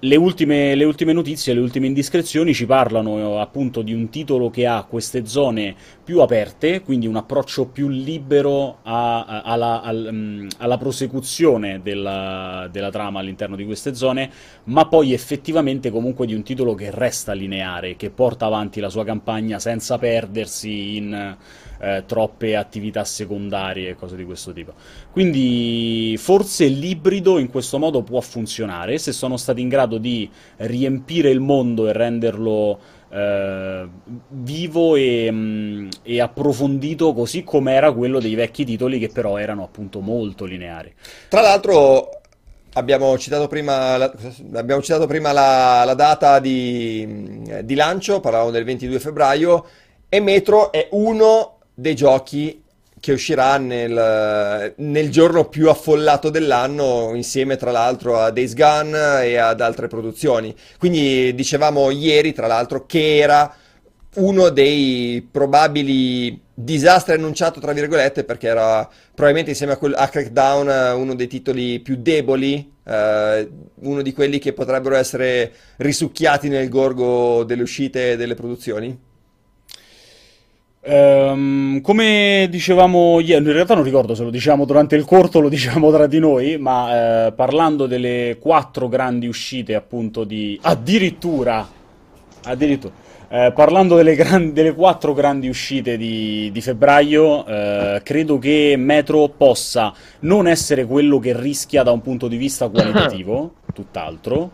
Le ultime notizie, le ultime indiscrezioni ci parlano appunto di un titolo che ha queste zone più aperte, quindi un approccio più libero alla prosecuzione della trama all'interno di queste zone, ma poi effettivamente comunque di un titolo che resta lineare, che porta avanti la sua campagna senza perdersi in troppe attività secondarie e cose di questo tipo. Quindi forse l'ibrido in questo modo può funzionare, se sono stati in grado di riempire il mondo e renderlo vivo e approfondito, così come era quello dei vecchi titoli, che però erano appunto molto lineari. Tra l'altro abbiamo citato prima la data di lancio, parlavamo del 22 febbraio, e Metro è uno dei giochi che uscirà nel giorno più affollato dell'anno, insieme tra l'altro a Days Gone e ad altre produzioni. Quindi dicevamo ieri tra l'altro che era uno dei probabili disastri annunciato tra virgolette, perché era probabilmente insieme a Crackdown uno dei titoli più deboli, uno di quelli che potrebbero essere risucchiati nel gorgo delle uscite e delle produzioni. Come dicevamo ieri, in realtà non ricordo se lo dicevamo durante il corto, lo dicevamo tra di noi, ma parlando delle 4 grandi uscite, appunto, di addirittura parlando delle 4 grandi uscite di febbraio, credo che Metro possa non essere quello che rischia da un punto di vista qualitativo, tutt'altro,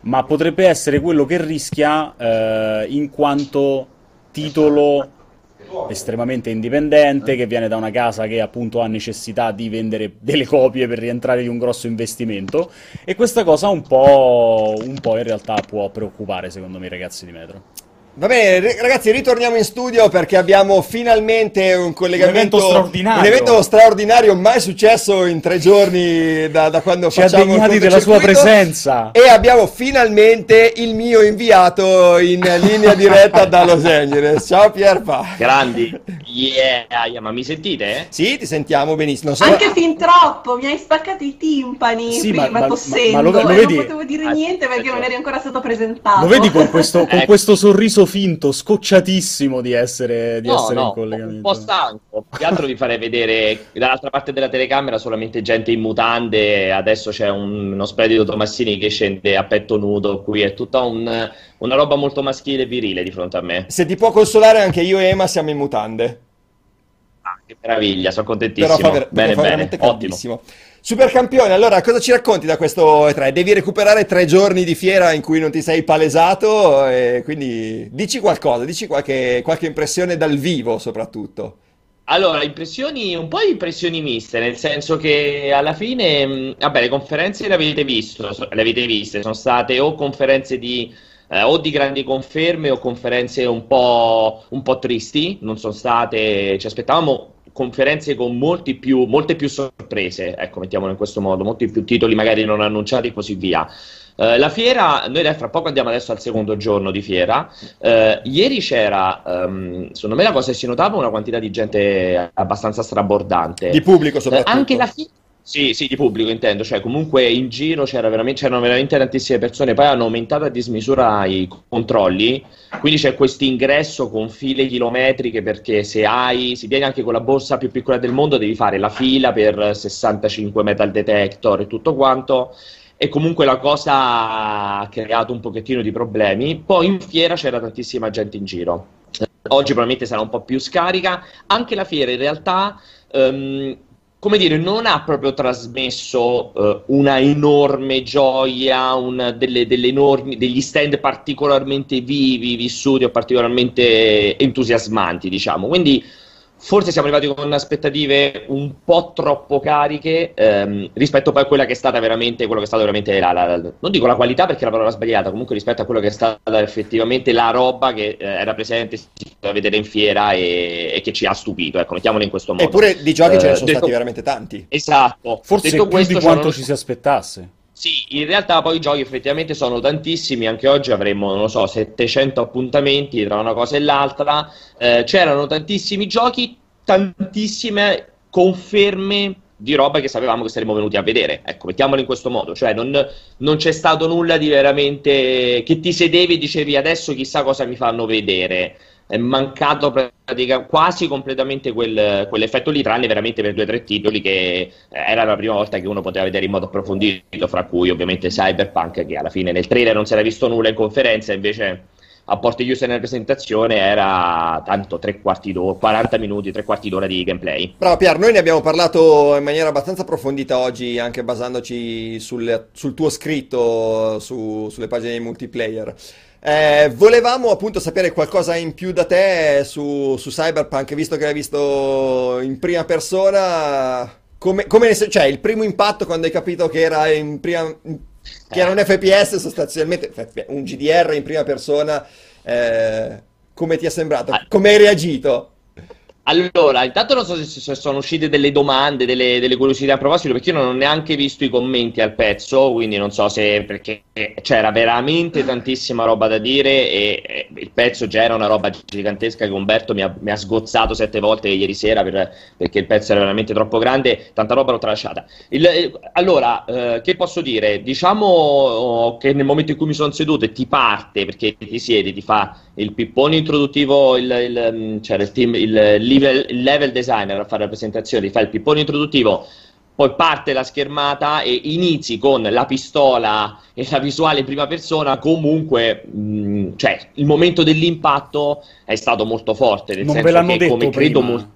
ma potrebbe essere quello che rischia in quanto titolo estremamente indipendente, che viene da una casa che appunto ha necessità di vendere delle copie per rientrare di un grosso investimento, e questa cosa un po' in realtà può preoccupare, secondo me, i ragazzi di Metro. Va bene ragazzi, ritorniamo in studio perché abbiamo finalmente un collegamento, un evento straordinario mai successo in 3 giorni da quando ci facciamo il cortocircuito, della sua presenza, e abbiamo finalmente il mio inviato in linea diretta da Los Angeles. Ciao Pierpa. Grandi. Yeah, ma mi sentite? Sì, ti sentiamo benissimo. Anche fin troppo, mi hai spaccato i timpani. Sì, prima tossendo, lo vedi? Non potevo dire niente perché non eri ancora stato presentato. Lo vedi con questo sorriso finto, scocciatissimo di essere in collegamento. Un po' stanco, più che altro vi farei vedere dall'altra parte della telecamera solamente gente in mutande. Adesso c'è uno splendido Tomassini che scende a petto nudo, qui è tutta una roba molto maschile e virile di fronte a me. Se ti può consolare, anche io e Emma siamo in mutande. Ah, che meraviglia, sono contentissimo. Bene, ottimo. Supercampione, allora cosa ci racconti da questo E3? Devi recuperare 3 giorni di fiera in cui non ti sei palesato, e quindi dici qualcosa, dici qualche impressione dal vivo soprattutto. Allora, un po' impressioni miste, nel senso che alla fine, vabbè, le conferenze le avete viste, sono state o conferenze o di grandi conferme o conferenze un po' tristi, non sono state, ci aspettavamo conferenze con molte più sorprese, ecco, mettiamolo in questo modo, molti più titoli magari non annunciati e così via. La fiera, noi fra poco andiamo adesso al secondo giorno di fiera, ieri c'era, secondo me la cosa che si notava, una quantità di gente abbastanza strabordante. Di pubblico soprattutto. Anche la fiera. Sì, di pubblico intendo, cioè comunque in giro c'erano veramente tantissime persone, poi hanno aumentato a dismisura i controlli, quindi c'è questo ingresso con file chilometriche, perché se vieni anche con la borsa più piccola del mondo devi fare la fila per 65 metal detector e tutto quanto, e comunque la cosa ha creato un pochettino di problemi. Poi in fiera c'era tantissima gente in giro, oggi probabilmente sarà un po' più scarica, anche la fiera in realtà... come dire, non ha proprio trasmesso una enorme gioia, degli stand particolarmente vivi, vissuti o particolarmente entusiasmanti, diciamo. Quindi forse siamo arrivati con aspettative un po' troppo cariche rispetto poi a quello che è stato veramente non dico la qualità perché è la parola sbagliata, comunque rispetto a quello che è stata effettivamente la roba che era presente, si poteva vedere in fiera e che ci ha stupito, ecco, mettiamolo in questo modo. Eppure di giochi ce ne sono stati veramente tanti. Esatto. Forse detto più questo, di quanto ci si aspettasse. Sì, in realtà poi i giochi effettivamente sono tantissimi, anche oggi avremmo, non lo so, 700 appuntamenti tra una cosa e l'altra, c'erano tantissimi giochi, tantissime conferme di roba che sapevamo che saremmo venuti a vedere, ecco, mettiamolo in questo modo, cioè non c'è stato nulla di veramente che ti sedevi e dicevi adesso chissà cosa mi fanno vedere. È mancato quasi completamente quell'effetto lì, tranne veramente per 2 o 3 titoli che era la prima volta che uno poteva vedere in modo approfondito, fra cui ovviamente Cyberpunk, che alla fine nel trailer non si era visto nulla, in conferenza invece a porte chiuse nella presentazione era tanto 40 minuti, 3/4 d'ora di gameplay. Bravo Pier, noi ne abbiamo parlato in maniera abbastanza approfondita oggi, anche basandoci sul tuo scritto sulle pagine di multiplayer. Volevamo appunto sapere qualcosa in più da te su Cyberpunk, visto che l'hai visto in prima persona. Cioè, il primo impatto quando hai capito che era che era un FPS, sostanzialmente un GDR in prima persona, come ti è sembrato? Come hai reagito? Allora, intanto non so se sono uscite delle domande, delle curiosità a proposito, perché io non ho neanche visto i commenti al pezzo, quindi non so se, perché c'era veramente tantissima roba da dire e il pezzo già era una roba gigantesca che Umberto mi ha sgozzato 7 volte ieri sera perché il pezzo era veramente troppo grande, tanta roba l'ho tralasciata. Allora, che posso dire? Diciamo che nel momento in cui mi sono seduto e ti parte, perché ti siedi, ti fa il pippone introduttivo, c'era il team, il level designer a fare la presentazione, fa il pippone introduttivo, poi parte la schermata e inizi con la pistola e la visuale in prima persona. Comunque, cioè, il momento dell'impatto è stato molto forte, nel senso che, come credo,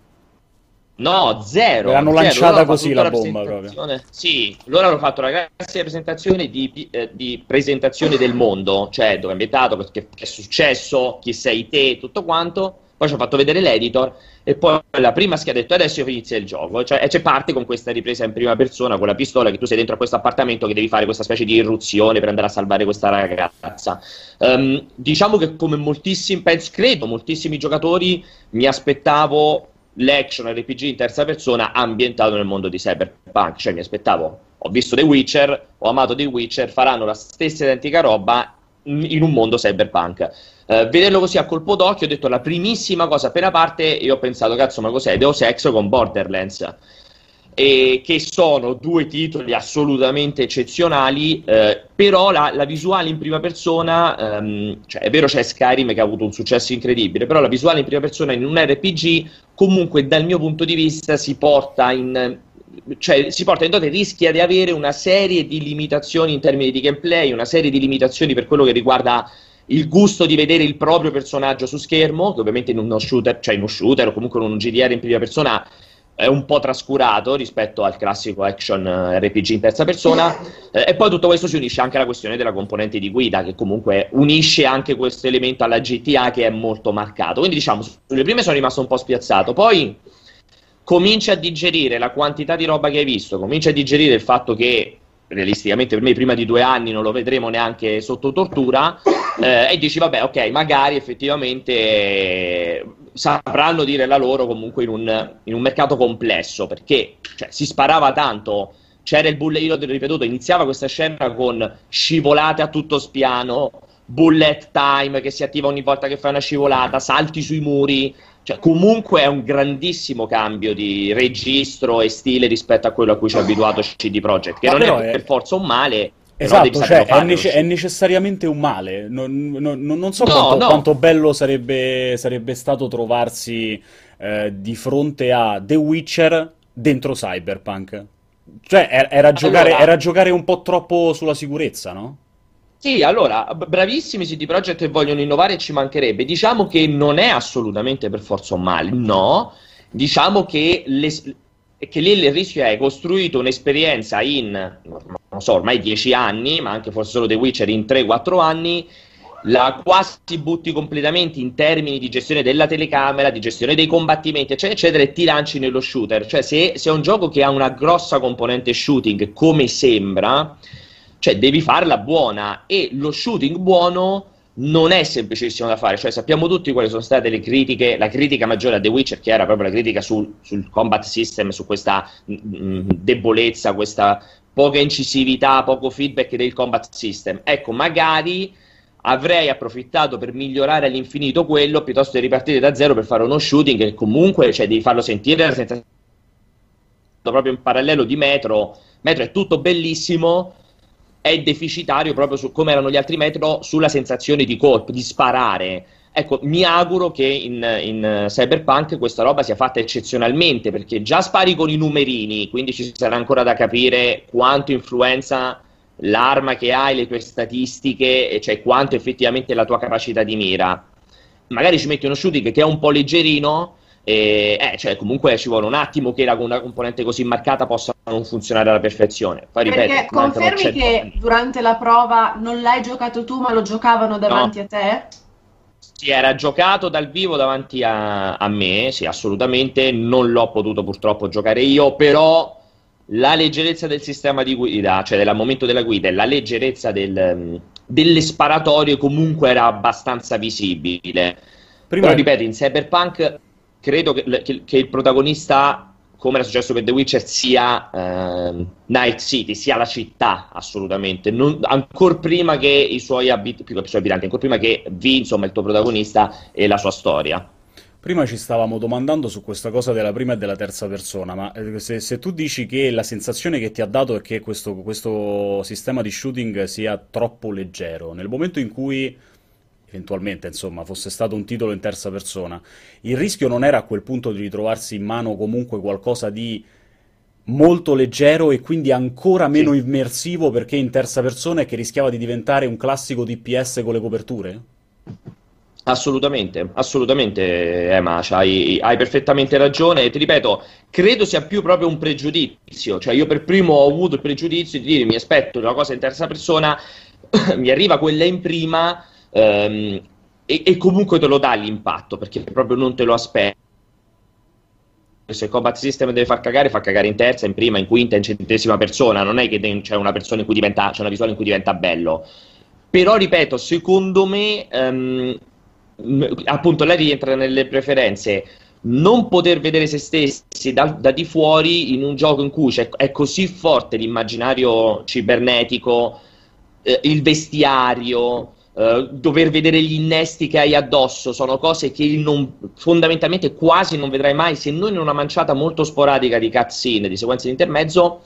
no, zero. L'hanno lanciata così la bomba proprio. Sì, loro hanno fatto una classica presentazione di presentazione del mondo, cioè dove è ambientato, che è successo, chi sei te, tutto quanto. Poi ci ho fatto vedere l'editor e poi la prima scheda ha detto adesso inizia il gioco, cioè, e c'è parte con questa ripresa in prima persona con la pistola, che tu sei dentro a questo appartamento che devi fare questa specie di irruzione per andare a salvare questa ragazza. Diciamo che come moltissimi, moltissimi giocatori, mi aspettavo l'action RPG in terza persona ambientato nel mondo di Cyberpunk, cioè mi aspettavo, ho visto The Witcher, ho amato The Witcher, faranno la stessa identica roba in un mondo cyberpunk. Vederlo così a colpo d'occhio, ho detto la primissima cosa appena parte e ho pensato cazzo, ma cos'è? Deus Ex con Borderlands, e che sono due titoli assolutamente eccezionali, però la visuale in prima persona, cioè, è vero c'è Skyrim che ha avuto un successo incredibile, però la visuale in prima persona in un RPG comunque dal mio punto di vista si porta in dote, rischia di avere una serie di limitazioni in termini di gameplay, una serie di limitazioni per quello che riguarda il gusto di vedere il proprio personaggio su schermo, che ovviamente in uno shooter, o comunque in un GDR in prima persona è un po' trascurato rispetto al classico action RPG in terza persona. E poi tutto questo si unisce anche alla questione della componente di guida, che comunque unisce anche questo elemento alla GTA che è molto marcato. Quindi diciamo, sulle prime sono rimasto un po' spiazzato, poi cominci a digerire la quantità di roba che hai visto, cominci a digerire il fatto che realisticamente per me prima di 2 anni non lo vedremo neanche sotto tortura, e dici vabbè ok, magari effettivamente sapranno dire la loro comunque in un mercato complesso, perché cioè, si sparava tanto, c'era il bullet, io l'ho ripetuto, iniziava questa scena con scivolate a tutto spiano, bullet time che si attiva ogni volta che fai una scivolata, salti sui muri. Cioè, comunque è un grandissimo cambio di registro e stile rispetto a quello a cui ci ha abituato CD Projekt, che non è per forza un male. Esatto, cioè, è necessariamente un male. Non so quanto bello sarebbe stato trovarsi di fronte a The Witcher dentro Cyberpunk. Cioè, era giocare un po' troppo sulla sicurezza, no? Sì, allora, bravissimi CD Projekt, vogliono innovare, ci mancherebbe. Diciamo che non è assolutamente per forza un male, no. Diciamo che, lì il rischio è costruito un'esperienza in, non so, ormai 10 anni, ma anche forse solo The Witcher in 3-4 anni, la quasi butti completamente in termini di gestione della telecamera, di gestione dei combattimenti, eccetera, eccetera, e ti lanci nello shooter. Cioè, se è un gioco che ha una grossa componente shooting, come sembra, cioè devi farla buona, e lo shooting buono non è semplicissimo da fare, cioè sappiamo tutti quali sono state le critiche, la critica maggiore a The Witcher, che era proprio la critica sul combat system, su questa debolezza, questa poca incisività, poco feedback del combat system. Ecco, magari avrei approfittato per migliorare all'infinito quello, piuttosto che ripartire da zero per fare uno shooting che comunque, cioè, devi farlo sentire senza... proprio in parallelo di Metro è tutto bellissimo, è deficitario proprio su come erano gli altri Metro, sulla sensazione di colpo, di sparare. Ecco, mi auguro che in Cyberpunk questa roba sia fatta eccezionalmente, perché già spari con i numerini, quindi ci sarà ancora da capire quanto influenza l'arma che hai, le tue statistiche, cioè quanto effettivamente è la tua capacità di mira. Magari ci metti uno shooting che è un po' leggerino, cioè comunque ci vuole un attimo che una componente così marcata possa non funzionare alla perfezione. Poi, perché confermi che durante la prova non l'hai giocato tu, ma lo giocavano davanti a te? Sì, era giocato dal vivo davanti a me, sì, assolutamente. Non l'ho potuto purtroppo giocare io, però la leggerezza del sistema di guida, cioè del momento della guida, e la leggerezza delle sparatorie comunque era abbastanza visibile. Però ripeto, in Cyberpunk credo che il protagonista, come era successo per The Witcher, sia Night City, sia la città, assolutamente. Ancora prima che i suoi abitanti, ancora prima che vi, insomma, il tuo protagonista e la sua storia. Prima ci stavamo domandando su questa cosa della prima e della terza persona, ma se tu dici che la sensazione che ti ha dato è che questo sistema di shooting sia troppo leggero, nel momento in cui eventualmente, insomma, fosse stato un titolo in terza persona, il rischio non era a quel punto di ritrovarsi in mano comunque qualcosa di molto leggero e quindi ancora meno immersivo perché in terza persona, e che rischiava di diventare un classico DPS con le coperture? Assolutamente, assolutamente, ma hai perfettamente ragione. E ti ripeto, credo sia più proprio un pregiudizio, cioè io per primo ho avuto il pregiudizio di dire mi aspetto una cosa in terza persona, mi arriva quella in prima, e comunque te lo dà l'impatto perché proprio non te lo aspetti. Se il combat system deve far cagare in terza, in prima, in quinta, in centesima persona. Non è che c'è una persona in cui diventa, c'è una visuale in cui diventa bello. Però ripeto, secondo me appunto lei rientra nelle preferenze. Non poter vedere se stessi da di fuori in un gioco in cui è così forte l'immaginario cibernetico, il vestiario, dover vedere gli innesti che hai addosso, sono cose che fondamentalmente quasi non vedrai mai, se non in una manciata molto sporadica di cutscene, di sequenze di intermezzo.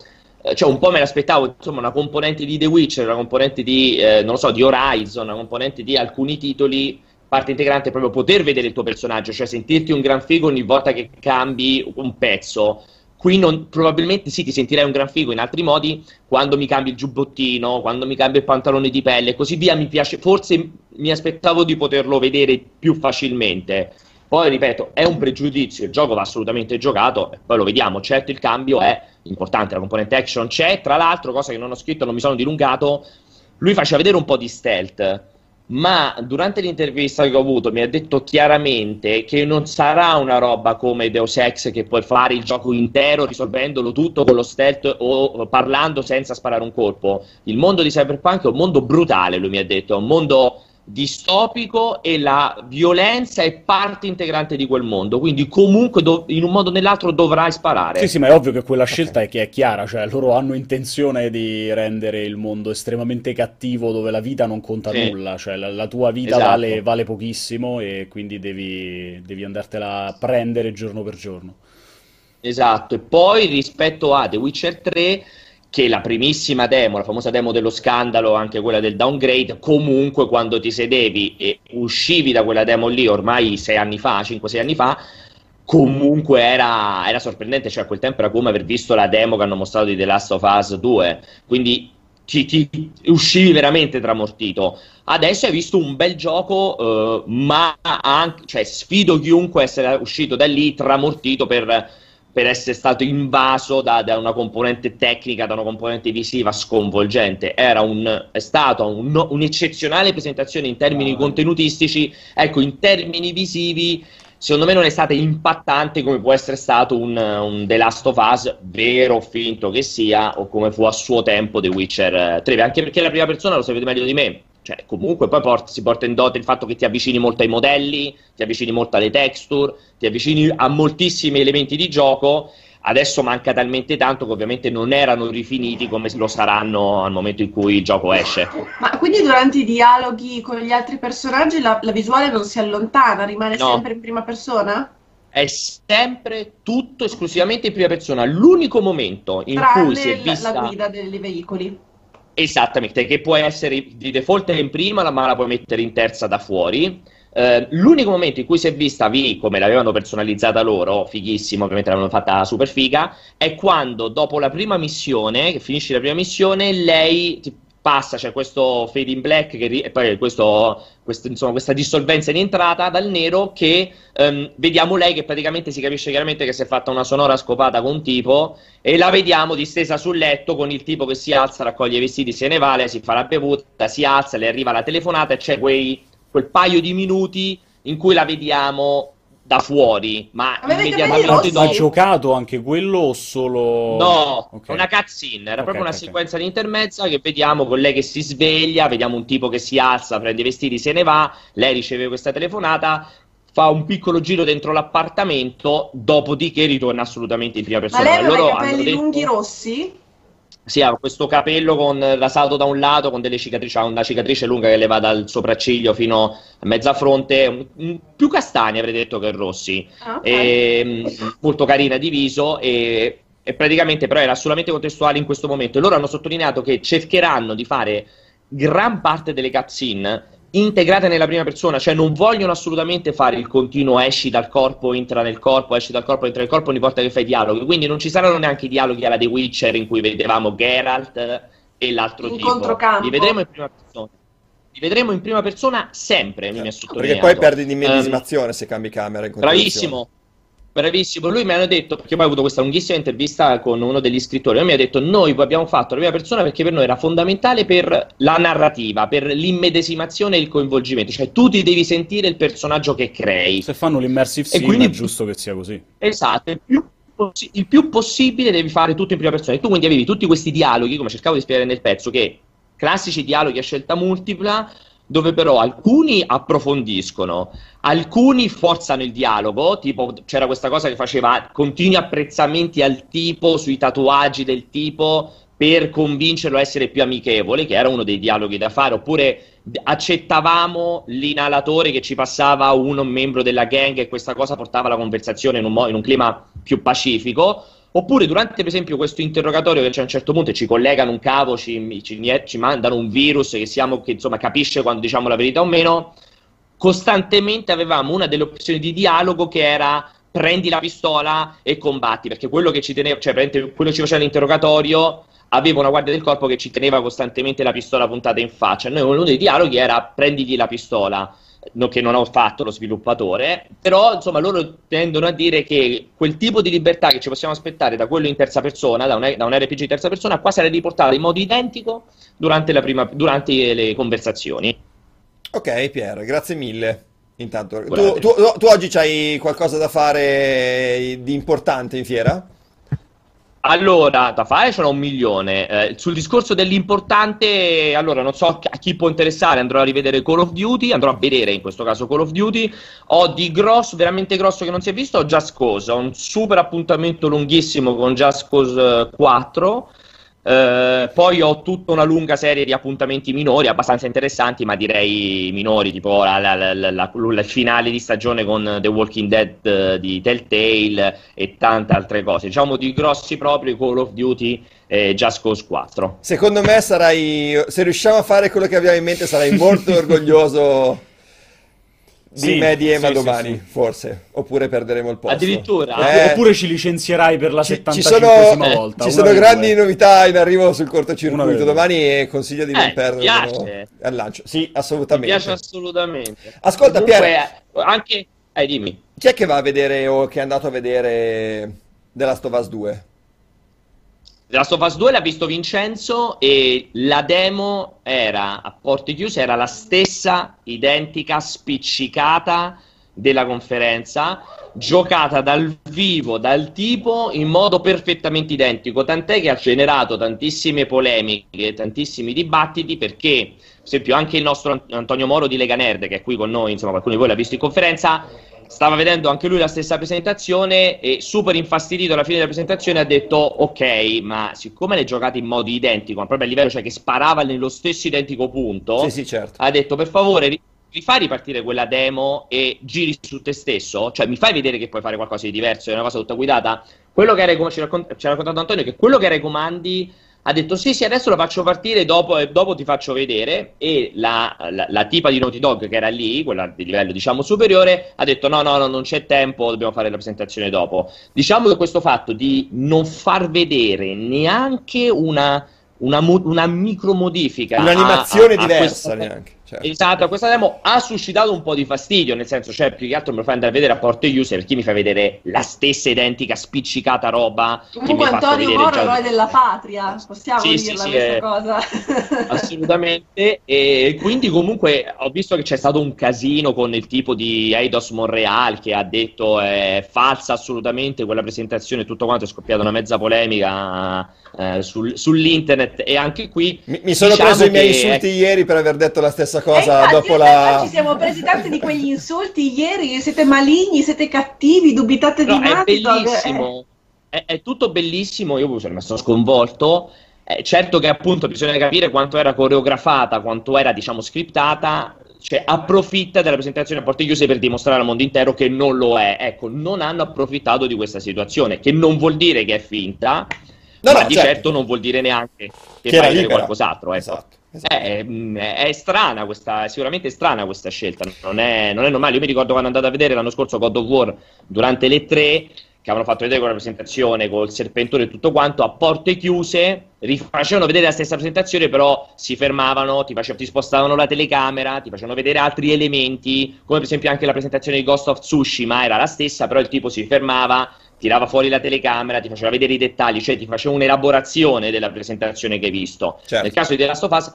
Cioè un po' me l'aspettavo, insomma, una componente di The Witcher, una componente di, non lo so, di Horizon, una componente di alcuni titoli, parte integrante è proprio poter vedere il tuo personaggio, cioè sentirti un gran figo ogni volta che cambi un pezzo. Qui probabilmente sì, ti sentirei un gran figo in altri modi, quando mi cambi il giubbottino, quando mi cambio il pantalone di pelle e così via, mi piace, forse mi aspettavo di poterlo vedere più facilmente. Poi ripeto, è un pregiudizio, il gioco va assolutamente giocato, poi lo vediamo, certo il cambio è importante, la componente action c'è, tra l'altro, cosa che non ho scritto, non mi sono dilungato, lui faceva vedere un po' di stealth, ma durante l'intervista che ho avuto mi ha detto chiaramente che non sarà una roba come Deus Ex che puoi fare il gioco intero risolvendolo tutto con lo stealth o parlando senza sparare un colpo. Il mondo di Cyberpunk è un mondo brutale, lui mi ha detto, è un mondo distopico e la violenza è parte integrante di quel mondo, quindi comunque in un modo o nell'altro dovrai sparare. Sì, sì, ma è ovvio che quella scelta è che è chiara, cioè loro hanno intenzione di rendere il mondo estremamente cattivo dove la vita non conta nulla, cioè la tua vita vale pochissimo e quindi devi andartela a prendere giorno per giorno. Esatto, e poi rispetto a The Witcher 3, che la primissima demo, la famosa demo dello scandalo, anche quella del downgrade, comunque quando ti sedevi e uscivi da quella demo lì ormai 5-6 anni fa, comunque era sorprendente, cioè a quel tempo era come aver visto la demo che hanno mostrato di The Last of Us 2, quindi ti uscivi veramente tramortito. Adesso hai visto un bel gioco, ma anche, cioè, sfido chiunque a essere uscito da lì tramortito per essere stato invaso da una componente tecnica, da una componente visiva sconvolgente. È stata un'eccezionale presentazione in termini contenutistici, ecco, in termini visivi secondo me non è stata impattante come può essere stato un The Last of Us, vero o finto che sia, o come fu a suo tempo The Witcher 3, anche perché la prima persona, lo sapete meglio di me, cioè comunque poi si porta in dote il fatto che ti avvicini molto ai modelli, ti avvicini molto alle texture, ti avvicini a moltissimi elementi di gioco. Adesso manca talmente tanto che ovviamente non erano rifiniti come lo saranno al momento in cui il gioco esce. Ma quindi durante i dialoghi con gli altri personaggi la visuale non si allontana, rimane sempre in prima persona? È sempre tutto esclusivamente in prima persona, l'unico momento in cui si è vista la guida dei veicoli. Esattamente, che può essere di default in prima, ma la puoi mettere in terza da fuori. L'unico momento in cui si è vista V, come l'avevano personalizzata loro, fighissimo, ovviamente l'avevano fatta super figa, è quando dopo la prima missione, che finisci la prima missione, lei passa, cioè questo fade in black che e poi questa dissolvenza in entrata dal nero che vediamo lei che praticamente si capisce chiaramente che si è fatta una sonora scopata con un tipo e la vediamo distesa sul letto con il tipo che si alza, raccoglie i vestiti, se ne va, lei si fa la bevuta, si alza, le arriva la telefonata e c'è quel paio di minuti in cui la vediamo da fuori, ma immediatamente dopo. Ma giocato anche quello solo? No, okay. Una cutscene, era proprio una sequenza di intermezza che vediamo con lei che si sveglia, vediamo un tipo che si alza, prende i vestiti, se ne va, lei riceve questa telefonata, fa un piccolo giro dentro l'appartamento, dopodiché ritorna assolutamente in prima persona. Ma lei aveva i capelli lunghi rossi? Sì, ha questo capello con rasato da un lato, con delle cicatrici, ha una cicatrice lunga che le va dal sopracciglio fino a mezza fronte, più castani avrei detto che rossi, e, molto carina di viso e praticamente però era solamente contestuale in questo momento e loro hanno sottolineato che cercheranno di fare gran parte delle cutscene integrate nella prima persona, cioè non vogliono assolutamente fare il continuo esci dal corpo, entra nel corpo, esci dal corpo, entra nel corpo ogni volta che fai dialoghi, quindi non ci saranno neanche i dialoghi alla The Witcher in cui vedevamo Geralt e l'altro tipo, li vedremo in prima persona. Li vedremo in prima persona sempre, mi ha sottolineato. Perché poi perdi di medesimazione se cambi camera in bravissimo. Bravissimo, lui mi hanno detto, perché poi ho avuto questa lunghissima intervista con uno degli scrittori, lui mi ha detto noi abbiamo fatto la prima persona perché per noi era fondamentale per la narrativa, per l'immedesimazione e il coinvolgimento, cioè tu ti devi sentire il personaggio che crei. Se fanno l'immersive sim quindi, è giusto che sia così. Esatto, il più possibile devi fare tutto in prima persona e tu quindi avevi tutti questi dialoghi, come cercavo di spiegare nel pezzo, che classici dialoghi a scelta multipla, dove però alcuni approfondiscono, alcuni forzano il dialogo, tipo c'era questa cosa che faceva continui apprezzamenti al tipo sui tatuaggi del tipo per convincerlo a essere più amichevole, che era uno dei dialoghi da fare, oppure accettavamo l'inalatore che ci passava un membro della gang e questa cosa portava la conversazione in un clima più pacifico. Oppure durante per esempio questo interrogatorio che c'è a un certo punto e ci collegano un cavo, ci mandano un virus che insomma capisce quando diciamo la verità o meno, costantemente avevamo una delle opzioni di dialogo che era prendi la pistola e combatti, perché quello che ci teneva, cioè quello che ci faceva l'interrogatorio aveva una guardia del corpo che ci teneva costantemente la pistola puntata in faccia, noi uno dei dialoghi era prendigli la pistola. Che non ho fatto lo sviluppatore, però insomma loro tendono a dire che quel tipo di libertà che ci possiamo aspettare da quello in terza persona, da un RPG in terza persona, qua sarà riportata in modo identico durante le conversazioni. Ok Pier, grazie mille. Intanto tu oggi c'hai qualcosa da fare di importante in fiera? Allora, da fare ce n'ho 1.000.000. Sul discorso dell'importante, allora non so a chi può interessare, andrò a rivedere Call of Duty, andrò a vedere in questo caso Call of Duty, ho di grosso, veramente grosso che non si è visto, ho Just Cause, ho un super appuntamento lunghissimo con Just Cause 4, poi ho tutta una lunga serie di appuntamenti minori, abbastanza interessanti, ma direi minori, tipo il finale di stagione con The Walking Dead di Telltale e tante altre cose, diciamo di grossi propri Call of Duty e Just Cause 4. Secondo me sarai, se riusciamo a fare quello che abbiamo in mente, sarai molto orgoglioso di me di Ema domani, sì. Forse, oppure perderemo il posto. Addirittura? Oppure ci licenzierai per la 75esima volta. Ci sono grandi novità in arrivo sul cortocircuito domani e consiglio di non perdere al lancio. Sì, assolutamente. Mi piace assolutamente. Ascolta Pier, anche... dimmi. Chi è che va a vedere o che è andato a vedere The Last of Us 2? The Last of Us 2 l'ha visto Vincenzo e la demo era a porte chiuse, era la stessa identica spiccicata della conferenza, giocata dal vivo, dal tipo, in modo perfettamente identico, tant'è che ha generato tantissime polemiche, tantissimi dibattiti, perché per esempio anche il nostro Antonio Moro di Lega Nerd, che è qui con noi, insomma qualcuno di voi l'ha visto in conferenza, stava vedendo anche lui la stessa presentazione e super infastidito alla fine della presentazione ha detto ok, ma siccome le giocate in modo identico, ma proprio a livello, cioè che sparava nello stesso identico punto, sì, certo. Ha detto per favore rifai ripartire quella demo e giri su te stesso, cioè mi fai vedere che puoi fare qualcosa di diverso, è una cosa tutta guidata, quello che era, come ci ha raccontato Antonio, che quello che era i comandi ha detto sì adesso lo faccio partire dopo ti faccio vedere e la tipa di Naughty Dog che era lì, quella di livello diciamo superiore, ha detto no non c'è tempo, dobbiamo fare la presentazione dopo. Diciamo che questo fatto di non far vedere neanche una una micromodifica, un'animazione diversa neanche. Certo. Esatto, questa demo ha suscitato un po' di fastidio, nel senso, cioè, più che altro me lo fai andare a vedere a porte user, perché mi fai vedere la stessa identica spiccicata roba che mi ha fatto vedere già... della patria, possiamo dirla questa cosa. Assolutamente. E quindi comunque ho visto che c'è stato un casino con il tipo di Eidos Montreal che ha detto falsa assolutamente quella presentazione, tutto quanto è scoppiata una mezza polemica sull'internet, e anche qui mi sono preso i miei insulti ieri per aver detto la stessa cosa, dopo la... Ci siamo presi tanti di quegli insulti ieri, siete maligni, siete cattivi, dubitate di Naughty Dog. Bellissimo, è tutto bellissimo, io sono rimasto sconvolto. Certo che appunto bisogna capire quanto era coreografata, quanto era, diciamo, scriptata, cioè approfitta della presentazione a porte chiuse per dimostrare al mondo intero che non lo è. Ecco, non hanno approfittato di questa situazione, che non vuol dire che è finta, ma di certo non vuol dire neanche che fai vedere qualcos'altro, ecco. Esatto. È strana questa, sicuramente è strana questa scelta, non è normale. Io mi ricordo quando andavo a vedere l'anno scorso God of War durante le 3, che avevano fatto vedere quella presentazione col serpentone e tutto quanto a porte chiuse, rifacevano vedere la stessa presentazione, però si fermavano, ti spostavano la telecamera, ti facevano vedere altri elementi, come per esempio anche la presentazione di Ghost of Tsushima era la stessa, però il tipo si fermava, tirava fuori la telecamera, ti faceva vedere i dettagli, cioè ti faceva un'elaborazione della presentazione che hai visto. Certo. Nel caso di The Last of Us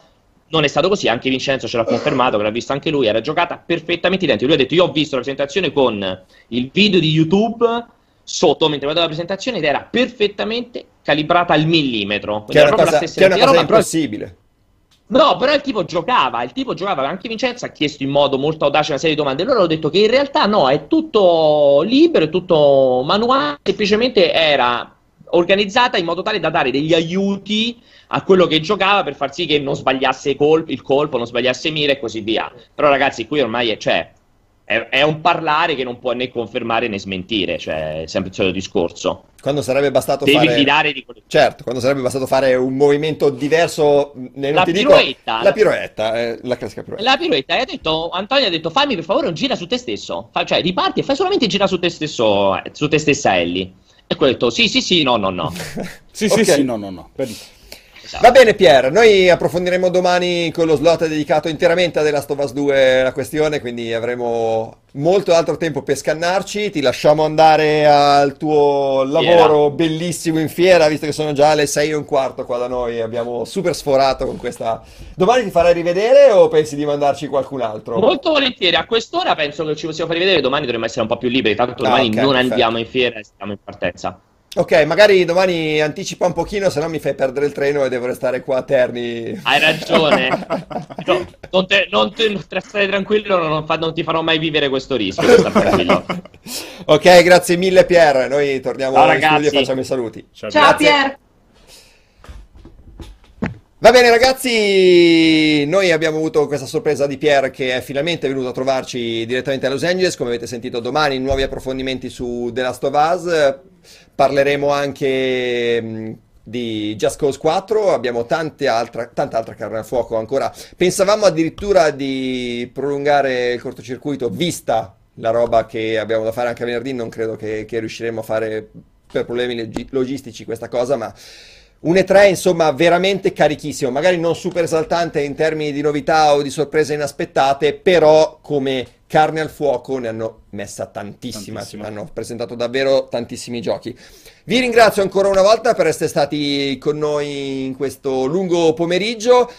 non è stato così, anche Vincenzo ce l'ha confermato, che l'ha visto anche lui, era giocata perfettamente identica. Lui ha detto: io ho visto la presentazione con il video di YouTube sotto, mentre guardavo la presentazione, ed era perfettamente calibrata al millimetro. Che era proprio la stessa identica. È una cosa impossibile. No, però il tipo giocava, anche Vincenzo ha chiesto in modo molto audace una serie di domande, e loro hanno detto che in realtà no, è tutto libero, è tutto manuale, semplicemente era organizzata in modo tale da dare degli aiuti a quello che giocava per far sì che non sbagliasse il colpo, non sbagliasse mira e così via. Però ragazzi, qui ormai è un parlare che non può né confermare né smentire, cioè è sempre il solito discorso. Quando sarebbe bastato quando sarebbe bastato fare un movimento diverso, la classica piroetta. La piroetta, e ha detto Antonio, ha detto: fammi per favore un gira su te stesso. Cioè riparti e fai solamente gira su te stesso, su te stessa Ellie. E quello ha detto sì, no. sì, no. Esatto. Va bene Pier, noi approfondiremo domani con lo slot dedicato interamente a The Last of Us 2 la questione, quindi avremo molto altro tempo per scannarci. Ti lasciamo andare al tuo lavoro bellissimo in fiera, visto che sono già le 6:15 qua da noi, abbiamo super sforato con questa. Domani ti farai rivedere o pensi di mandarci qualcun altro? Molto volentieri, a quest'ora penso che ci possiamo far rivedere, domani dovremmo essere un po' più liberi, tanto domani andiamo in fiera, siamo in partenza. Ok, magari domani anticipa un pochino, se no mi fai perdere il treno e devo restare qua a Terni. Hai ragione. No, stai tranquillo, non ti farò mai vivere questo rischio. Ok, grazie mille Pier. Noi torniamo in studio e facciamo i saluti. Ciao Pier. Va bene ragazzi, noi abbiamo avuto questa sorpresa di Pier che è finalmente venuto a trovarci direttamente a Los Angeles. Come avete sentito, domani nuovi approfondimenti su The Last of Us. Parleremo anche di Just Cause 4, abbiamo tanta altra carne al fuoco ancora. Pensavamo addirittura di prolungare il cortocircuito, vista la roba che abbiamo da fare anche venerdì. Non credo che riusciremo a fare per problemi logistici questa cosa, ma un E3 insomma veramente carichissimo, magari non super esaltante in termini di novità o di sorprese inaspettate, però come carne al fuoco ne hanno messa tantissima. Hanno presentato davvero tantissimi giochi. Vi ringrazio ancora una volta per essere stati con noi in questo lungo pomeriggio,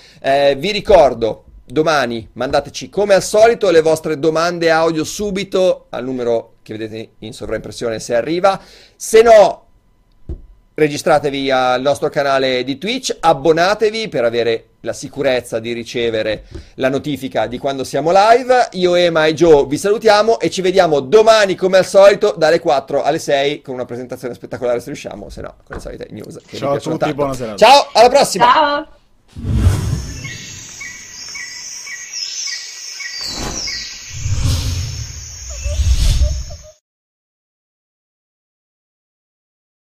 vi ricordo domani mandateci come al solito le vostre domande audio subito al numero che vedete in sovraimpressione se arriva, se no registratevi al nostro canale di Twitch, abbonatevi per avere la sicurezza di ricevere la notifica di quando siamo live. Io, Ema e Joe vi salutiamo e ci vediamo domani come al solito dalle 4 alle 6 con una presentazione spettacolare se riusciamo, se no con le solite news. Ciao a tutti, buona serata. Ciao, alla prossima. Ciao.